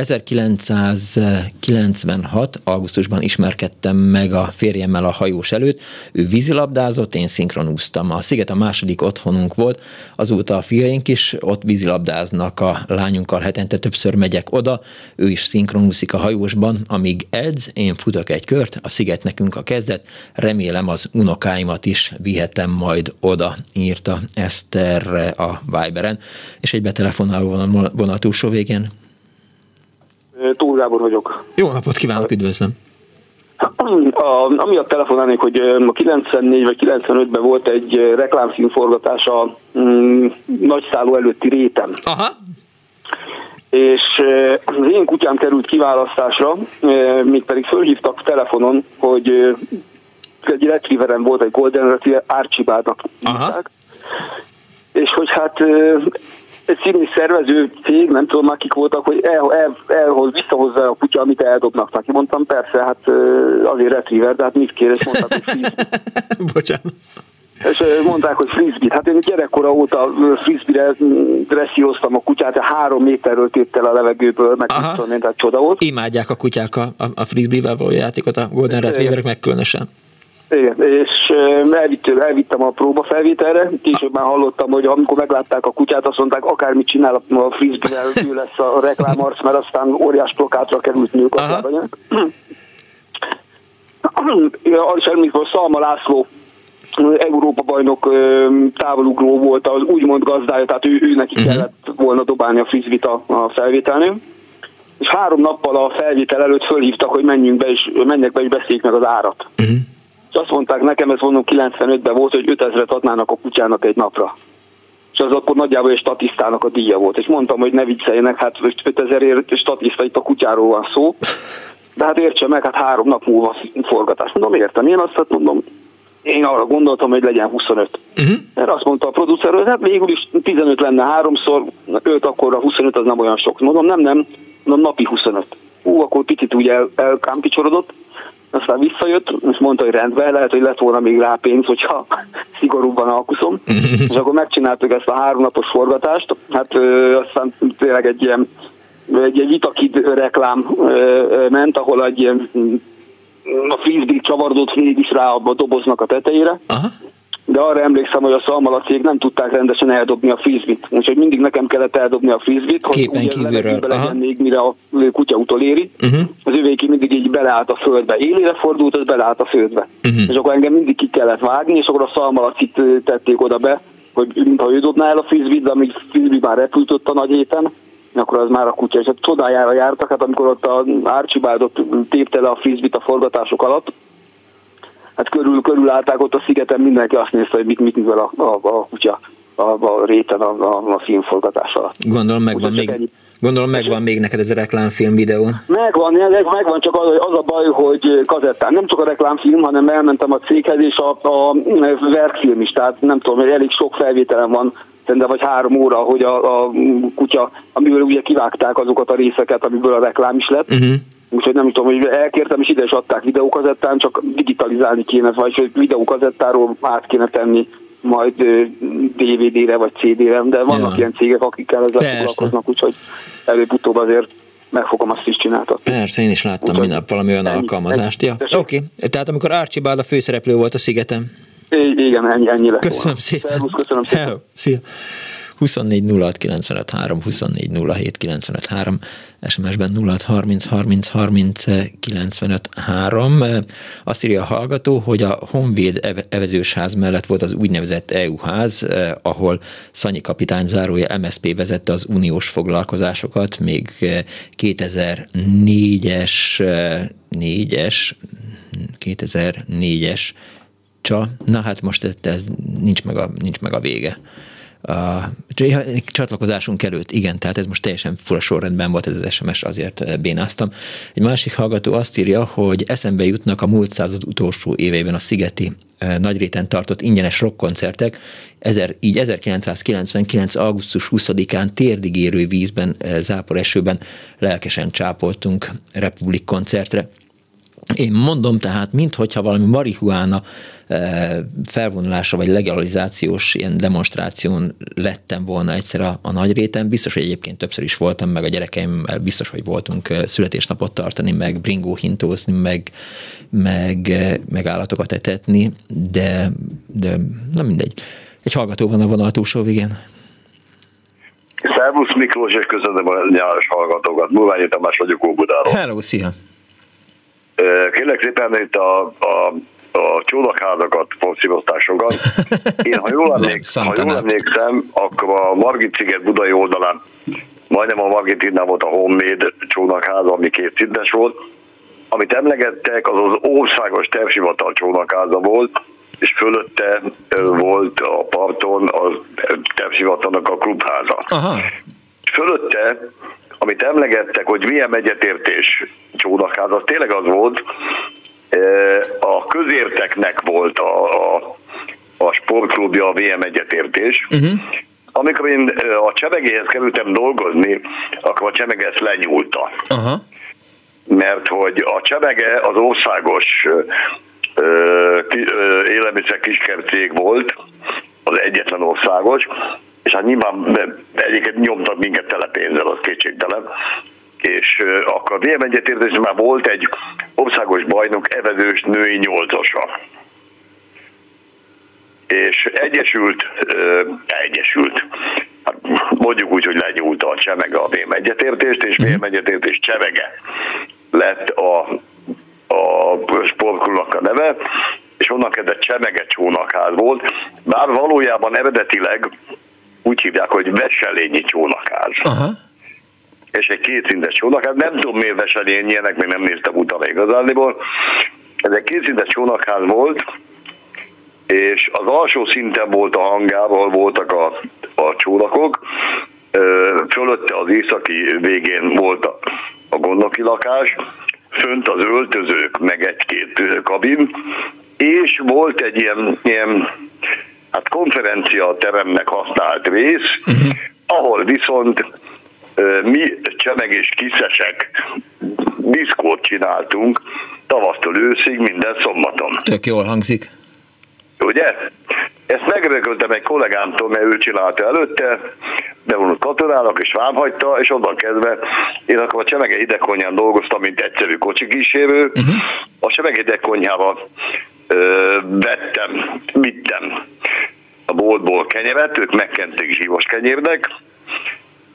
1996. augusztusban ismerkedtem meg a férjemmel a hajós előtt, ő vízilabdázott, én szinkronúztam. A sziget a második otthonunk volt, azóta a fiaink is ott vízilabdáznak a lányunkkal, hetente többször megyek oda, ő is szinkronúszik a hajósban, amíg edz, én futok egy kört, a sziget nekünk a kezdet, remélem az unokáimat is vihetem majd oda, írta Eszter a Viberen, és egy betelefonáló vonal túlsó végén. Túl Gábor vagyok. Jó napot kívánok, üdvözlöm. Amiatt telefonálnék, hogy a 94 vagy 95-ben volt egy reklámszínforgatás a nagyszálló előtti réten. Aha. És az én kutyám került kiválasztásra, még pedig fölhívtak telefonon, hogy egy retrieveren volt egy Golden Retriever, Archibaldnak hívták, és hogy hát egy színi szervező cég, nem tudom már kik voltak, hogy visszahozza a kutya, amit eldobnak neki. Mondtam, persze, hát azért retriever, de hát mit kér, és mondták, hogy frisbee. Bocsánat. És mondták, hogy frisbee. Hát én gyerekkora óta frisbee-re dresszíroztam a kutyát, de 3 méterről tépte a levegőből, meg nem tudom, tehát csoda volt. Imádják a kutyák a frisbee-vel való játékot, a Golden Retrieverek meg különösen. Igen, és elvittem a próbafelvételre, később már hallottam, hogy amikor meglátták a kutyát, azt mondták, akármit csinál a frisbee-vel, ő lesz a reklámarc, mert aztán óriás plakátra került nők a szárványok. És amikor Szalma László Európa-bajnok távolugró volt az úgymond gazdája, tehát ő neki kellett volna dobálni a frisbee-t a felvételnél. És 3 nappal a felvétel előtt fölhívtak, hogy menjek be és beszéljük meg az árat. Azt mondták nekem, ez mondom 95-ben volt, hogy 5000-et adnának a kutyának egy napra. És az akkor nagyjából egy statisztának a díja volt. És mondtam, hogy ne vicceljenek, hát 5000-ért statiszta, itt a kutyáról van szó. De hát értse meg, hát 3 nap múlva forgatás. Mondom, értem, én azt mondom, én arra gondoltam, hogy legyen 25. Mert azt mondta a producer, hogy hát végül is 15 lenne 3-szor, 5 akkorra 25 az nem olyan sok. Mondom, nem, napi 25. Akkor picit úgy elkámpicsorodott. Aztán visszajött, és mondta, hogy rendben, lehet, hogy lett volna még rá pénz, hogyha szigorúban alkuszom. És akkor megcsináltuk ezt a 3 napos forgatást, hát aztán tényleg egy ilyen Vitakid reklám ment, ahol egy ilyen a frisbee csavardót mégis rá abba doboznak a tetejére. Aha. De arra emlékszem, hogy a szalmalaciék nem tudták rendesen eldobni a frisbee-t. Úgyhogy mindig nekem kellett eldobni a frisbee-t, hogy úgy levegőbe legyen még, mire a kutya utoléri. Az övéki mindig így beleállt a földbe. Élére fordult, az beleállt a földbe. És akkor engem mindig ki kellett vágni, és akkor a szalmalacit tették oda be, hogy mintha ő dobná el a frisbee-t, de amíg frisbee már repültött a nagy héten, akkor az már a kutya. És hát csodájára jártak, hát amikor ott az Archibaldot tépte le a frisbee-t a forgatások alatt, hát körül állták ott a szigeten, mindenki azt nézte, hogy mit mivel a kutya a réten a filmforgatás alatt. Gondolom megvan még neked ez a reklámfilm videón. Megvan, csak az a baj, hogy kazettán. Nem csak a reklámfilm, hanem elmentem a céghez, és a verkfilm is, tehát nem tudom, elég sok felvételem van, de vagy 3 óra, hogy a kutya, amiből ugye kivágták azokat a részeket, amiből a reklám is lett. Úgyhogy nem tudom, hogy elkértem, és ide is adták videókazettán, csak digitalizálni kéne, vagy hogy videókazettáról át kéne tenni majd DVD-re vagy CD-re, de vannak ilyen cégek, akikkel ezzel foglalkoznak, úgyhogy előbb-utóbb azért meg fogom azt is csináltatni. Persze, én is láttam minap valami olyan alkalmazást. Oké. Tehát amikor Archibald a főszereplő volt a szigeten. Igen, ennyi lett. Köszönöm szépen. Szervusz, köszönöm szépen. Hello. Szia. 24 06 953, 24 07 953, SMS-ben 06 30 30 30 95 3. Azt írja a hallgató, hogy a Honvéd evezősház mellett volt az úgynevezett EU-ház, ahol Szanyi kapitány zárója MSZP vezette az uniós foglalkozásokat, még 2004-es na hát most ez nincs meg a vége. Csatlakozásunk előtt, igen, tehát ez most teljesen fura sorrendben volt ez az SMS, azért bénáztam. Egy másik hallgató azt írja, hogy eszembe jutnak a múlt század utolsó éveiben a szigeti Nagyréten tartott ingyenes rockkoncertek, így 1999. augusztus 20-án térdig érő vízben, záporesőben lelkesen csápoltunk Republik koncertre. Én mondom, tehát minthogyha valami marihuána felvonulása vagy legalizációs ilyen demonstráción lettem volna egyszer a Nagyréten. Biztos, hogy egyébként többször is voltam, meg a gyerekeimmel biztos, hogy voltunk születésnapot tartani, meg bringó hintózni, meg állatokat etetni, de nem mindegy. Egy hallgató van a vonal túlsó végén. Szervusz Miklós, és köszönöm a nyáros hallgatókat. Múlványi Tamás vagyok Óbudáról. Hello, szia! Kérlek szépen itt a csónakházakat fonszíroztásokat. Én, ha jól emlékszem, akkor a Margit-sziget budai oldalán, majdnem a Margit-hídnál volt a Honvéd csónakháza, ami kétszintes volt. Amit emlegettek, az az országos tervsivatal csónakháza volt, és fölötte volt a parton a tervsivatalnak a klubháza. Aha. Fölötte, amit emlegettek, hogy milyen egyetértés csónakház, az tényleg az volt, a közérteknek volt a sportklubja, a VM egyetértés. Uh-huh. Amikor én a Csemegéhez kerültem dolgozni, akkor a Csemege ezt lenyúlta. Uh-huh. Mert hogy a Csemege az országos élelmiszer kiskert cég volt, az egyetlen országos, és hát nyilván egyébként nyomtak minket telepénzzel, az kétségtelen. És akkor a VM egyetértésben már volt egy országos bajnok evezős női nyolcasa. És egyesült, hát mondjuk úgy, hogy lenyúlta a Csemege a VM egyetértést, és VM egyetértés Csemege lett a sportklubnak a neve, és onnan kezdett Csemege csónakház volt, bár valójában eredetileg úgy hívják, hogy Wesselényi csónakház. Aha. És egy kétszintes csónakház, nem tudom miért Wesselényi, ennek még nem néztem utána igazániból. Ez egy kétszintes csónakház volt, és az alsó szinten volt a hangár, ahol voltak a csónakok, fölötte az északi végén volt a gondnoki lakás, fönt az öltözők, meg egy-két kabin, és volt egy ilyen hát konferencia teremnek használt rész, uh-huh. ahol viszont mi csemegés kiszesek diszkót csináltunk tavasztól őszig minden szombaton. Tök jól hangzik. Ugye? Ezt megörököltem egy kollégámtól, mert ő csinálta előtte, bevonult katonának, és rám hagyta, és onnan kezdve én akkor a Csemege hidegkonyhán dolgoztam, mint egyszerű kocsikísérő. Uh-huh. A Csemege hidegkonyhába vittem a boltból kenyeret, ők megkenték zsívos kenyérnek.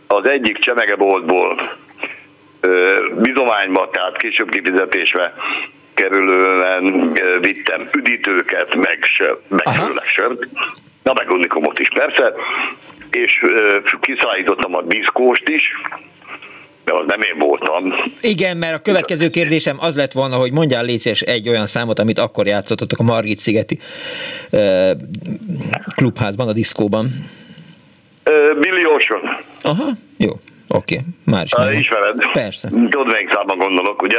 Az egyik Csemege boltból bizományba, tehát később kifizetésbe kerülően vittem üdítőket, meg sört, na meg unikumot is persze, és kiszállítottam a diszkóst is, de az nem én voltam. Igen, mert a következő kérdésem az lett volna, hogy mondjál légy szíves egy olyan számot, amit akkor játszottatok a Margit-szigeti klubházban, a diszkóban. Billy Ocean. Aha, jó, oké. Már is ismered. Persze. Tudod, melyik számban gondolok, ugye?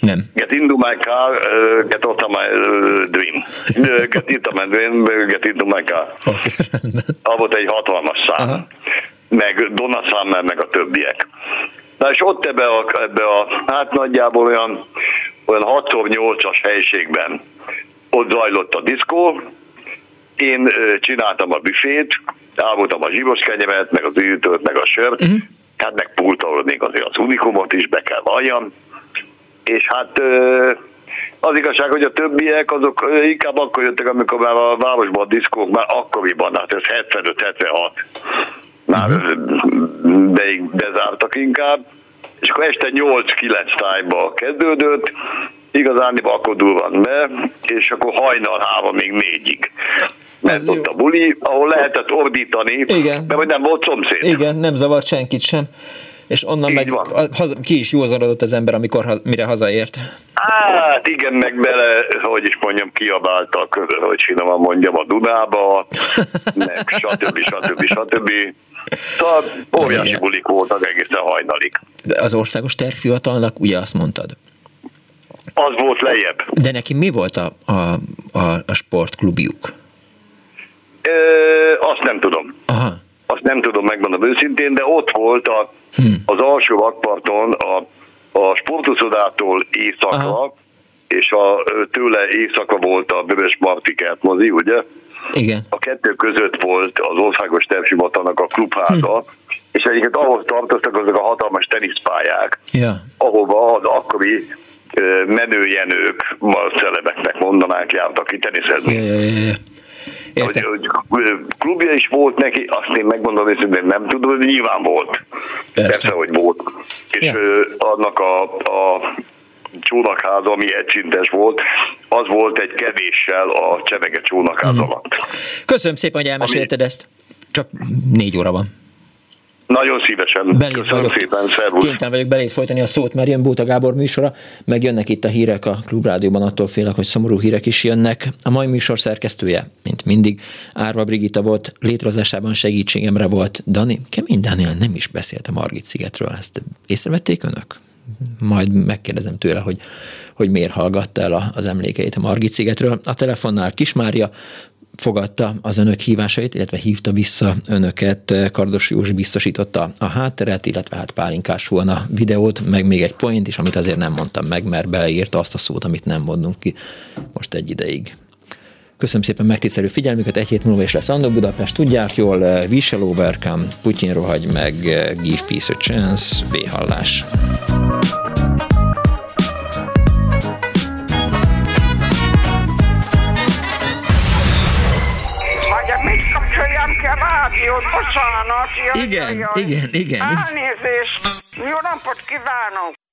Nem. Get into my car, get out of my dream. Get into my dream, get into my car. Okay. Volt egy hatalmas szám. Aha. Meg Donna Summer, meg a többiek. Na és ott ebbe a hát nagyjából olyan 6x8-as helyiségben ott zajlott a diszkó. Én csináltam a büfét, állottam a zsívos kenyeret, meg az üdítőt, meg a sört. Uh-huh. Hát meg pultolodnék azért az unikumot is, be kell valljam. És hát az igazság, hogy a többiek azok inkább akkor jöttek, amikor már a városban a diszkók már akkoriban, hát ez 75-76 már bezártak inkább, és akkor este 8-9 tájban kezdődött, igazán akkor durvan be, és akkor hajnal 3-4-ig. Mert ott a buli, ahol lehetett ordítani, igen. Mert nem volt szomszéd. Igen, nem zavart senkit sem. És onnan így meg ki is józanodott az ember, mire hazaért. Hát igen, meg bele, hogy is mondjam, kiabáltak, hogy finoman mondjam, a Dunába, meg stb. Szóval óriási bulik voltak egészen hajnalig. De az országos tervhivatalnak, ugye azt mondtad? Az volt lejjebb. De neki mi volt a sportklubjuk? Azt nem tudom. Aha. Azt nem tudom, megmondom őszintén, de ott volt az alsó vakparton a sportuszodától éjszakra, aha, és a tőle éjszaka volt a Vörösmarty kertmozi, ugye? Igen. A kettő között volt az Országos Terpsimatának a klubháza, és egyiket ahhoz tartoztak azok a hatalmas teniszpályák, yeah, ahova az akkori menőjenők, ma szelebeknek mondanák, jártak ki teniszezni. Klubja is volt neki, azt én megmondom, hogy nem tudom, hogy nyilván volt. Persze, hogy volt. És yeah, annak a csónakháza, ami egyszintes volt, az volt egy kevéssel a Csemege csónakház alatt. Köszönöm szépen, hogy elmesélted ezt. Csak 4 óra van. Nagyon szívesen. Köszönöm szépen, szervusz. Kénytelen vagyok belét folytani a szót, mert jön Bóta Gábor műsora, meg jönnek itt a hírek a Klubrádióban, attól félek, hogy szomorú hírek is jönnek. A mai műsor szerkesztője, mint mindig, Árva Brigitta volt, létrehozásában segítségemre volt Dani. Kemény Dániel nem is beszélt a Margit-szigetről, ezt észrevették önök? Majd megkérdezem tőle, hogy miért hallgatta el az emlékeit a Margit-szigetről. A telefonnál Kismária fogadta az önök hívásait, illetve hívta vissza önöket, Kardos Józsi biztosította a hátteret, illetve hát pálinkás volna a videót, meg még egy point is, amit azért nem mondtam meg, mert beleírta azt a szót, amit nem mondunk ki most egy ideig. Köszönöm szépen megtisztelő figyelmüket, 1 hét múlva is lesz Annó Budapest, tudják jól, We Shall Overcome, Putyin rohagy meg, Give Peace a Chance, B-hallás. Bocsánat, igen. Elnézést, jó napot kívánok!